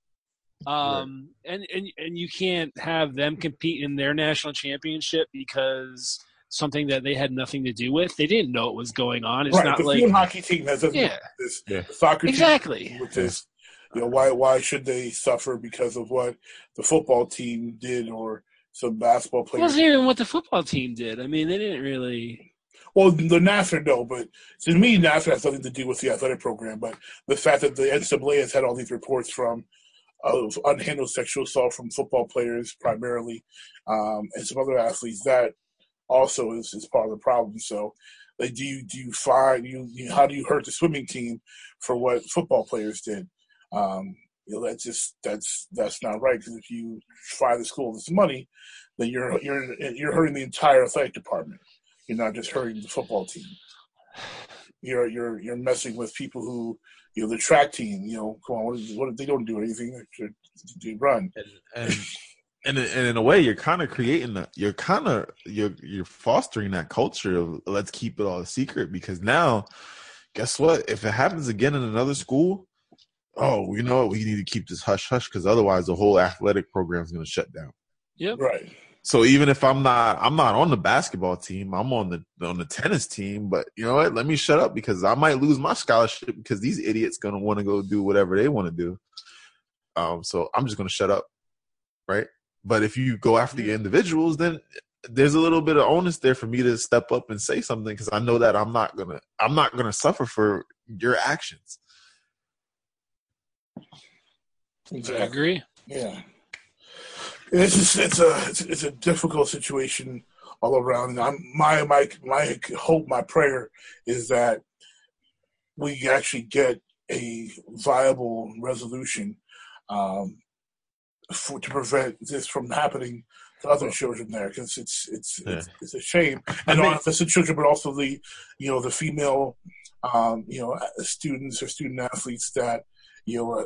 Um right. and, and and you can't have them compete in their national championship because something that they had nothing to do with. They didn't know it was going on. It's right. not the like the hockey team has nothing yeah. with this. Yeah. The soccer exactly. team with this. You know, why why should they suffer because of what the football team did or some basketball players? It wasn't even what the football team did. I mean, they didn't really. Well, the NAFTA, no, but to me, NAFTA has nothing to do with the athletic program, but the fact that the N C double A has had all these reports from of unhandled sexual assault from football players primarily um, and some other athletes, that also is, is part of the problem. So like, do you do you find you, you how do you hurt the swimming team for what football players did? Um, you know, that's just that's that's not right, because if you fine the school this money, then you're you're you're hurting the entire athletic department. You're not just hurting the football team. You're you're you're messing with people who, you know, the track team. You know, come on, what, is, what if they don't do anything? They run. And, and and in a way, you're kind of creating the, you're kind of you're you're fostering that culture of let's keep it all a secret, because now, guess what? If it happens again in another school, oh, you know what? We need to keep this hush hush, because otherwise the whole athletic program is going to shut down. Yep. Right. So even if I'm not, I'm not on the basketball team, I'm on the on the tennis team. But you know what? Let me shut up, because I might lose my scholarship because these idiots gonna want to go do whatever they want to do. Um, so I'm just gonna shut up, right? But if you go after the individuals, then there's a little bit of onus there for me to step up and say something, because I know that I'm not gonna, I'm not gonna suffer for your actions. I agree. Yeah. It's just, it's a it's, it's a difficult situation all around. And I'm, my my my hope, my prayer is that we actually get a viable resolution um, for, to prevent this from happening to other children there, because it's it's, yeah. it's it's a shame. And not just the children, but also the you know the female um, you know students or student athletes that you know uh,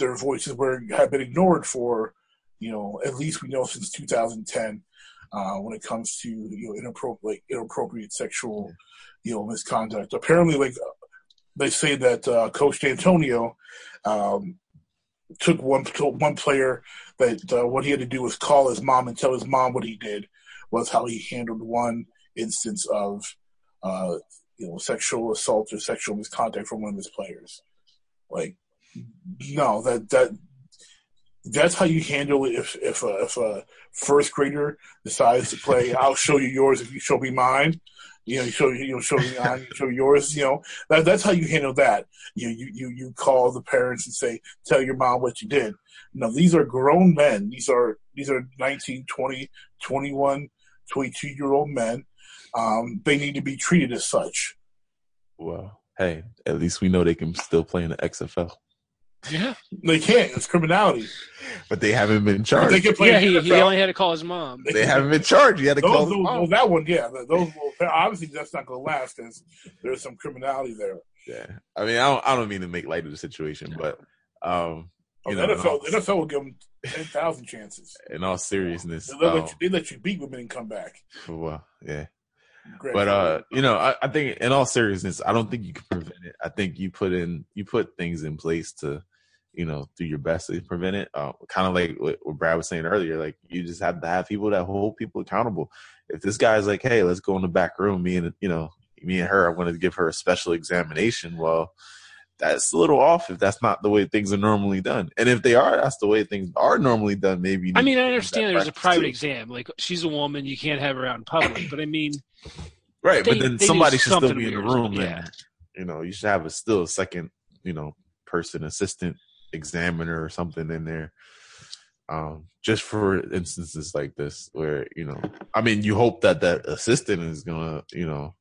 their voices were have been ignored for. You know, at least we know since two thousand ten, uh, when it comes to you know inappropriate, like, inappropriate sexual, you know, misconduct. Apparently, like they say that uh, Coach D'Antonio um, took one told one player that uh, what he had to do was call his mom and tell his mom what he did was how he handled one instance of uh, you know sexual assault or sexual misconduct from one of his players. Like, no, that that. That's how you handle it if if a, if a first grader decides to play. I'll show you yours if you show me mine. You know, you show you know, show me mine, you show yours. You know, that that's how you handle that. You you you you call the parents and say, tell your mom what you did. Now these are grown men. These are these are nineteen, twenty, twenty-one, twenty-two year old men. Um, they need to be treated as such. Well, hey, at least we know they can still play in the X F L. Yeah, they can't. It's criminality. But they haven't been charged. They can play yeah, he, he only had to call his mom. They, they haven't been charged. He had to those, call those, his mom. Well, that one, yeah. Those, well, obviously, that's not going to last because there's some criminality there. Yeah, I mean, I don't, I don't mean to make light of the situation, but um, you oh, know, N F L, N F L will give them ten thousand chances. In all seriousness, they let, um, you, let you beat women and come back. Well, yeah. Great. But uh, you know, I, I think in all seriousness, I don't think you can prevent it. I think you put in you put things in place to, you know, do your best to prevent it. Uh, kind of like what, what Brad was saying earlier, like you just have to have people that hold people accountable. If this guy's like, hey, let's go in the back room, me and you know, me and her, I want to give her a special examination. Well, that's a little off if that's not the way things are normally done. And if they are, that's the way things are normally done. Maybe I mean, I understand there's a private too. exam. Like she's a woman, you can't have her out in public. But I mean, right? They, but then somebody should still be in the room. Yeah. Then, you know, you should have a still second, you know, person, assistant examiner or something in there, um, just for instances like this where you know, I mean, you hope that that assistant is gonna, you know.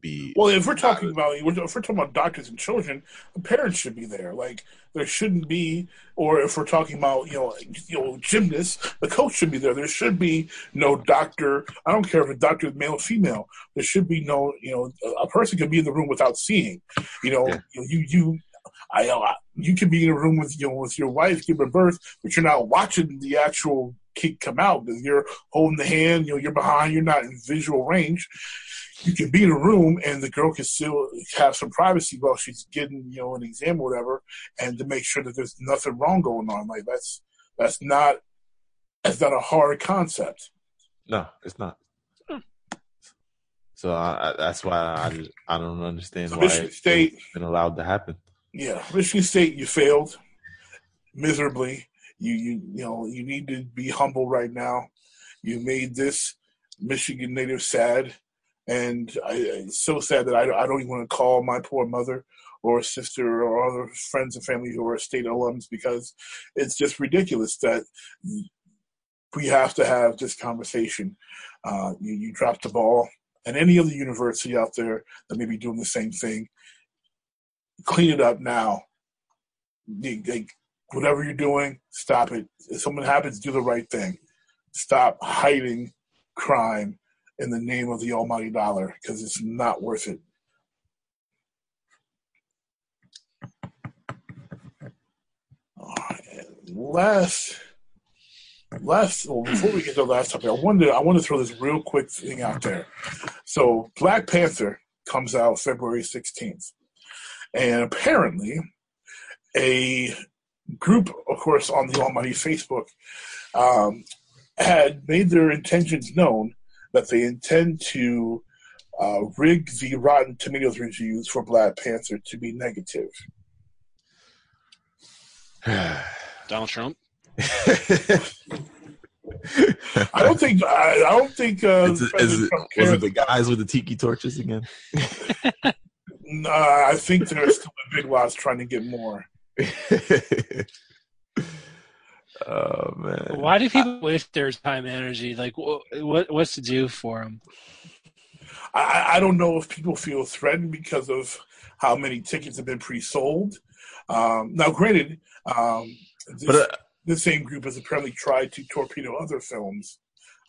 Be well, if we're talking about if we're talking about doctors and children, the parents should be there. Like there shouldn't be, or if we're talking about you know you know gymnasts, the coach should be there. There should be no doctor. I don't care if a doctor is male or female. There should be no you know a person could be in the room without seeing. You know yeah. you you I, I you could be in a room with you know, with your wife giving birth, but you're not watching the actual kid come out because you're holding the hand. You know you're behind. You're not in visual range. You can be in a room and the girl can still have some privacy while she's getting, you know, an exam or whatever, and to make sure that there's nothing wrong going on. Like that's that's not that's not a hard concept. No, it's not. Hmm. So I, I, that's why I just, I don't understand so why Michigan State, it's been allowed to happen. Yeah, Michigan State, you failed miserably. You you you know you need to be humble right now. You made this Michigan native sad. And I, it's so sad that I, I don't even want to call my poor mother or sister or other friends and family who are state alums, because it's just ridiculous that we have to have this conversation. Uh, you, you drop the ball. And any other university out there that may be doing the same thing, clean it up now. They, they, whatever you're doing, stop it. If something happens, do the right thing. Stop hiding crime in the name of the almighty dollar, because it's not worth it. Last, last. Well, before we get to the last topic, I wanted I want to throw this real quick thing out there. So, Black Panther comes out February sixteenth, and apparently, a group, of course, on the almighty Facebook, um, had made their intentions known that they intend to uh, rig the Rotten Tomatoes reviews for Black Panther to be negative. Donald Trump. I don't think. I, I don't think. Uh, is it, is it, was it the guys with the tiki torches again? No, I think there's still a big loss trying to get more. Oh man! Why do people waste their time and energy? Like, what? What's to do for them? I, I don't know if people feel threatened because of how many tickets have been pre-sold. Um, now, granted, um, this, but, uh, this same group has apparently tried to torpedo other films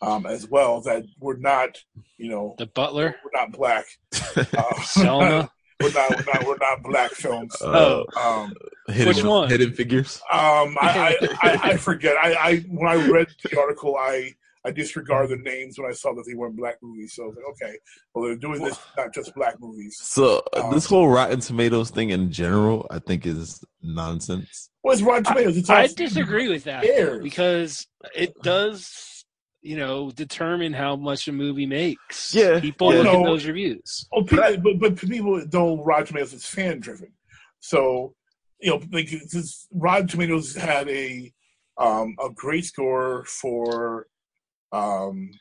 um, as well that were not, you know, The Butler, we're not black, uh, Selma, we're not, we're not, we're not black films. Oh, um, hidden, which one? Hidden Figures. Um, I, I, I, I forget. I, I when I read the article, I. I disregard the names when I saw that they weren't black movies. So I was like, okay, well, they're doing this, not just black movies. So um, this whole Rotten Tomatoes thing in general, I think is nonsense. Well, it's Rotten Tomatoes. It's I, I disagree with that though, because it does, you know, determine how much a movie makes. Yeah. People look know, at those reviews. Oh, people, but, but people don't Rotten Tomatoes is fan-driven. So, you know, like, this, Rotten Tomatoes had a um, a great score for Um,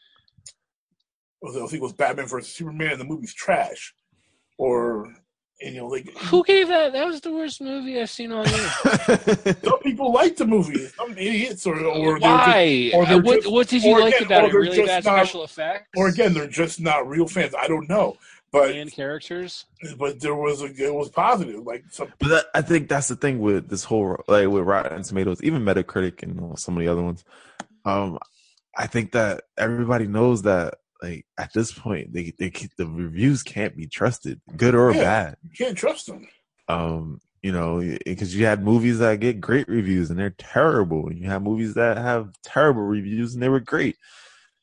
I think it was Batman versus Superman, and the movie's trash. Or, you know, like, who gave that? That was the worst movie I've seen all year. Some people like the movie. Some idiots, or or why? Just, or uh, what, just, what did you or, like again, about it? Really bad not, special effects? Or again, they're just not real fans. I don't know, but and characters. But there was a it was positive. Like, some, but that, I think that's the thing with this whole like with Rotten Tomatoes, even Metacritic, and some of the other ones. Um. I think that everybody knows that, like, at this point, they, they the reviews can't be trusted, good or yeah, bad. You can't trust them. Um, you know, because you had movies that get great reviews and they're terrible, and you have movies that have terrible reviews and they were great.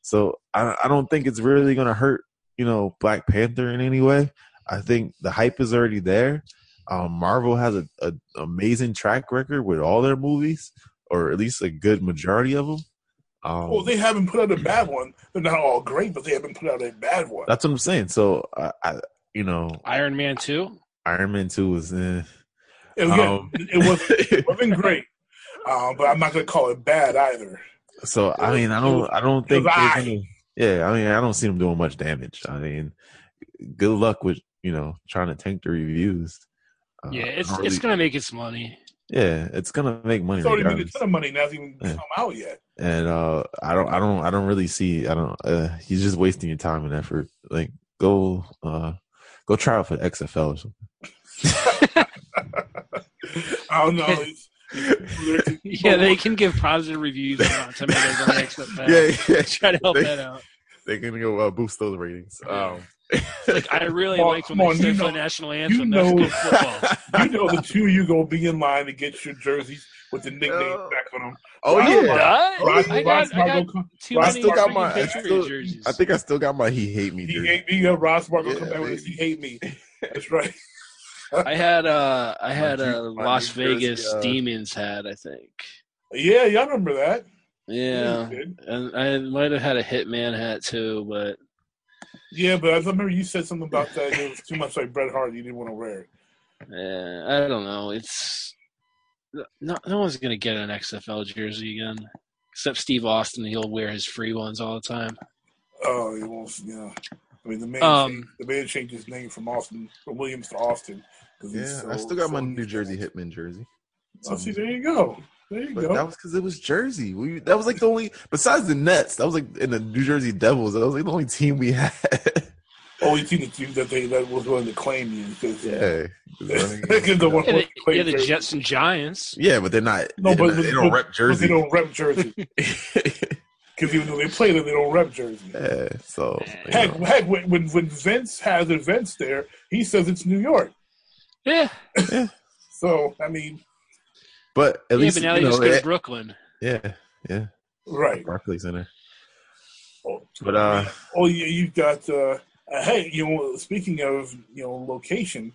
So I, I don't think it's really going to hurt, you know, Black Panther in any way. I think the hype is already there. Um, Marvel has a, a amazing track record with all their movies, or at least a good majority of them. Um, well, they haven't put out a bad one. They're not all great, but they haven't put out a bad one. That's what I'm saying. So, I, I you know, Iron Man two. Iron Man two was in. Eh. Um, it, it was it wasn't great, um, but I'm not gonna call it bad either. So I mean, I don't, I don't think. I, any, yeah, I mean, I don't see them doing much damage. I mean, good luck with you know trying to tank the reviews. Uh, yeah, it's really, it's gonna make its money. Yeah, it's gonna make money. It's already made a ton of money. It hasn't even yeah. come out yet. And uh, I don't, I don't, I don't really see. I don't. Uh, he's just wasting your time and effort. Like, go, uh, go try out for the X F L or something. I don't know. It's, it's yeah, they can give positive reviews on Tomatoes on X F L. Yeah, yeah. Try to help they, that out. They're gonna go uh, boost those ratings. Um, like I really oh, like when they say for the national anthem. You know, good football. You know the two you go be in line to get your jerseys with the nickname uh, back on them. Oh Ross, yeah, Ross, Ross, I got, Ross, I got two. I still got my. I, still, jerseys. I think I still got my. He hate me. He jersey. hate me. Yeah, Ross Barker yeah, come back with his, he hate me. That's right. I had uh, I had a uh, Las Vegas jersey, uh, Demons hat. I think. Yeah, yeah, I remember that. Yeah, yeah and I might have had a Hitman hat too, but. Yeah, but I remember you said something about that. It was too much like Bret Hart. You didn't want to wear it. Yeah, I don't know. It's no, no one's gonna get an X F L jersey again, except Steve Austin. He'll wear his free ones all the time. Oh, he won't. Yeah. I mean, the man um, changed, the man changed his name from Austin from Williams to Austin. Yeah, so, I still got so my New Jersey Hitman jersey. Oh, um, see, there you go. There you but go. That was because it was Jersey. We that was like the only besides the Nets. That was like in the New Jersey Devils. That was like the only team we had. Only team that, you, that they that was willing to claim you because yeah, the yeah, the Jets and Giants. Yeah, but they're not. No, they're but, not, but they don't but, rep Jersey. They don't rep Jersey. Because even though they play them, they don't rep Jersey. Yeah, so heck, heck, when when Vince has events there, he says it's New York. Yeah. yeah. So I mean. But at yeah, least but now you know, just go to Brooklyn. Yeah, yeah, right. Barclays Center. Oh, but uh, oh yeah, you've got uh, hey, you know, speaking of you know location,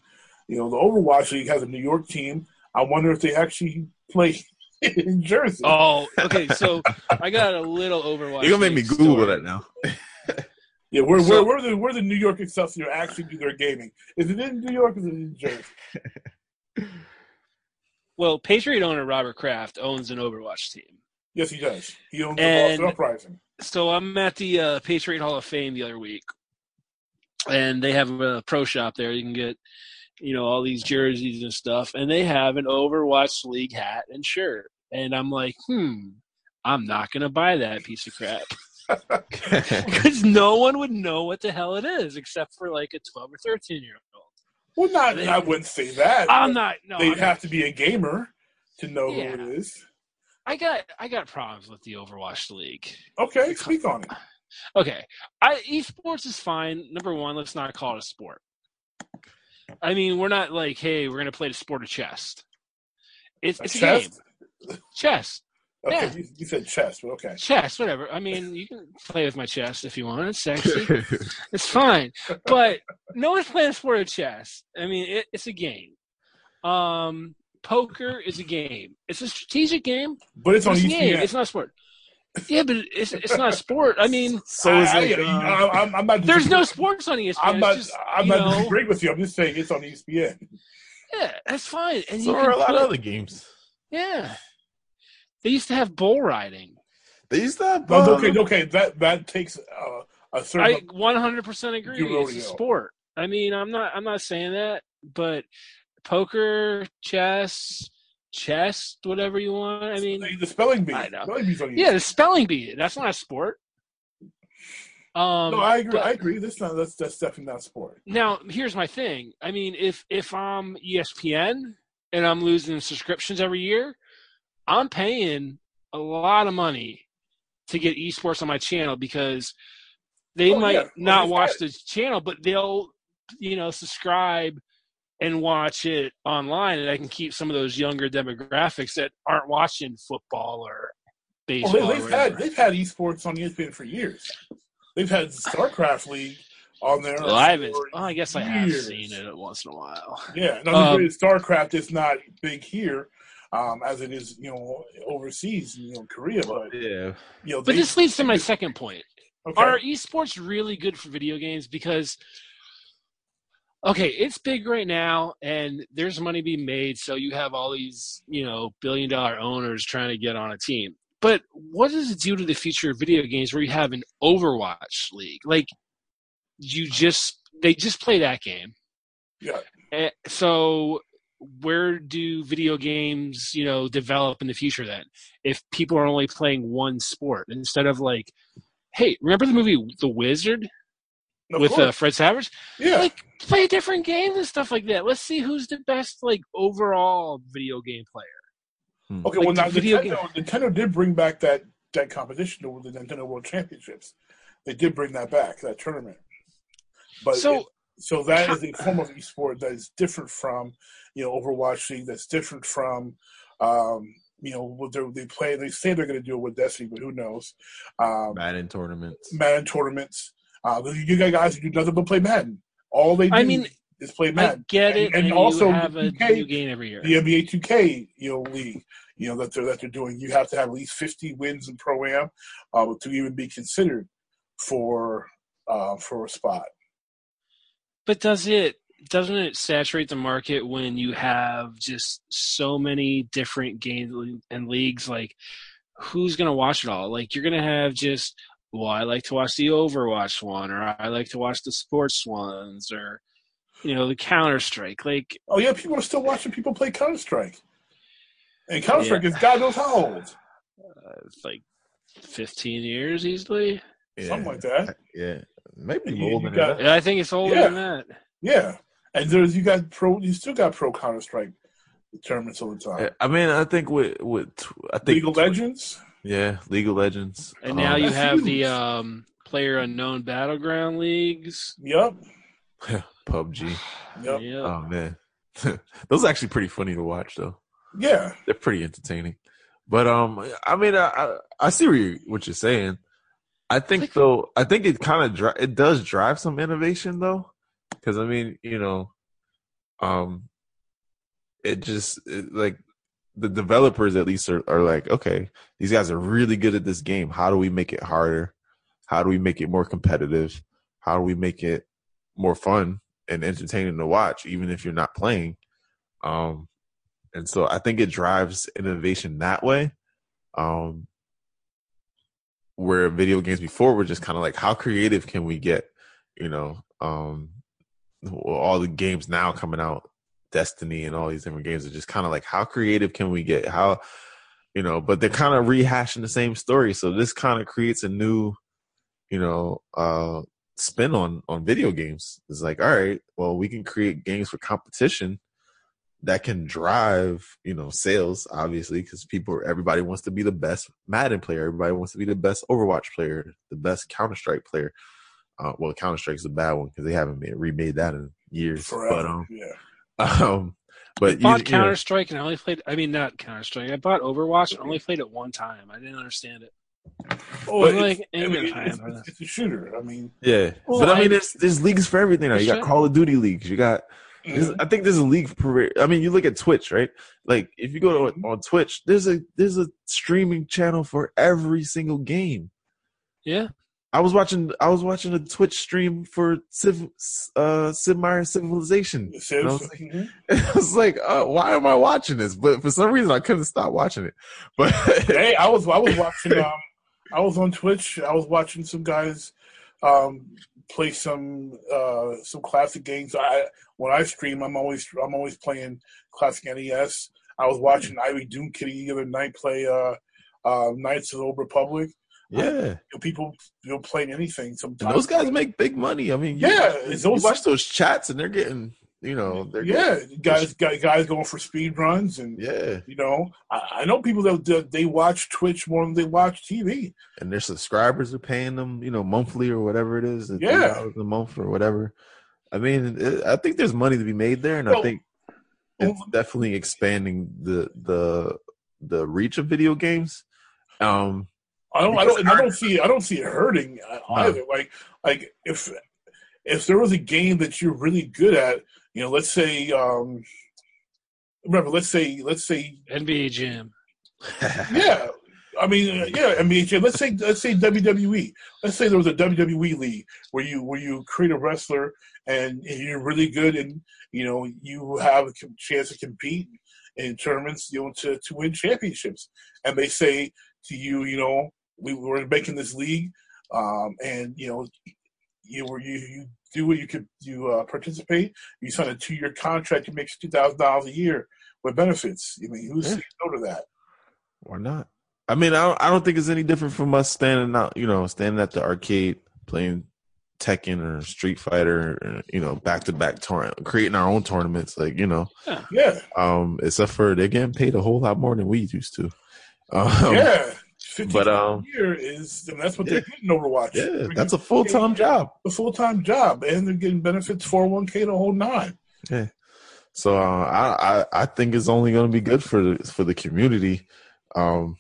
you know the Overwatch League has a New York team. I wonder if they actually play in Jersey. Oh, okay. So I got a little Overwatch. You're gonna make me Google story. that now. yeah, where where where the where the New York Excelsior actually do their gaming? Is it in New York or is it in Jersey? Well, Patriot owner Robert Kraft owns an Overwatch team. Yes, he does. He owns and the Boston Uprising. So I'm at the uh, Patriot Hall of Fame the other week, and they have a pro shop there. You can get, you know, all these jerseys and stuff, and they have an Overwatch League hat and shirt. And I'm like, hmm, I'm not going to buy that piece of crap because no one would know what the hell it is except for like a twelve or thirteen-year-old. Well, not. They, I wouldn't say that. I'm not. No, they'd I'm have not. to be a gamer to know yeah. who it is. I got. I got problems with the Overwatch League. Okay, speak on it. Okay, I, esports is fine. Number one, let's not call it a sport. I mean, we're not like, hey, we're gonna play the sport of chess. It's a it's chess? a game. Chess. Okay, yeah. you, you said chess, but okay. Chess, whatever. I mean, you can play with my chest if you want. It's sexy. It's fine. But no one's playing a sport of chess. I mean, it, it's a game. Um, poker is a game. It's a strategic game. But it's, it's on a game. It's not a sport. Yeah, but it's it's not a sport. I mean, so is I, it, I, uh, I, I'm not there's no sports on E S P N. I'm not, just, I'm not disagreeing with you. I'm just saying it's on E S P N. Yeah, that's fine. And so you are a lot play. of other games. Yeah. They used to have bull riding. They used to have bull riding. Okay, okay, that that takes uh, a certain. I one hundred percent agree. It's a sport. I mean, I'm not. I'm not saying that, but poker, chess, chess, whatever you want. I mean, the spelling bee. I know. Spelling yeah, the spelling bee. That's not a sport. Um, no, I agree. But, I agree. That's not. That's that's definitely not a sport. Now, here's my thing. I mean, if if I'm E S P N and I'm losing subscriptions every year. I'm paying a lot of money to get esports on my channel because they oh, might yeah. not well, watch the channel, but they'll, you know, subscribe and watch it online, and I can keep some of those younger demographics that aren't watching football or baseball. Well, they've, or had, they've had esports on E S P N for years. They've had StarCraft League on there. Well, I, well, I guess years. I have seen it once in a while. Yeah, no, um, StarCraft is not big here. Um, as it is, you know, overseas, you know, Korea. But, yeah. you know, but they, this leads to my second point. Okay. Are esports really good for video games? Because, okay, it's big right now, and there's money being made, so you have all these, you know, billion-dollar owners trying to get on a team. But what does it do to the future of video games where you have an Overwatch League? Like, you just – they just play that game. Yeah. And so – where do video games, you know, develop in the future then? If people are only playing one sport instead of like, hey, remember the movie The Wizard of with uh, Fred Savage? Yeah. Like, play different games and stuff like that. Let's see who's the best, like, overall video game player. Hmm. Okay, like, well, now Nintendo, game- Nintendo did bring back that, that competition over the Nintendo World Championships. They did bring that back, that tournament. But so... It- So that is a form of esport that is different from, you know, Overwatch League. That's different from, um, you know, what they play. They say they're going to do it with Destiny, but who knows? Um, Madden tournaments. Madden tournaments. Uh, you got guys who do nothing but play Madden. All they do I mean, is play Madden. I get it. And, and, and also, you have a U K, new game every year. The N B A two K, you know, league, you know that they're that they're doing. You have to have at least fifty wins in Pro Am uh, to even be considered for uh, for a spot. But does it doesn't it saturate the market when you have just so many different games and leagues? Like, who's going to watch it all? Like, you're going to have just well, I like to watch the Overwatch one, or I like to watch the sports ones, or, you know, the Counter-Strike. Like, oh, yeah, people are still watching people play Counter-Strike. And Counter-Strike yeah. is God knows how old. Uh, it's like fifteen years easily. Yeah. Something like that. Yeah. Maybe more than got, that. I think it's older yeah. than that. Yeah. And there's you got pro you still got pro Counter-Strike tournaments all the time. I mean, I think with with I think League of Legends? Yeah, League of Legends. And um, now you have huge. the um, Player Unknown Battleground Leagues. Yep. P U B G. Yep. yep. Oh man. Those are actually pretty funny to watch though. Yeah. They're pretty entertaining. But um I mean I I, I see what you're, what you're saying. I think though, I think it kind of dri- it does drive some innovation though, because I mean, you know, um, it just it, like the developers at least are, are like, okay, these guys are really good at this game. How do we make it harder? How do we make it more competitive? How do we make it more fun and entertaining to watch, even if you're not playing? Um, and so I think it drives innovation that way. Um. Where video games before were just kind of like, how creative can we get? You know, um, all the games now coming out, Destiny and all these different games are just kind of like, how creative can we get? How, you know, but they're kind of rehashing the same story. So this kind of creates a new, you know, uh, spin on, on video games. It's like, all right, well, we can create games for competition that can drive, you know, sales, obviously, because people, everybody wants to be the best Madden player. Everybody wants to be the best Overwatch player, the best Counter-Strike player. Uh, well, Counter-Strike's a bad one because they haven't made, remade that in years. Forever. But, um, yeah. um, but I bought you, Counter-Strike you know. and I only played – I mean, not Counter-Strike. I bought Overwatch and only played it one time. I didn't understand it. Oh, it's, like, I mean, it's, it's, it's a shooter. I mean – Yeah. Well, but, I, I mean, there's, there's leagues for everything now. You got Call of Duty leagues. You got – Mm-hmm. I think there's a league. Parade. I mean, you look at Twitch, right? Like, if you go to, on Twitch, there's a there's a streaming channel for every single game. Yeah, I was watching. I was watching a Twitch stream for Civ, uh, Sid Meier's Civilization. And I was like, mm-hmm. I was like uh, why am I watching this? But for some reason, I couldn't stop watching it. But hey, I was I was watching. Um, I was on Twitch. I was watching some guys. Um, play some uh, some classic games. I when I stream, I'm always I'm always playing classic N E S. I was watching mm-hmm. Ivy Doom Kitty the other night play uh, uh, Knights of the Old Republic. Yeah, I, you know, people you know, playing anything. Sometimes and those guys make big money. I mean, you, yeah, you, those, you watch those chats and they're getting you know they're yeah getting, guys guys going for speed runs and yeah you know I, I know people that they watch Twitch more than they watch T V and their subscribers are paying them you know monthly or whatever it is yeah a month or whatever. I mean it, I think there's money to be made there and well, I think it's well, definitely expanding the the the reach of video games. Um, I don't I don't I don't see I don't see it hurting either. No. Like like if if there was a game that you're really good at. You know, let's say, um, remember, let's say, let's say N B A Jam. yeah, I mean, yeah, N B A Jam. Let's say, let's say W W E. Let's say there was a W W E league where you where you create a wrestler and you're really good, and you know you have a chance to compete in tournaments, you know, to to win championships. And they say to you, you know, we we're making this league, um, and you know, you were you. you do what you could you uh, participate. You sign a two-year contract. You make two thousand dollars a year with benefits. I mean, who's yeah. saying no to that? Or not? I mean, I don't, I don't think it's any different from us standing out. You know, standing at the arcade playing Tekken or Street Fighter. Or, you know, back-to-back tournament, creating our own tournaments. Like you know, yeah. yeah. Um, except for they're getting paid a whole lot more than we used to. Um, yeah. But um, year is and that's what yeah, they're getting Overwatch. Yeah, getting, that's a full time job. A full time job, and they're getting benefits, four oh one k, the whole nine. Yeah. So uh, I, I I think it's only going to be good for the, for the community. Um,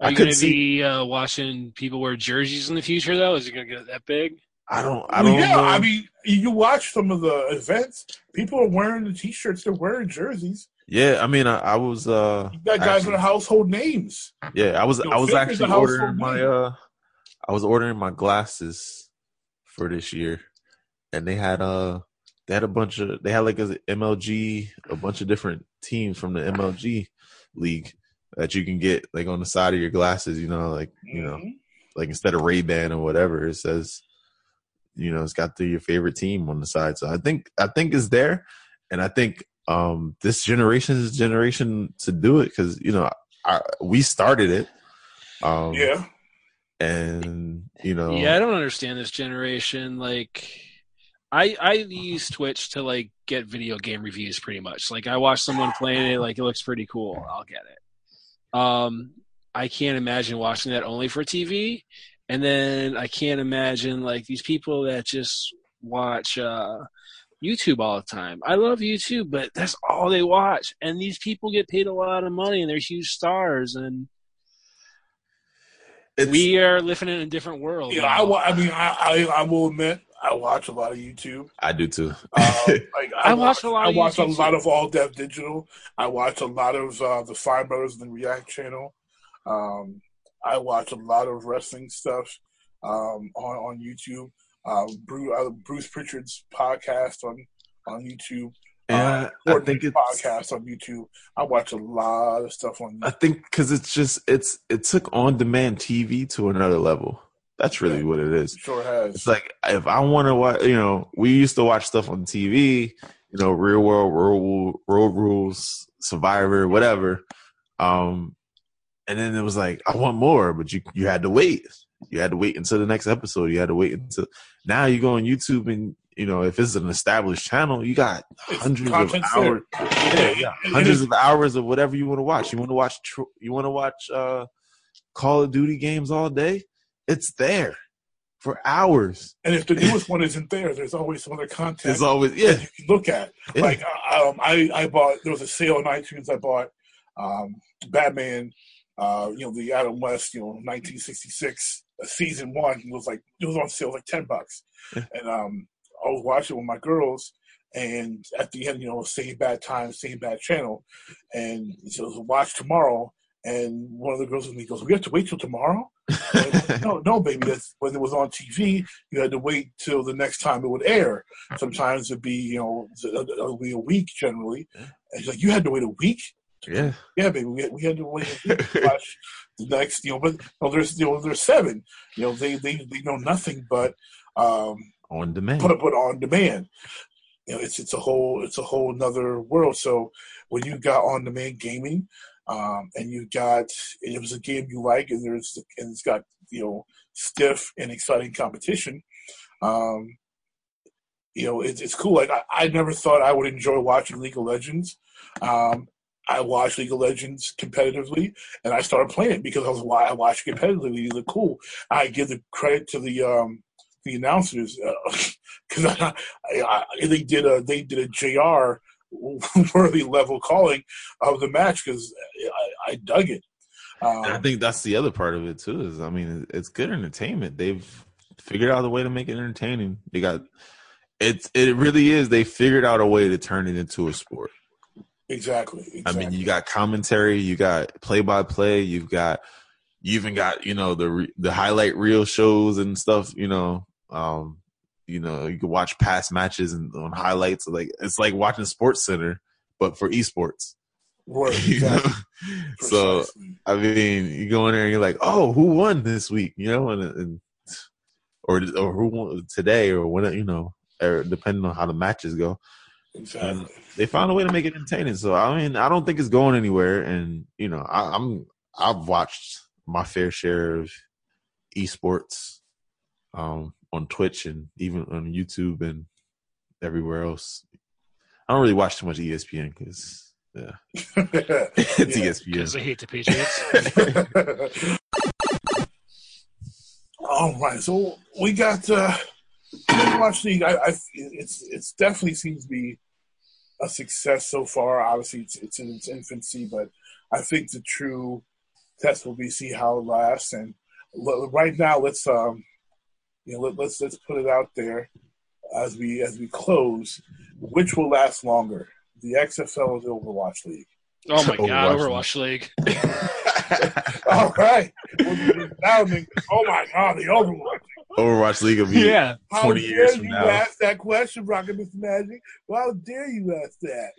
Are I you going to be uh, watching people wear jerseys in the future though? Is it going to get that big? I don't. I don't. Well, yeah, know. I mean, you watch some of the events. People are wearing the t-shirts. They're wearing jerseys. Yeah, I mean, I, I was. Uh, you got guys actually, with household names. Yeah, I was. Yo, I was actually ordering my. Uh, I was ordering my glasses for this year, and they had uh they had a bunch of they had like a M L G, a bunch of different teams from the M L G league that you can get like on the side of your glasses. You know, like you know, like instead of Ray-Ban or whatever, it says, you know, it's got the, your favorite team on the side. So I think I think it's there, and I think um, this generation is a generation to do it because, you know, I, we started it. Um, yeah. And, you know. Yeah, I don't understand this generation. Like, I I use Twitch to, like, get video game reviews pretty much. Like, I watch someone playing it, like, it looks pretty cool. I'll get it. Um, I can't imagine watching that only for T V. And then I can't imagine, like, these people that just watch uh, YouTube all the time. I love YouTube, but that's all they watch. And these people get paid a lot of money, and they're huge stars. And it's, we are living in a different world. Yeah, I, I mean, I, I, I will admit, I watch a lot of YouTube. I do, too. uh, like, I, I watch, watch a lot I of watch YouTube a lot too. Of All Dev Digital. I watch a lot of uh, the Fine Brothers and the React channel. Um I watch a lot of wrestling stuff um, on on YouTube. Uh, Bruce, uh, Bruce Pritchard's podcast on on YouTube. Yeah, uh, I think it's podcast on YouTube. I watch a lot of stuff on YouTube. I think because it's just it's it took on demand T V to another level. That's really yeah, what it is. It sure has. It's like if I want to watch, you know, we used to watch stuff on T V. You know, Real World, Road, Road Rules, Survivor, whatever. Um, And then it was like, I want more, but you you had to wait. You had to wait until the next episode. You had to wait until now. You go on YouTube, and you know if it's an established channel, you got hundreds of hours, yeah, yeah, hundreds of hours of whatever you want to watch. You want to watch, you want to watch uh, Call of Duty games all day. It's there for hours. And if the newest one isn't there, there's always some other content. There's always yeah. that you can look at. Yeah. Like um, I I bought there was a sale on iTunes. I bought um, Batman. Uh, you know, the Adam West, you know, nineteen sixty-six uh, season one was like, it was on sale like ten bucks. Yeah. And um, I was watching with my girls, and at the end, you know, same bad time, same bad channel. And so it was watch tomorrow. And one of the girls with me goes, we have to wait till tomorrow? Like, no, no, baby. That's when it was on T V, you had to wait till the next time it would air. Sometimes it'd be, you know, it'd be a week generally. And she's like, you had to wait a week? Yeah, yeah, baby. We had, we had to wait to watch the next, you know. But no, there's, you know, there's seven. You know, they they, they know nothing but um, on demand. Put put on demand. You know, it's it's a whole it's a whole another world. So when you got on demand gaming, um, and you got and it was a game you like, and there's and it's got you know stiff and exciting competition. Um, you know, it's it's cool. Like I, I never thought I would enjoy watching League of Legends. Um, I watched League of Legends competitively, and I started playing it because I was why I watched competitively. It was cool. I give the credit to the um, the announcers because uh, they did a they did a J R worthy level calling of the match because I, I dug it. Um, and I think that's the other part of it too. Is I mean, it's good entertainment. They've figured out a way to make it entertaining. They got it's it really is. They figured out a way to turn it into a sport. Exactly, exactly. I mean, you got commentary, you got play-by-play, you've got, you even got, you know, the re- the highlight reel shows and stuff. You know, um, you know, you can watch past matches and on highlights. Like it's like watching Sports Center, but for esports. Right. Exactly. So I mean, you go in there and you're like, oh, who won this week? You know, and, and or or who won today or when you know, or depending on how the matches go. Exactly. And they found a way to make it entertaining. So I mean, I don't think it's going anywhere. And you know, I, I'm I've watched my fair share of esports um, on Twitch and even on YouTube and everywhere else. I don't really watch too much E S P N because yeah, it's yeah. E S P N. Because I hate the Patriots. All right, so we got. Uh... Watch League, I, I, it's it's definitely seems to be a success so far. Obviously, it's, it's in its infancy, but I think the true test will be see how it lasts. And l- right now, let's um, you know, let, let's let's put it out there as we as we close. Which will last longer, the X F L or the Overwatch League? Oh my Overwatch God, Overwatch League! League. All right, oh my God, the Overwatch League. Overwatch League will be yeah. twenty years from now. How dare you ask that question, Rockin' Mister Magic? Well, how dare you ask that?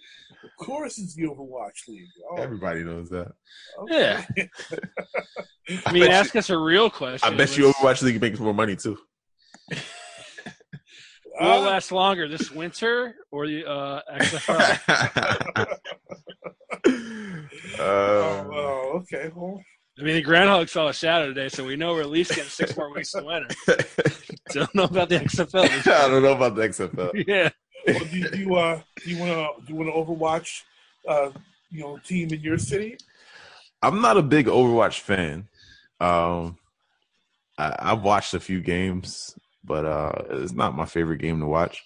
Of course it's the Overwatch League. Oh. Everybody knows that. Okay. Yeah. I mean, I ask you, us a real question. I bet was... you Overwatch League makes more money, too. Will uh, last longer this winter or the uh, X F L? uh, oh, oh, okay. Well, I mean, the groundhog saw a shadow today, so we know we're at least getting six more weeks to winter. Don't know about the X F L. I don't know about the X F L. Yeah. Well, do, do you uh, do you want to do you want to Overwatch, uh, you know, team in your city? I'm not a big Overwatch fan. Um, I, I've watched a few games. But uh, it's not my favorite game to watch.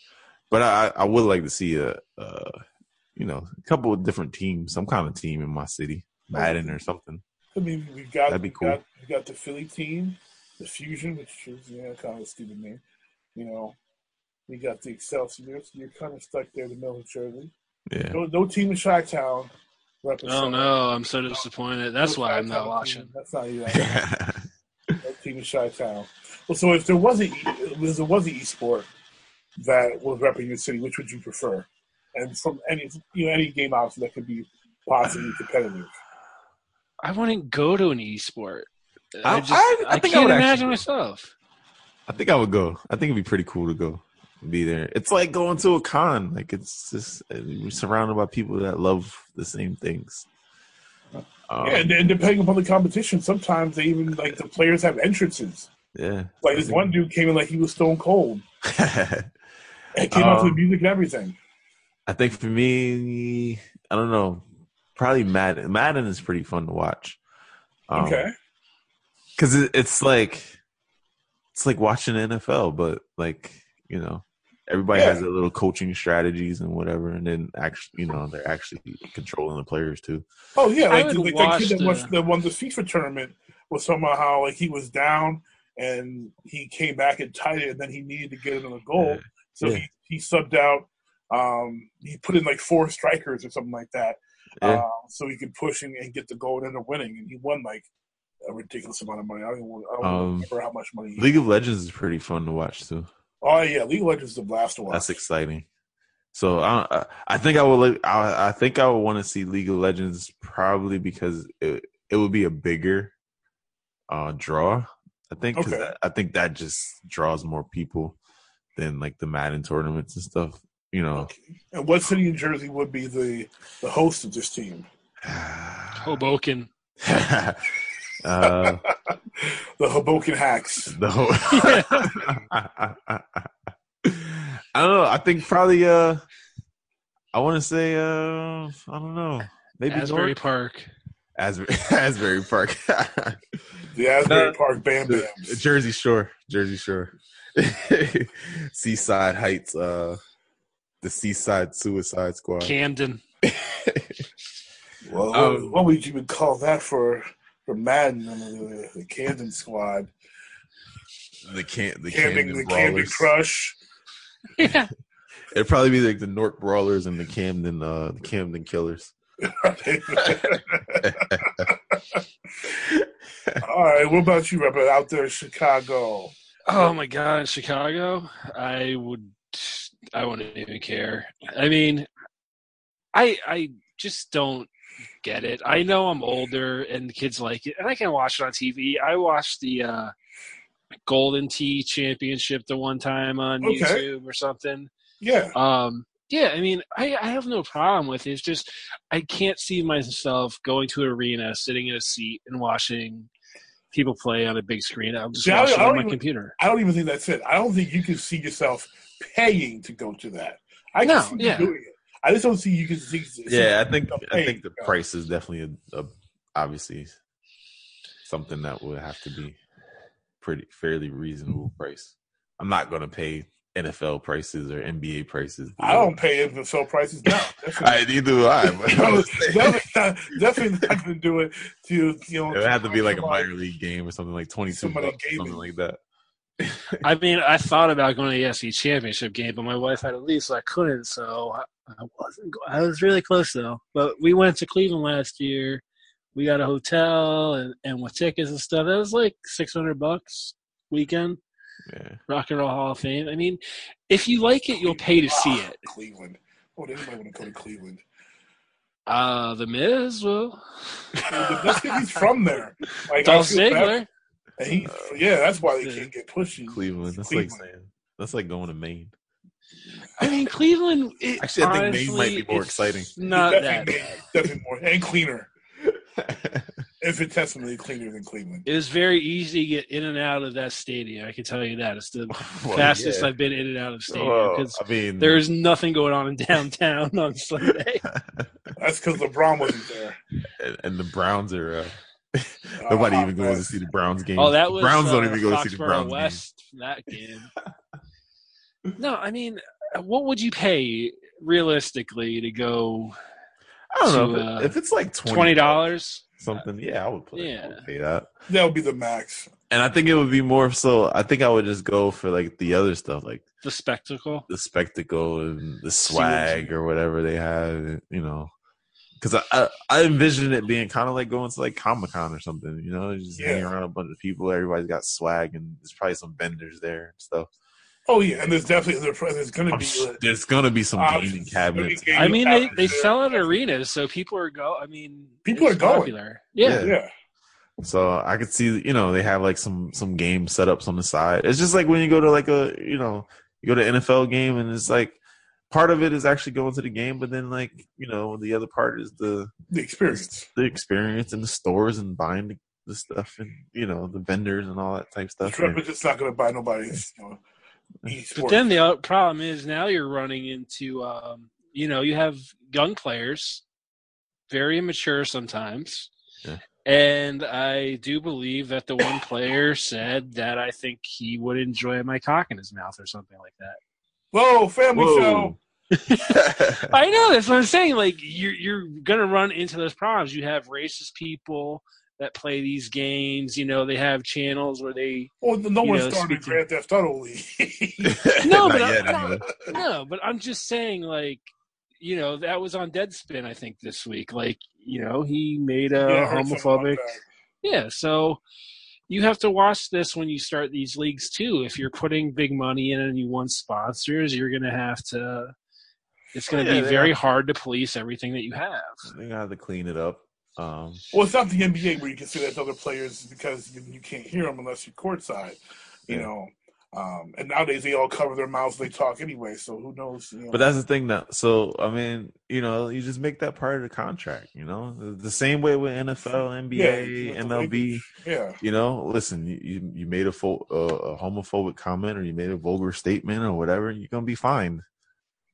But I, I would like to see a, a, you know, a couple of different teams, some kind of team in my city, Madden or something. I mean, we got that'd be we cool. Got, we got the Philly team, the Fusion, which is you know, kind of a stupid name. You know, we got the Excelsior. So you're kind of stuck there in the middle of Jersey. Yeah. No, no team in Chi-Town. Oh no, I'm so disappointed. That's no why I'm not watching. Team. That's not you. No team in Chi-Town. Well, so if there was a, if there was an e-sport that was repping your city, which would you prefer? And from any, you know, any game option that could be possibly competitive. I wouldn't go to an e-sport. I, I, just, I, I, I think can't I would imagine actually, myself. I think I would go. I think it'd be pretty cool to go be there. It's like going to a con. Like it's just we're surrounded by people that love the same things. Um, yeah, and, and depending upon the competition, sometimes they even like the players have entrances. Yeah, like this one dude came in like he was stone cold. It came um, out to the music and everything. I think for me, I don't know, probably Madden. Madden is pretty fun to watch. Um, okay, because it, it's like it's like watching the N F L, but like you know, everybody yeah. has their little coaching strategies and whatever, and then actually, you know, they're actually controlling the players too. Oh yeah, like, like that kid that, watched, that won the FIFA tournament was somehow like he was down. And he came back and tied it, and then he needed to get another goal. Yeah. So yeah. He, he subbed out. Um, he put in like four strikers or something like that, yeah. uh, so he could push and, and get the goal and end up winning. And he won like a ridiculous amount of money. I don't, even, I don't um, remember how much money. He League had. of Legends is pretty fun to watch too. Oh yeah, League of Legends is a blast to watch. That's exciting. So I I think I would I, I think I would want to see League of Legends probably because it it would be a bigger uh, draw. I think okay. that, I think that just draws more people than like the Madden tournaments and stuff, you know. Okay. And what city in Jersey would be the, the host of this team? Hoboken. uh, the Hoboken Hacks. The ho- I don't know. I think probably. Uh, I want to say. Uh, I don't know. Maybe Asbury North? Park. Asbury, Asbury Park. The Asbury uh, Park Bam Bam. Jersey Shore. Jersey Shore. Seaside Heights. Uh, the Seaside Suicide Squad. Camden. well, um, what would you even call that for, for Madden? I mean, the, the Camden Squad. The, can, the Camden, Camden The Camden Crush. Yeah. It'd probably be like the North Brawlers and the Camden, uh, the Camden Killers. All right, what about you, Repa, out there in Chicago? Oh my God, Chicago! I would, I wouldn't even care. I mean, I I just don't get it. I know I'm older, and the kids like it, and I can watch it on T V. I watched the uh, Golden Tee Championship the one time on okay. YouTube or something. Yeah. Um. Yeah, I mean, I, I have no problem with it. It's just I can't see myself going to an arena, sitting in a seat, and watching people play on a big screen. I'm just See, watching I, I it on my even, computer. I don't even think that's it. I don't think you can see yourself paying to go to that. I no, can see yeah. you doing it. I just don't see you can see. see yeah, I think I think the price is definitely a, a, obviously something that would have to be pretty fairly reasonable price. I'm not going to pay N F L prices or N B A prices. I don't pay N F L prices now. I neither do I. But I was definitely, definitely not going to do it. To you know, it would have to be like a minor league game or something like twenty-two bucks or something like that. I mean, I thought about going to the S E C championship game, but my wife had a leave, so I couldn't. So I, I wasn't. I was really close though. But we went to Cleveland last year. We got a hotel and, and with tickets and stuff. That was like six hundred bucks weekend. Yeah. Rock and Roll Hall of Fame. I mean, if you like it, you'll pay to see it. Cleveland. Oh, would anybody want to go to Cleveland? Uh, The Miz will. The Miz could be from there. Like, Dolph Ziggler. He, yeah, that's why they can't get pushy. Cleveland. That's Cleveland. Like saying that's like going to Maine. I mean, Cleveland. It, Actually, I honestly, think Maine might be more exciting. Not that Maine, bad. Definitely more and cleaner. Infinitesimally cleaner than Cleveland. It is very easy to get in and out of that stadium. I can tell you that. It's the well, fastest yeah. I've been in and out of stadium because oh, I mean, there is nothing going on in downtown on Sunday. That's because LeBron wasn't there, and, and the Browns are. Uh, Nobody uh, even goes to see the Browns game. Oh, that was Browns uh, don't even go to see the Browns West game. That game. No, I mean, what would you pay realistically to go? I don't to, know if, uh, if it's like twenty dollars something. Yeah, I would put. Yeah, I would pay that. That would be the max. And I think it would be more so. I think I would just go for like the other stuff, like the spectacle, the spectacle, and the swag Seriously. or whatever they have. You know. Because I, I I envision it being kind of like going to like Comic-Con or something, you know, just yeah. hanging around a bunch of people. Everybody's got swag, and there's probably some vendors there and stuff. Oh yeah, and there's definitely there's gonna be I'm, there's gonna be some um, gaming cabinets. I mean, they, they sell at arenas, so people are go. I mean, people are going. Popular. Yeah. yeah, yeah. So I could see, you know, they have like some some game setups on the side. It's just like when you go to like a you know you go to an N F L game, and it's like. Part of it is actually going to the game, but then, like, you know, the other part is the the experience, the, the experience, and the stores and buying the, the stuff, and you know, the vendors and all that type of stuff. Trevor's just not going to buy nobody's. You know, but then the problem is now you're running into, um, you know, you have young players, very immature sometimes, yeah. and I do believe that the one player said that I think he would enjoy my cock in his mouth or something like that. Whoa, family Whoa. show. I know, that's what I'm saying. Like, you're, you're going to run into those problems. You have racist people that play these games. You know, they have channels where they. Well, no one know, started Grand Theft Auto League. No, but yet, I, no, no, but I'm just saying, like, you know, that was on Deadspin, I think, this week. Like, you know, he made a yeah, homophobic. Yeah, so. You have to watch this when you start these leagues too. If you're putting big money in and you want sponsors, you're going to have to – it's going to yeah, be very have, hard to police everything that you have. They're going to have to clean it up. Um, well, it's not the N B A where you can say that to other players because you, you can't hear them unless you're courtside, you yeah. know. Um, and nowadays they all cover their mouths when they talk anyway, so who knows. You know. But that's the thing now. So, I mean, you know, you just make that part of the contract, you know. The same way with N F L, N B A, yeah, M L B. Yeah. You know, listen, you, you made a, fo- uh, a homophobic comment or you made a vulgar statement or whatever, you're going to be fined.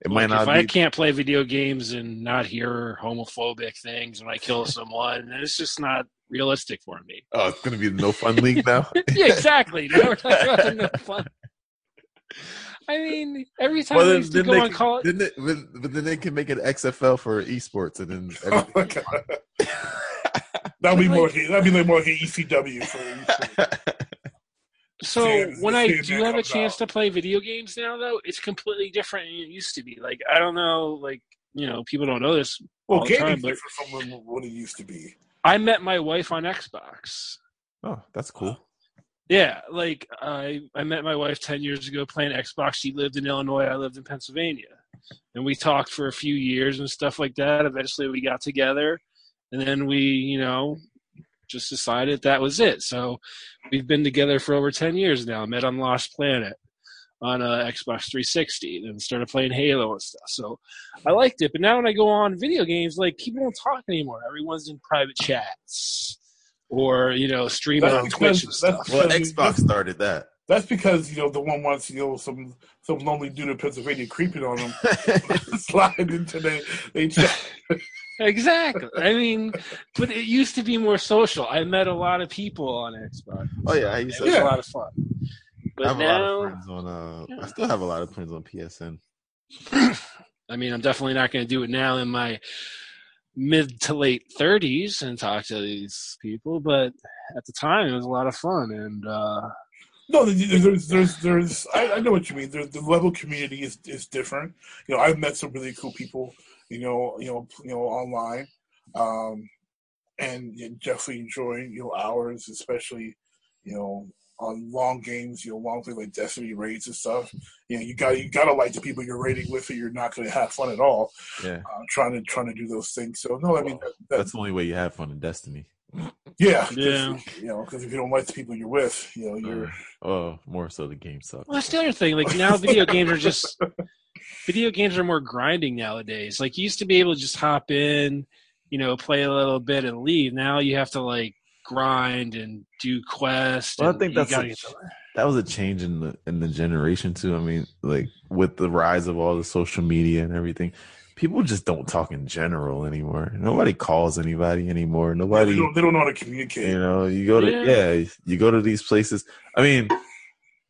It Look, might not if be... I can't play video games and not hear homophobic things when I kill someone, it's just not realistic for me. Oh, it's going to be the No Fun League now? Yeah, exactly. Now we're talking about the No Fun. I mean, every time well, we used to go on call it. Then they, but then they can make an X F L for esports and then everything. Oh that would be like, more, that'd be like more like an E C W for esports. So Damn, when I do have a chance out. to play video games now, though, it's completely different than it used to be. Like, I don't know, like, you know, people don't know this well, all the time, but from what it used to be. I met my wife on Xbox. Oh, that's cool. Yeah, like, I, I met my wife ten years ago playing Xbox. She lived in Illinois. I lived in Pennsylvania. And we talked for a few years and stuff like that. Eventually we got together, and then we, you know, just decided that was it. So we've been together for over ten years now. Met on Lost Planet on uh, Xbox three sixty, then started playing Halo and stuff. So I liked it. But now when I go on video games, like, people don't talk anymore. Everyone's in private chats or, you know, streaming that's on because, Twitch and stuff. Well, Xbox started that. That's because, you know, the one wants, you know, some, some lonely dude in Pennsylvania creeping on them. Sliding into their they chat. Exactly. I mean, but it used to be more social. I met a lot of people on Xbox. Oh, yeah. I used to. It was yeah. a lot of fun. But I have now, a lot of friends on, uh, yeah. I still have a lot of friends on P S N. I mean, I'm definitely not going to do it now in my mid to late thirties and talk to these people, but at the time, it was a lot of fun. And, uh, no, there's, there's, there's, I, I know what you mean. There's, the level of community is, is different. You know, I've met some really cool people, you know, you know, you know, online, um, and you definitely enjoy, you know, hours, especially, you know, on long games, you know, long things like Destiny raids and stuff. You know, you got you got to like the people you're raiding with, or you're not going to have fun at all. Yeah, uh, trying to trying to do those things. So no, I mean that, that, that's the only way you have fun in Destiny. Yeah, yeah. You know, because if you don't like the people you're with, you know, you're uh, oh, more so the game sucks. Well, that's the other thing. Like now, video games are just video games are more grinding nowadays. Like you used to be able to just hop in, you know, play a little bit and leave. Now you have to like grind and do quests. Well, I think that's a, that was a change in the in the generation too. I mean, like with the rise of all the social media and everything, people just don't talk in general anymore. Nobody calls anybody anymore. Nobody they don't, they don't know how to communicate. You know, you go to yeah, yeah you go to these places. I mean,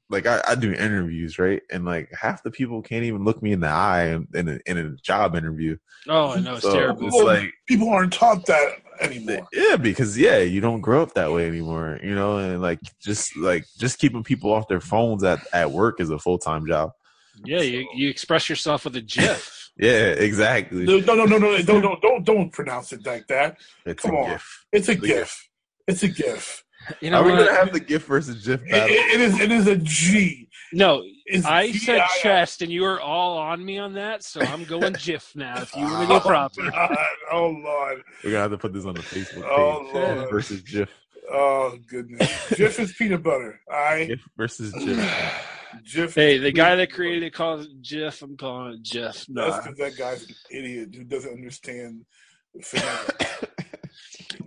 like I, I do interviews, right? And like half the people can't even look me in the eye in, in, a, in a job interview. Oh, I know, it's so terrible. It's well, like people aren't taught that anymore. Yeah, because yeah, you don't grow up that way anymore. You know, and like just like just keeping people off their phones at, at work is a full time job. Yeah, so. you you express yourself with a GIF. Yeah, exactly. No, no, no, no, no, don't, don't, don't, don't pronounce it like that. It's Come a on, GIF. It's a GIF. GIF. It's a GIF. You know, are we going to have the GIF versus GIF battle? It, it is. It is a G. No, it's I G- said I- chest, and you were all on me on that, so I'm going GIF now. If you want to go proper. God. Oh Lord, we're gonna have to put this on the Facebook page. Oh Lord, versus GIF. Oh goodness, GIF is peanut butter. All right, GIF versus GIF. GIF. Hey, the guy that created it calls it GIF. I'm calling it GIF. No, that's because that guy's an idiot who doesn't understand.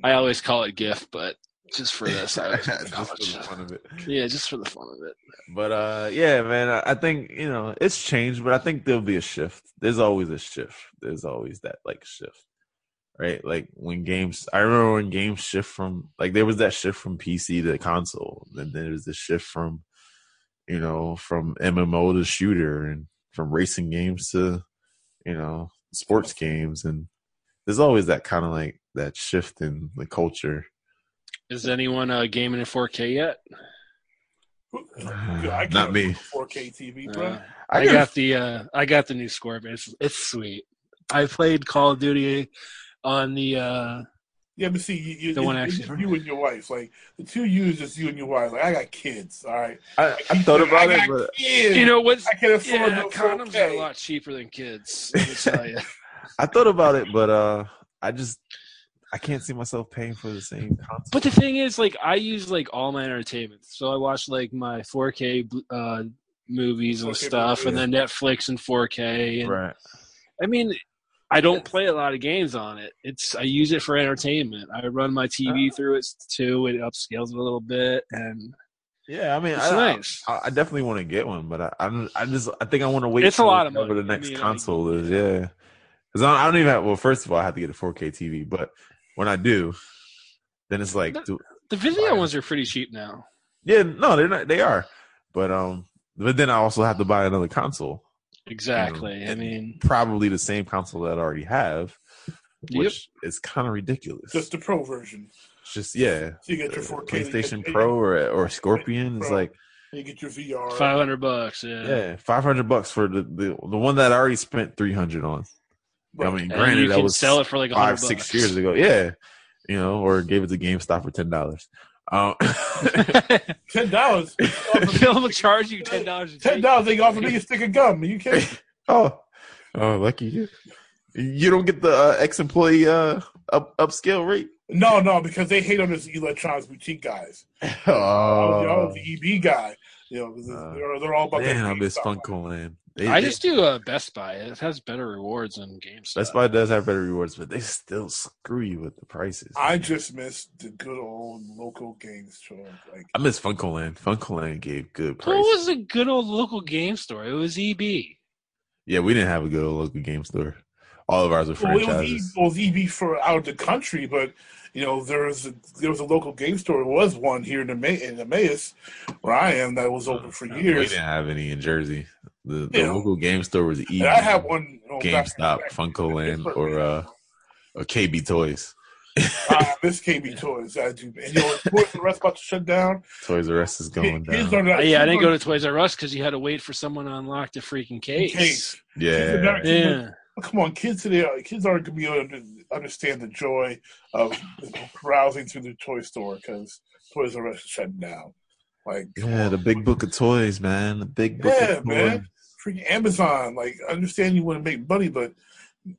I always call it GIF, but. Just for this, I was just for the fun of it. Yeah, just for the fun of it. But uh, yeah, man, I, I think you know it's changed, but I think there'll be a shift. There's always a shift. There's always that like shift, right? Like when games, I remember when games shift from like there was that shift from P C to console, and then there was the shift from you know from M M O to shooter, and from racing games to you know sports games, and there's always that kind of like that shift in the culture. Is anyone uh, gaming in four K yet? Uh, not me. four K T V, bro. Uh, I, I got f- the uh, I got the new Scorpion. It's, it's sweet. I played Call of Duty on the. Uh, yeah, but see, you, you, the it, one actually you, you and your wife, like the two you, just you and your wife. Like I got kids, all right. I, I, I thought about I it, but kids. You know what's I can afford yeah, no condoms four K. Are a lot cheaper than kids. Let me tell you. I thought about it, but uh, I just. I can't see myself paying for the same console. But the thing is, like, I use, like, all my entertainment. So I watch, like, my four K uh, movies and stuff, and then Netflix and four K. And, right. I mean, I don't play a lot of games on it. It's I use it for entertainment. I run my T V uh, through it, too. It upscales it a little bit. And yeah, I mean, it's I, nice. I, I definitely want to get one, but I I'm, I just I think I want to wait it's a lot of money. For the next I mean, console like, is. Yeah. Because I, I don't even have – well, first of all, I have to get a four K T V, but – when I do, then it's like the, the Vizio ones are pretty cheap now. Yeah, no, they're not. They are, but um, but then I also have to buy another console. Exactly. You know, I mean, probably the same console that I already have, which yep. is kind of ridiculous. Just the Pro version. It's just yeah. So you get your four K PlayStation you get, Pro or or Scorpion. It's like you get your V R. Five hundred bucks. Yeah. Yeah, five hundred bucks for the, the the one that I already spent three hundred on. Right. I mean, granted, you that was sell it for like five, bucks. six years ago. Yeah, you know, or gave it to GameStop for ten dollars. Um, ten dollars? They'll charge you ten dollars. Ten dollars? They offer me a stick of gum? Are you kidding? oh, oh, lucky you! You don't get the uh, ex-employee uh, up upscale rate. No, no, because they hate on this electronics boutique guys. Oh, I was the E B guy. You know, they're, they're all about. Man, I miss Funko Land. They, I they, just do uh, Best Buy. It has better rewards than GameStop. Best Buy does have better rewards, but they still screw you with the prices. I man. just miss the good old local game store. Like, I miss Funko Land. Funko Land gave good prices. What was a good old local game store? It was E B. Yeah, we didn't have a good old local game store. All of ours were franchises. Well, it, was e, it was E B for out of the country, but you know there was a, there was a local game store. There was one here in Emmaus, in Emmaus where I am, that was open for years. We didn't have any in Jersey. The, the local game store was E B. I have one. You know, GameStop, back, Funko Land, or uh, or K B Toys. I miss K B Toys. I do. And you know, Toys R Us about to shut down. Toys R Us is going Kids down. Not, yeah, I didn't go to Toys R Us because you had to wait for someone to unlock the freaking case. case. Yeah. Not, yeah. Come on, kids today. Kids aren't gonna be able to understand the joy of browsing through the toy store because Toys R Us is shutting down. Like, yeah, the big book of toys, man. The big book yeah, of toys. Yeah, man. Freaking Amazon. Like, I understand you want to make money, but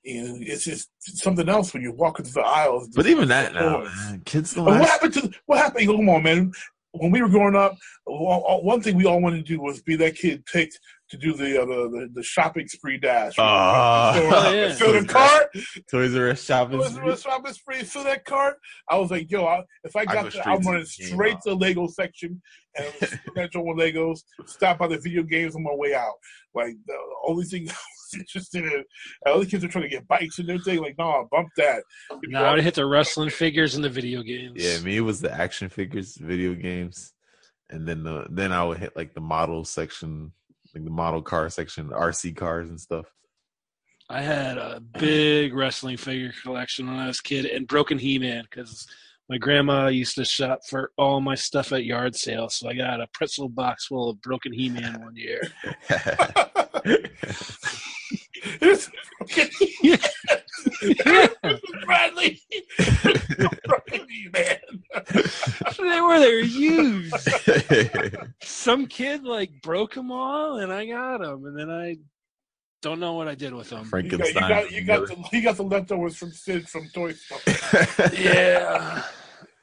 you know, it's just something else when you walk into the aisles. But even that now, man, kids don't. But what happened to what happened? Come on, man. When we were growing up, one thing we all wanted to do was be that kid picked to do the uh, the, the shopping spree dash. Uh, so, oh, yeah. Fill the cart. Toys R Us shopping spree. Toys R Us shopping spree. Fill that cart. I was like, yo, I, if I got I that, I'm running straight to the Lego section and catch on with Legos, stop by the video games on my way out. Like, the only thing I was interested in, all the kids are trying to get bikes and everything. Like, no, bump that. No, I would hit the wrestling figures and the video games. Yeah, me, it was the action figures, video games. And then the then I would hit, like, the model section. Like the model car section, the R C cars and stuff. I had a big wrestling figure collection when I was a kid, and Broken He-Man, because my grandma used to shop for all my stuff at yard sales, so I got a pretzel box full of Broken He-Man one year. Here's Bradley. Broken He-Man. They were they were huge. Some kid like broke them all, and I got them, and then I don't know what I did with them. Frankenstein. You got, you got, you got the you got the leftovers from Sid from Toy Story. Yeah.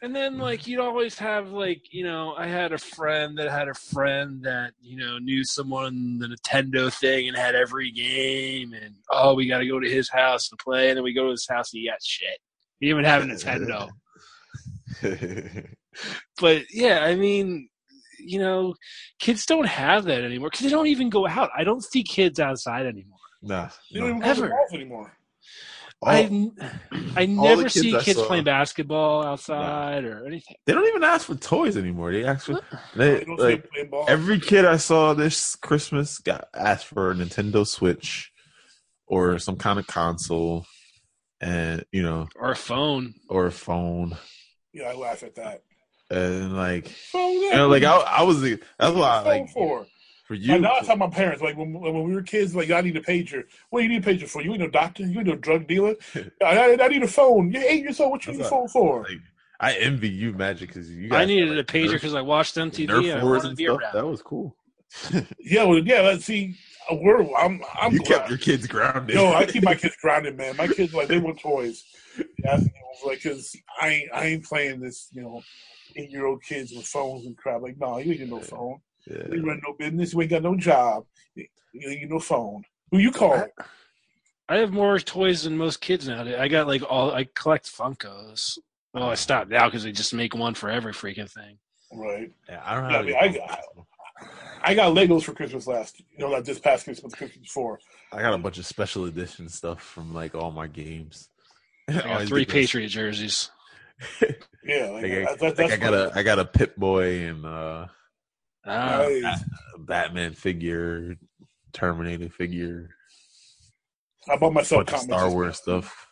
And then, like, you'd always have, like, you know, I had a friend that had a friend that, you know, knew someone in the Nintendo thing and had every game. And, oh, we got to go to his house and play. And then we go to his house and he got shit. He didn't even have a Nintendo. But, yeah, I mean, you know, kids don't have that anymore because they don't even go out. I don't see kids outside anymore. Nah. They don't even go to the golf anymore. All, I I never kids see kids playing basketball outside yeah. or anything. They don't even ask for toys anymore. They ask for they, they like, every kid I saw this Christmas got asked for a Nintendo Switch or some kind of console, and you know, or a phone, or a phone. Yeah, I laugh at that. And like, oh, yeah, you know, like I, I was that's what I like. For? For you, I know I tell my parents, like, when when we were kids, like, I need a pager. What do you need a pager for? You ain't no doctor. You ain't no drug dealer. I, I, I need a phone. You're eight years old. What you That's need a phone for? Like, I envy you, Magic, because you guys I needed like, a pager because I watched M T V. I wanted to be around. That was cool. yeah, well, yeah, let's see. We're, I'm, I'm you glad. Kept your kids grounded. No, I keep my kids grounded, man. My kids, like, they want toys. Yeah, like, because I ain't, I ain't playing this, you know, eight-year-old kids with phones and crap. Like, no, you ain't get no phone. Yeah. You run no business. You ain't got no job. You ain't got no phone. Who you call? I have more toys than most kids nowadays. I got like all. I collect Funkos. Oh, well, I stopped now because they just make one for every freaking thing. Right. Yeah, I don't know. Yeah, I, mean, I, I, I got Legos for Christmas last. You know, not this past Christmas, but Christmas before. I got a bunch of special edition stuff from like all my games. I got three Patriot jerseys. yeah, like, like I, that, that's like I got a I got a Pip Boy and. Uh, Uh, nice. Batman figure, Terminator figure. I bought myself comics. Star Wars stuff.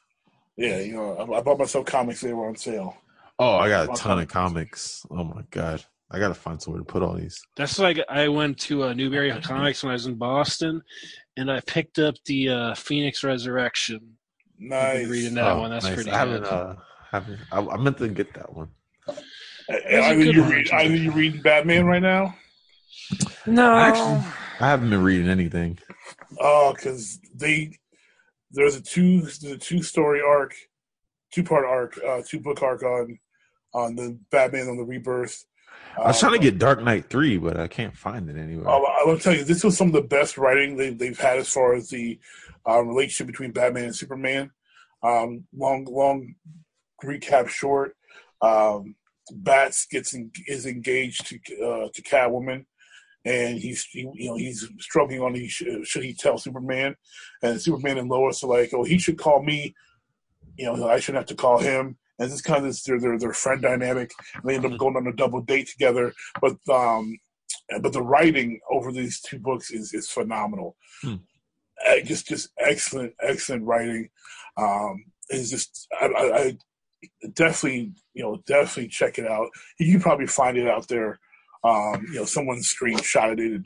Yeah, you know, I bought myself comics. They were on sale. Oh, I got a ton of comics. Oh my god, I gotta find somewhere to put all these. That's like I went to uh, Newberry Comics when I was in Boston, and I picked up the uh, Phoenix Resurrection. Nice. Reading that oh, one. That's nice. Pretty. I haven't. Uh, haven't I, I meant to get that one. Either you read, either you reading Batman right now? No, actually, I haven't been reading anything. Oh, because they there's a two the two story arc, two part arc, uh, two book arc on on the Batman on the Rebirth. Uh, I was trying to get Dark Knight three, but I can't find it anywhere. Uh, I will tell you, this was some of the best writing they, they've had as far as the uh, relationship between Batman and Superman. Um, long long recap short. Um, Bats gets in, is engaged to uh, to Catwoman, and he's he, you know he's struggling on he sh- should he tell Superman, and Superman and Lois are like, oh, he should call me, you know I shouldn't have to call him, and this kind of this their their, their friend dynamic. And they end up going on a double date together, but um but the writing over these two books is is phenomenal, hmm. uh, just just excellent excellent writing. Um, it's just I. I, I Definitely, you know, definitely check it out. You can probably find it out there. Um, you know, someone screenshotted it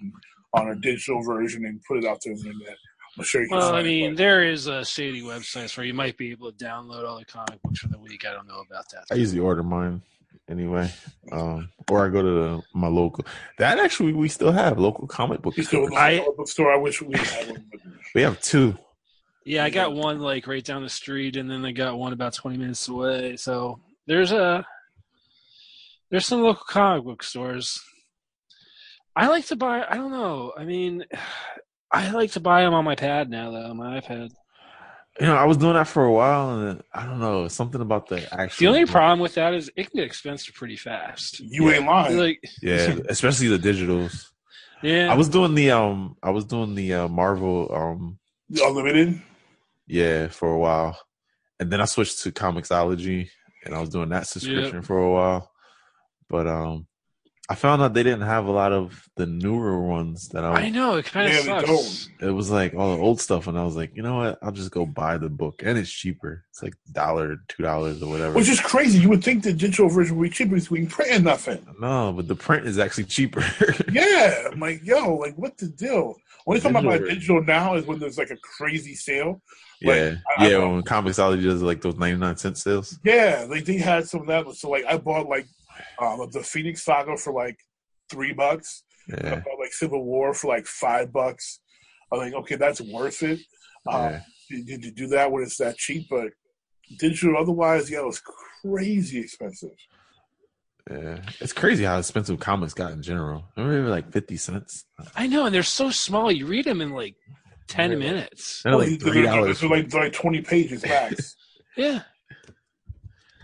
on a digital version and put it out there on the internet. I'm sure you can. Well, I mean, it. There is uh, shady websites where you might be able to download all the comic books for the week. I don't know about that. I usually order mine. anyway, um, or I go to the, my local. That actually we still have local comic book store. I, I wish we had one. We have two. Yeah, I got one like right down the street, and then I got one about twenty minutes away. So there's a there's some local comic book stores. I like to buy. I don't know. I mean, I like to buy them on my pad now, though, on my iPad. You know, I was doing that for a while, and I don't know, something about the actual. The only problem with that is it can get expensive pretty fast. You yeah. ain't lying. Like, yeah, especially the digitals. Yeah, I was doing the um, I was doing the uh, Marvel um, Unlimited. Yeah, for a while, and then I switched to Comixology, and I was doing that subscription yep. for a while. But um, I found out they didn't have a lot of the newer ones that I. Was, I know it kind of sucks. It was like all the old stuff, and I was like, you know what? I'll just go buy the book, and it's cheaper. It's like dollar, two dollars, or whatever. Which is crazy. You would think the digital version would be cheaper because we can print and nothing. No, but the print is actually cheaper. Yeah, I'm like, yo, like, what the deal? Only time I buy digital now is when there's like a crazy sale. Like, yeah, I, yeah. I, when Comixology does like those ninety-nine cent sales. Yeah, like they had some of that. So like, I bought like. Um, the Phoenix Saga for like three bucks, yeah. about, like Civil War for like five bucks. I'm like, okay, that's worth it. Um, yeah. Did, did you do that when it's that cheap? But digital, otherwise, yeah, it was crazy expensive. Yeah, it's crazy how expensive comics got in general. I remember like fifty cents. I know, and they're so small. You read them in like ten yeah. minutes. They're like three dollars. They're, they're, like, they're like twenty pages max. Yeah.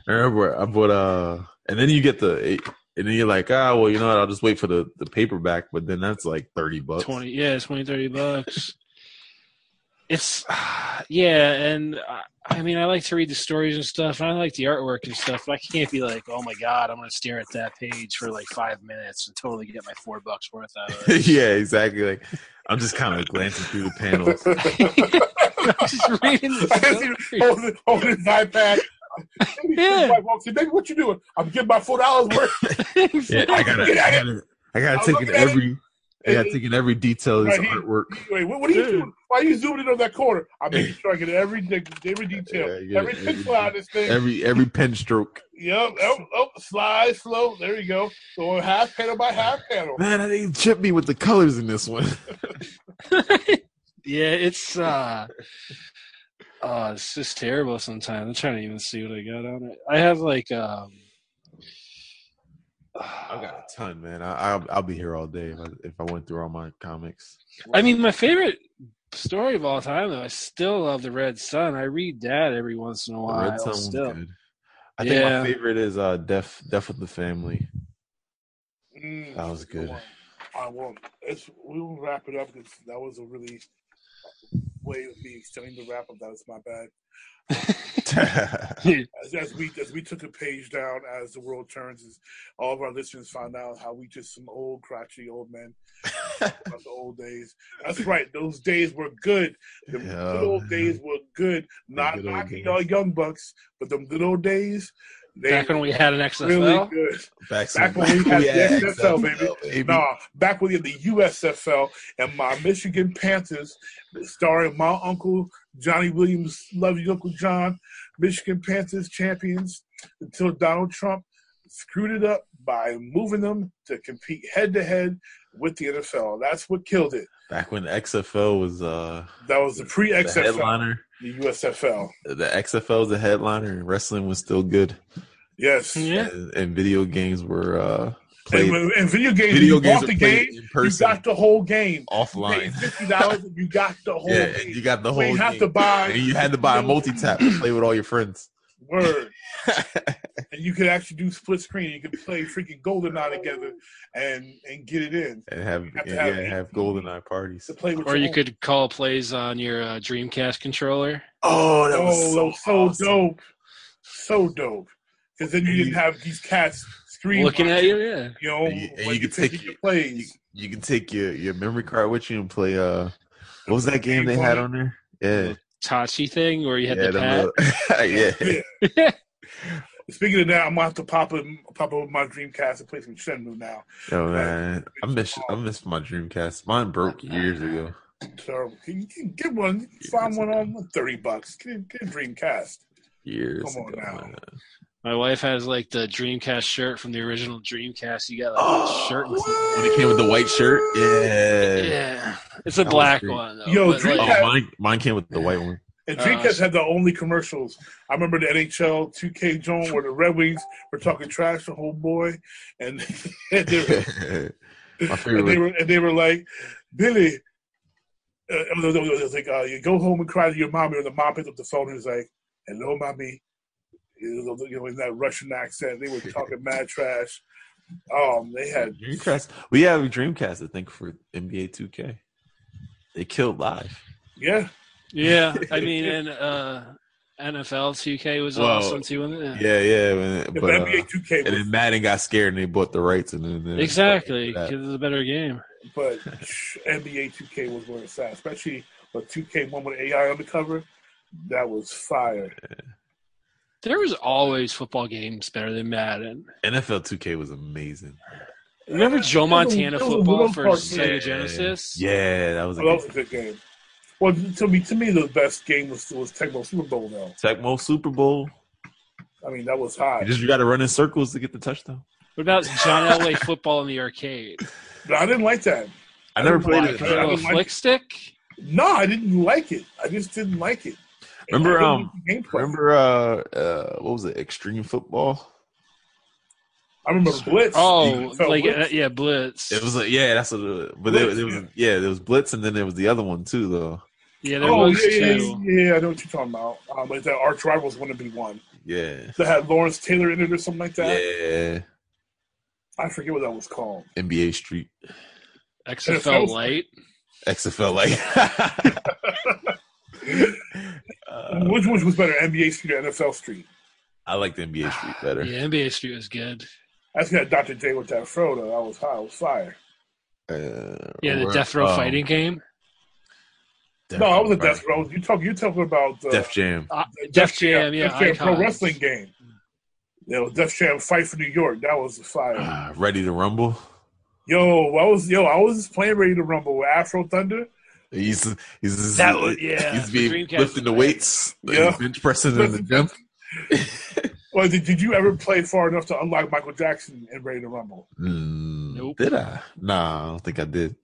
I remember I bought uh. And then you get the, and then you're like, ah, oh, well, you know what? I'll just wait for the, the paperback. But then that's like thirty bucks. twenty, yeah, it's twenty, thirty bucks. It's, uh, yeah. And I, I mean, I like to read the stories and stuff. And I like the artwork and stuff. But I can't be like, oh my God, I'm going to stare at that page for like five minutes and totally get my four bucks worth out of it. Yeah, exactly. Like, I'm just kind of glancing through the panels. I'm just reading the story. Holding, holding his iPad. Yeah. Baby, what you doing? I'm getting my four dollars worth. Yeah, I gotta, I gotta, I gotta I take in every, I gotta take in every detail of his right, artwork. He, wait, what, what are you doing? Why are you zooming in on that corner? I'm making sure I get every, every detail, yeah, yeah, every pencil out of this thing, every, every pen stroke. Yep. Oh, oh, slide slow. There you go. So half panel by half panel. Man, I didn't chip me with the colors in this one. Yeah, it's. uh Oh, it's just terrible sometimes. I'm trying to even see what I got on it. I have like um, I've got a ton, man. I, I'll I'll be here all day if I, if I went through all my comics. I mean, my favorite story of all time, though, I still love The Red Sun. I read that every once in a while. The Red Sun was good. I think yeah. my favorite is uh, Death Death with the Family. Mm, that was good. I won't. It's, we will wrap it up because that was a really. Way of me extending the wrap up. That was my bad. as, as we as we took a page down as the world turns, as all of our listeners found out how we just some old crotchety old men about the old days. That's right. Those days were good. The yeah. good old days were good. Not knocking y'all young bucks, but them good old days. They back when we had an X S L? Really good. Back, back when we had yeah, the X S L, baby. baby. Nah, back when we had the U S F L and my Michigan Panthers, starring my uncle, Johnny Williams, love you, Uncle John, Michigan Panthers champions until Donald Trump screwed it up by moving them to compete head-to-head with the N F L. That's what killed it. Back when the X F L was uh, – that was the pre-X F L. The headliner. The U S F L. The X F L was the headliner, and wrestling was still good. Yes. Yeah. And, and video games were uh, played. And, and video games, video you games bought the game, in person, you got the whole game. Offline. You paid fifty dollars and you got the whole yeah, game. And you got the whole so you game. Have to buy, and you had to buy a multi-tap to play with all your friends. Word. And you could actually do split screen. You could play freaking GoldenEye together and, and get it in. And have, have, yeah, have, yeah, have GoldenEye parties. To play with or you own. Could call plays on your uh, Dreamcast controller. Oh, that was oh, so, so awesome. dope. So dope. Because then you and didn't you, have these cats screaming. Looking at you, yeah. You know, and you, and you, can take, your plays. You, you can take your your memory card with you and play. Uh, what was that game they had on there? Yeah. Tachi thing where you had yeah, the pad. Little... yeah. yeah. Speaking of that, I'm gonna have to pop up, pop up my Dreamcast and play some Shenmue now. Oh man, I miss I miss my Dreamcast. Mine broke years ago. Terrible. You can get one. You can find one on thirty bucks. Get, get a Dreamcast. Years. Come on ago, now. Man. My wife has like the Dreamcast shirt from the original Dreamcast. You got like oh, a shirt with the- when it came with the white shirt. Yeah, yeah, it's a that black one. Though, Yo, Dreamcast. Oh, mine, mine came with the white one. And Dreamcast uh, had the only commercials. I remember the N H L two K zone where the Red Wings were talking trash the whole boy, and, and, they, were, and they were and they were like, Billy, uh, it was like, uh, you go home and cry to your mommy, and the mom picked up the phone and was like, hello, mommy. You know, in that Russian accent, they were talking mad trash. Um, they had Dreamcast. We have a Dreamcast, I think, for N B A two K. They killed live. Yeah. Yeah, I mean, and uh, N F L two K was well, awesome too. Wasn't it? Yeah, yeah. Man, but, but N B A two K, was, and then Madden got scared and they bought the rights, and then, then exactly because it's a better game. But N B A two K was where it's at, especially with two K one with A I on the cover. That was fire. Yeah. There was always football games better than Madden. N F L two K was amazing. Remember Joe Montana was, football for Sega yeah. Genesis? Yeah, that was a, well, good, that was a good game. Well, to me, to me, the best game was was Tecmo Super Bowl now. Tecmo Super Bowl. I mean, that was high. You just you got to run in circles to get the touchdown. What about John Elway football in the arcade? No, I didn't like that. I, I never played it. Like, a flick like stick? It. No, I didn't like it. I just didn't like it. Remember, um, remember, uh, uh, what was it? Extreme football. I remember Blitz. Oh, like Blitz. yeah, Blitz. It was like yeah, that's what. It, but Blitz, there, there was yeah, there was Blitz, and then there was the other one too, though. Yeah, there oh, was yeah, two. Yeah, yeah, I know what you're talking about. Um, like that Arch Rivals wouldn't be one. Yeah, that had Lawrence Taylor in it or something like that. Yeah, I forget what that was called. N B A Street. X F L Lite. X F L Lite. uh, which which was better, N B A Street or N F L Street? I like the N B A Street better. Yeah, N B A Street was good. That's got Doctor J with that fro, though. That was high. It was fire. Uh, yeah, the Death Row um, fighting game. Death no, I was a Death Row. You talk. You talking about uh, Def Jam? Uh, Def, Def Jam, Jam, yeah. Def Jam Icons. Pro wrestling game. You know, Def Jam Fight for New York. That was fire. Uh, Ready to Rumble. Yo, I was yo, I was just playing Ready to Rumble with Afro Thunder. He's he's that was, yeah. He's being lifting the weights, yeah. bench pressing, and the jump. Well, did, did you ever play far enough to unlock Michael Jackson and Ready to Rumble? Mm, nope. Did I? Nah, I don't think I did.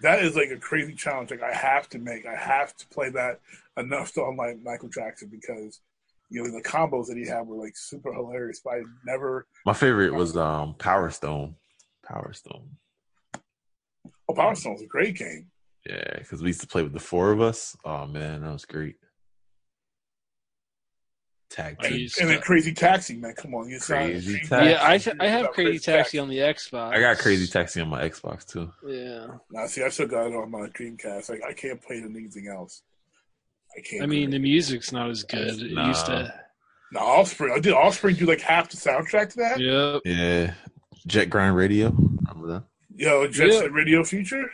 That is like a crazy challenge. Like I have to make. I have to play that enough to unlock Michael Jackson because you know the combos that he had were like super hilarious. But I never. My favorite was um, Power Stone. Power Stone. Oh, Power Stone's a great game. Yeah, because we used to play with the four of us. Oh man, that was great. Tag team. And then Crazy Taxi, man. Come on, you Crazy Taxi. Yeah, I th- I have Crazy, Crazy Taxi, Taxi on the Xbox. I got Crazy Taxi on my Xbox too. Yeah. Nah, see, I still got it on my Dreamcast. Like, I can't play anything else. I can't. I mean, the music's not as good. It nah. used to. No, nah, Offspring. I did Offspring do like half the soundtrack to that. Yep. Yeah. Jet Grind Radio. Remember that? Yo, Jet yeah. Radio feature.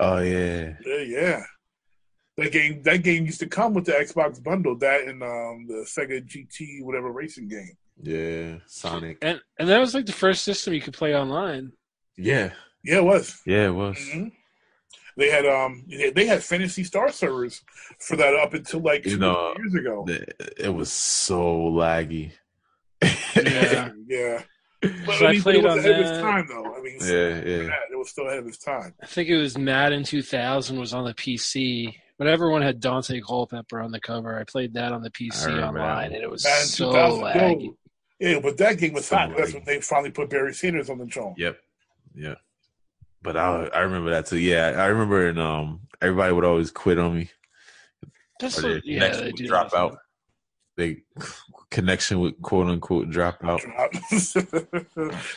Oh yeah. Yeah, yeah. That game, that game used to come with the Xbox bundle, that and um, the Sega G T, whatever racing game. Yeah, Sonic. And and that was like the first system you could play online. Yeah, yeah, it was. Yeah, it was. Mm-hmm. They had um, they had Fantasy Star servers for that up until like two you know, years ago. It was so laggy. Yeah, yeah. But I mean, played it was on ahead that. Of its time, though. I mean, yeah, yeah. It was still ahead of its time. I think it was Madden two thousand was on the P C. But everyone had Dante Culpepper on the cover. I played that on the P C online, and it was Madden so laggy. Yo, yeah, but that game was so hot. Laggy. That's when they finally put Barry Sanders on the throne. Yep, yeah. But I I remember that too. Yeah, I remember, and um, everybody would always quit on me. That's what, yeah, next they do drop out. They connection with quote unquote drop out.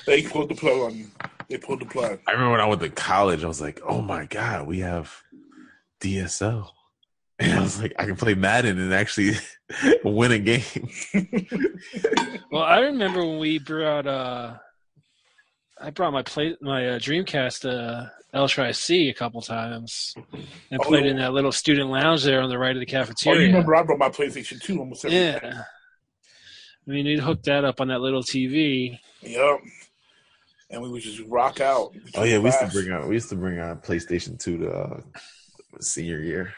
They pulled the plug on you. They pulled the plug. I remember when I went to college, I was like, oh my god, we have D S L. And I was like, I can play Madden and actually win a game. Well, I remember when we brought uh, I brought my play my uh, Dreamcast to uh, L T R I C a couple times and oh, played yeah. in that little student lounge there on the right of the cafeteria. Oh, you remember I brought my PlayStation two almost every yeah. time. I mean, you'd hook that up on that little T V. Yep. And we would just rock out. Oh yeah, we used to bring out we used to bring our PlayStation two to uh, senior year.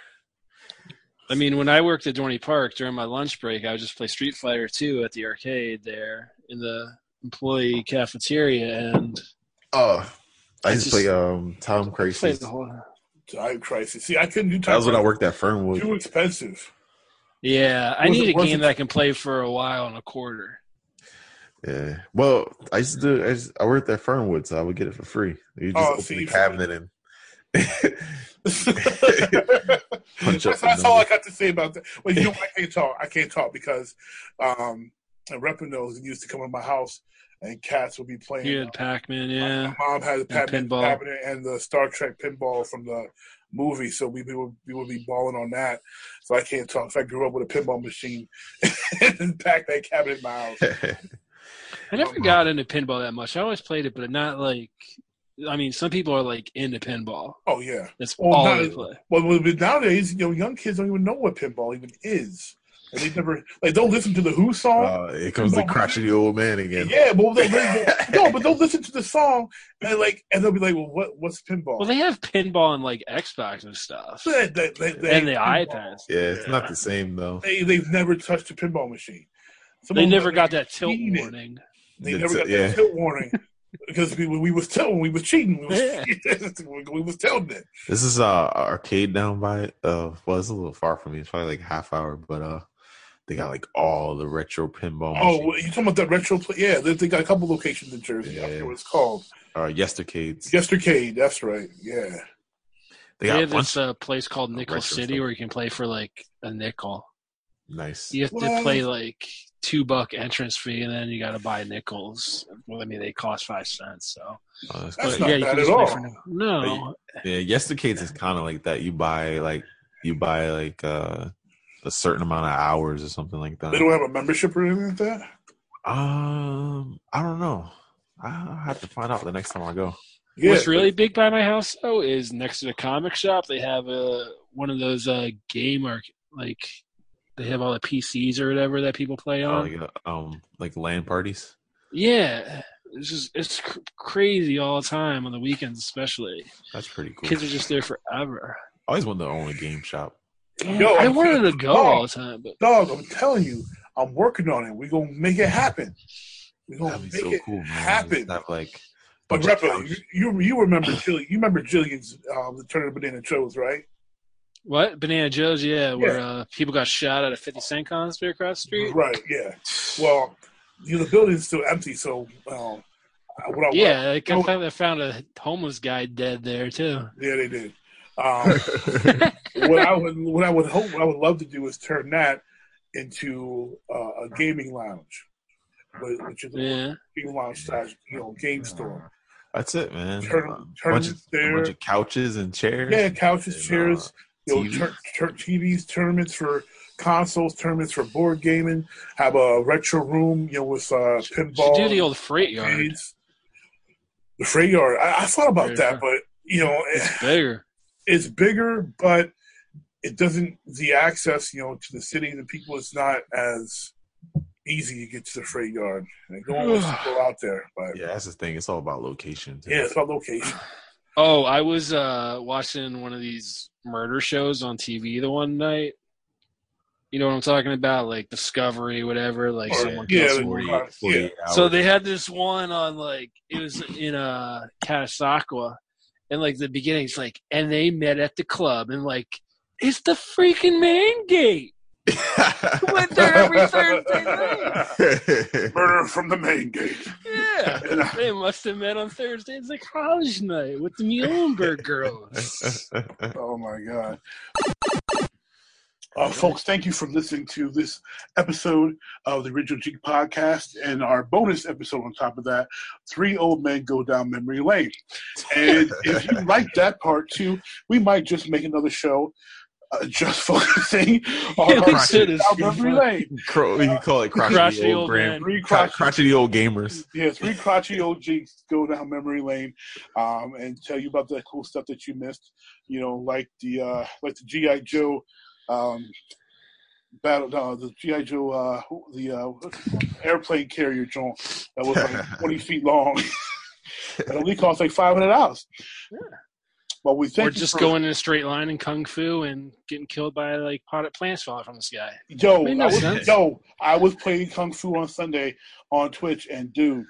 I mean, when I worked at Dorney Park during my lunch break, I would just play Street Fighter two at the arcade there in the employee cafeteria. And oh, I, I just play um, Time Crisis. Played the whole Time Crisis. See, I couldn't do Time Crisis. That was when I worked at Fernwood. Too expensive. Yeah, I was need it, a game it? that I can play for a while and a quarter. Yeah, well, I used to do. I, used, I worked at Fernwood, so I would get it for free. You just oh, open see, the cabinet and punch that's, that's all I got to say about that. Well, you know, I can't talk. I can't talk because um, Repinos used to come in my house, and cats would be playing. You had uh, Pac-Man, yeah. My mom had a Pac-Man cabinet and the Star Trek pinball from the movie, so we, we, would, we would be balling on that. So I can't talk. So I grew up with a pinball machine and packed that cabinet in my house. I never um, got into pinball that much. I always played it, but not like – I mean, some people are, like, into pinball. Oh, yeah. That's well, all they play. Well, nowadays, you know, young kids don't even know what pinball even is. And they never – like, don't listen to the Who song. Uh, here comes the crotchety old man again. Yeah, but they, they, they, no, but they'll listen to the song, and, like, and they'll be like, well, what, what's pinball? Well, they have pinball and, like, Xbox and stuff. They, they, they, they and the pinball. iPads. Yeah, it's yeah. not the same, though. They, they've never touched a pinball machine. Some they never got that tilt cheating. warning. They never got yeah. that tilt warning because we we was tilting, we was cheating, we was, yeah. we was tilting it. This is uh arcade down by it. Uh, well, it's a little far from me. It's probably like a half hour, but uh, they got like all the retro pinball. Oh, you talking about that retro? Play- yeah, they, they got a couple locations in Jersey. Yeah. I forget what it's called. Uh, Yestercades. Yestercade. That's right. Yeah. They, got they have this uh, place called Nickel City stuff. where you can play for like a nickel. Nice. You have well, to play like. two buck entrance fee, and then you got to buy nickels. Well, I mean, they cost five cents, so uh, that's but, not yeah, bad at all. No, but, yeah, Yestercades is kind of like that. You buy like you buy like uh, a certain amount of hours or something like that. They don't have a membership or anything like that. Um, I don't know. I'll have to find out the next time I go. Yeah, What's really but, big by my house though is next to the comic shop. They have a one of those uh, game arc like. They have all the P Cs or whatever that people play on. Like, uh, um, like LAN parties? Yeah. It's just it's cr- crazy all the time, on the weekends especially. That's pretty cool. Kids are just there forever. I always wanted to own a game shop. Yeah, Yo, I I'm wanted kidding. to go dog, all the time. But... Dog, I'm telling you, I'm working on it. We're going to make it happen. We're going to make so it cool, happen. Not like but Repa, you, you, you remember Jillian, you remember Jillian's uh, Return of the Banana Joes, right? What? Banana Joe's, yeah, where yeah. Uh, people got shot at a fifty cent concert across the street. Right, yeah. Well, you know, the building's still empty, so um, what I yeah, I found, I found a homeless guy dead there too. Yeah, they did. Um, what I would, what I would hope, what I would love to do is turn that into uh, a gaming lounge, which is a yeah. gaming lounge slash, you know, game store. That's it, man. Turn, um, turn bunch of, there. A bunch of couches and chairs. Yeah, couches, and, chairs. Uh, You know, tur- tur- T Vs, tournaments for consoles, tournaments for board gaming. Have a retro room, you know, with uh, pinball. Should do the old freight yard. Games. The freight yard. I, I thought about freight that, yard. but you know, it's bigger. It's bigger, but it doesn't. The access, you know, to the city and the people is not as easy to get to the freight yard. And no one wants to go out there. But yeah, that's the thing. It's all about location. Too. Yeah, it's about location. Oh, I was uh, watching one of these murder shows on T V the one night. You know what I'm talking about? Like Discovery, whatever. Like oh, someone yeah, kills forty-eight hours. So they had this one on like it was in uh, Catasauqua, and like the beginning, it's like, and they met at the club, and like it's the freaking man gate. Went there every Thursday night. Murder from the main gate. Yeah, they must have met on Thursday. It's like college night with the Muhlenberg girls. Oh my god, uh, folks! Thank you for listening to this episode of the Original Jeek Podcast and our bonus episode on top of that. Three old men go down memory lane, and if you like that part too, we might just make another show. Uh, just focusing on crotchety Cro- uh, call it crotchety old, old gram- three crotchety, crotchety old gamers. Yeah, three crotchety old Jeeks go down memory lane um, and tell you about the cool stuff that you missed. You know, like the uh, like the G I. Joe um, battle, no, the G I. Joe uh, the uh, airplane carrier joint that was like twenty feet long. That only cost like five hundred dollars. Yeah. Well, we think or just for, going in a straight line in kung fu and getting killed by like potted plants falling from the sky. Yo, no I was, yo, I was playing kung fu on Sunday on Twitch, and dude,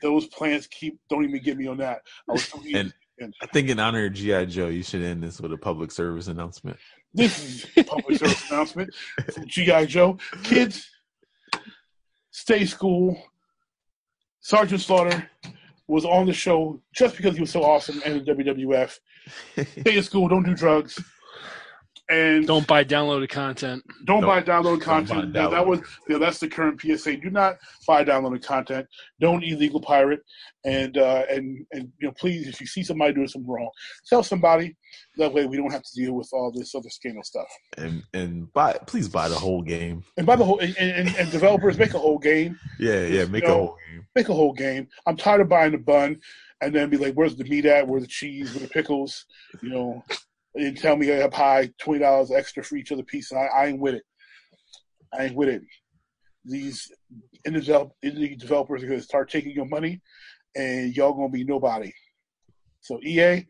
those plants keep don't even get me on that. I was and and, I think in honor of G I Joe, you should end this with a public service announcement. This is a public service announcement from G I Joe. Kids, stay school. Sergeant Slaughter was on the show just because he was so awesome and the W W F. Stay in school. Don't do drugs. And don't buy downloaded content. Don't, don't buy downloaded content. Buy downloaded. Now, that was you know, that's the current P S A. Do not buy downloaded content. Don't illegal pirate. And uh, and and you know, please, if you see somebody doing something wrong, tell somebody. That way, we don't have to deal with all this other scandal stuff. And and buy please buy the whole game. And buy the whole and, and, and developers make a whole game. Yeah, yeah, make you know, a whole game. Make a whole game. I'm tired of buying the bun and then be like, "Where's the meat at? Where's the cheese? Where's the pickles?" You know. And tell me up high twenty dollars extra for each other piece. And I, I ain't with it. I ain't with it. These indie, develop, indie developers are gonna start taking your money, and y'all gonna be nobody. So E A,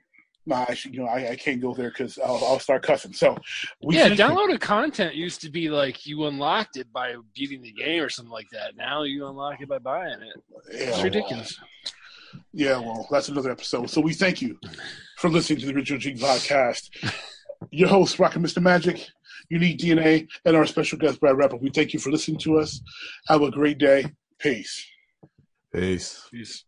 nah, I should, you know, I, I can't go there because I'll, I'll start cussing. So we yeah, downloaded content used to be like you unlocked it by beating the game or something like that. Now you unlock it by buying it. It's yeah, ridiculous. Wow. Yeah, well, that's another episode. So we thank you for listening to the Original Jeek Podcast. Your host, Rockin' Mister Magic, Unique D N A, and our special guest, Brad Repa. We thank you for listening to us. Have a great day. Peace. Peace. Peace.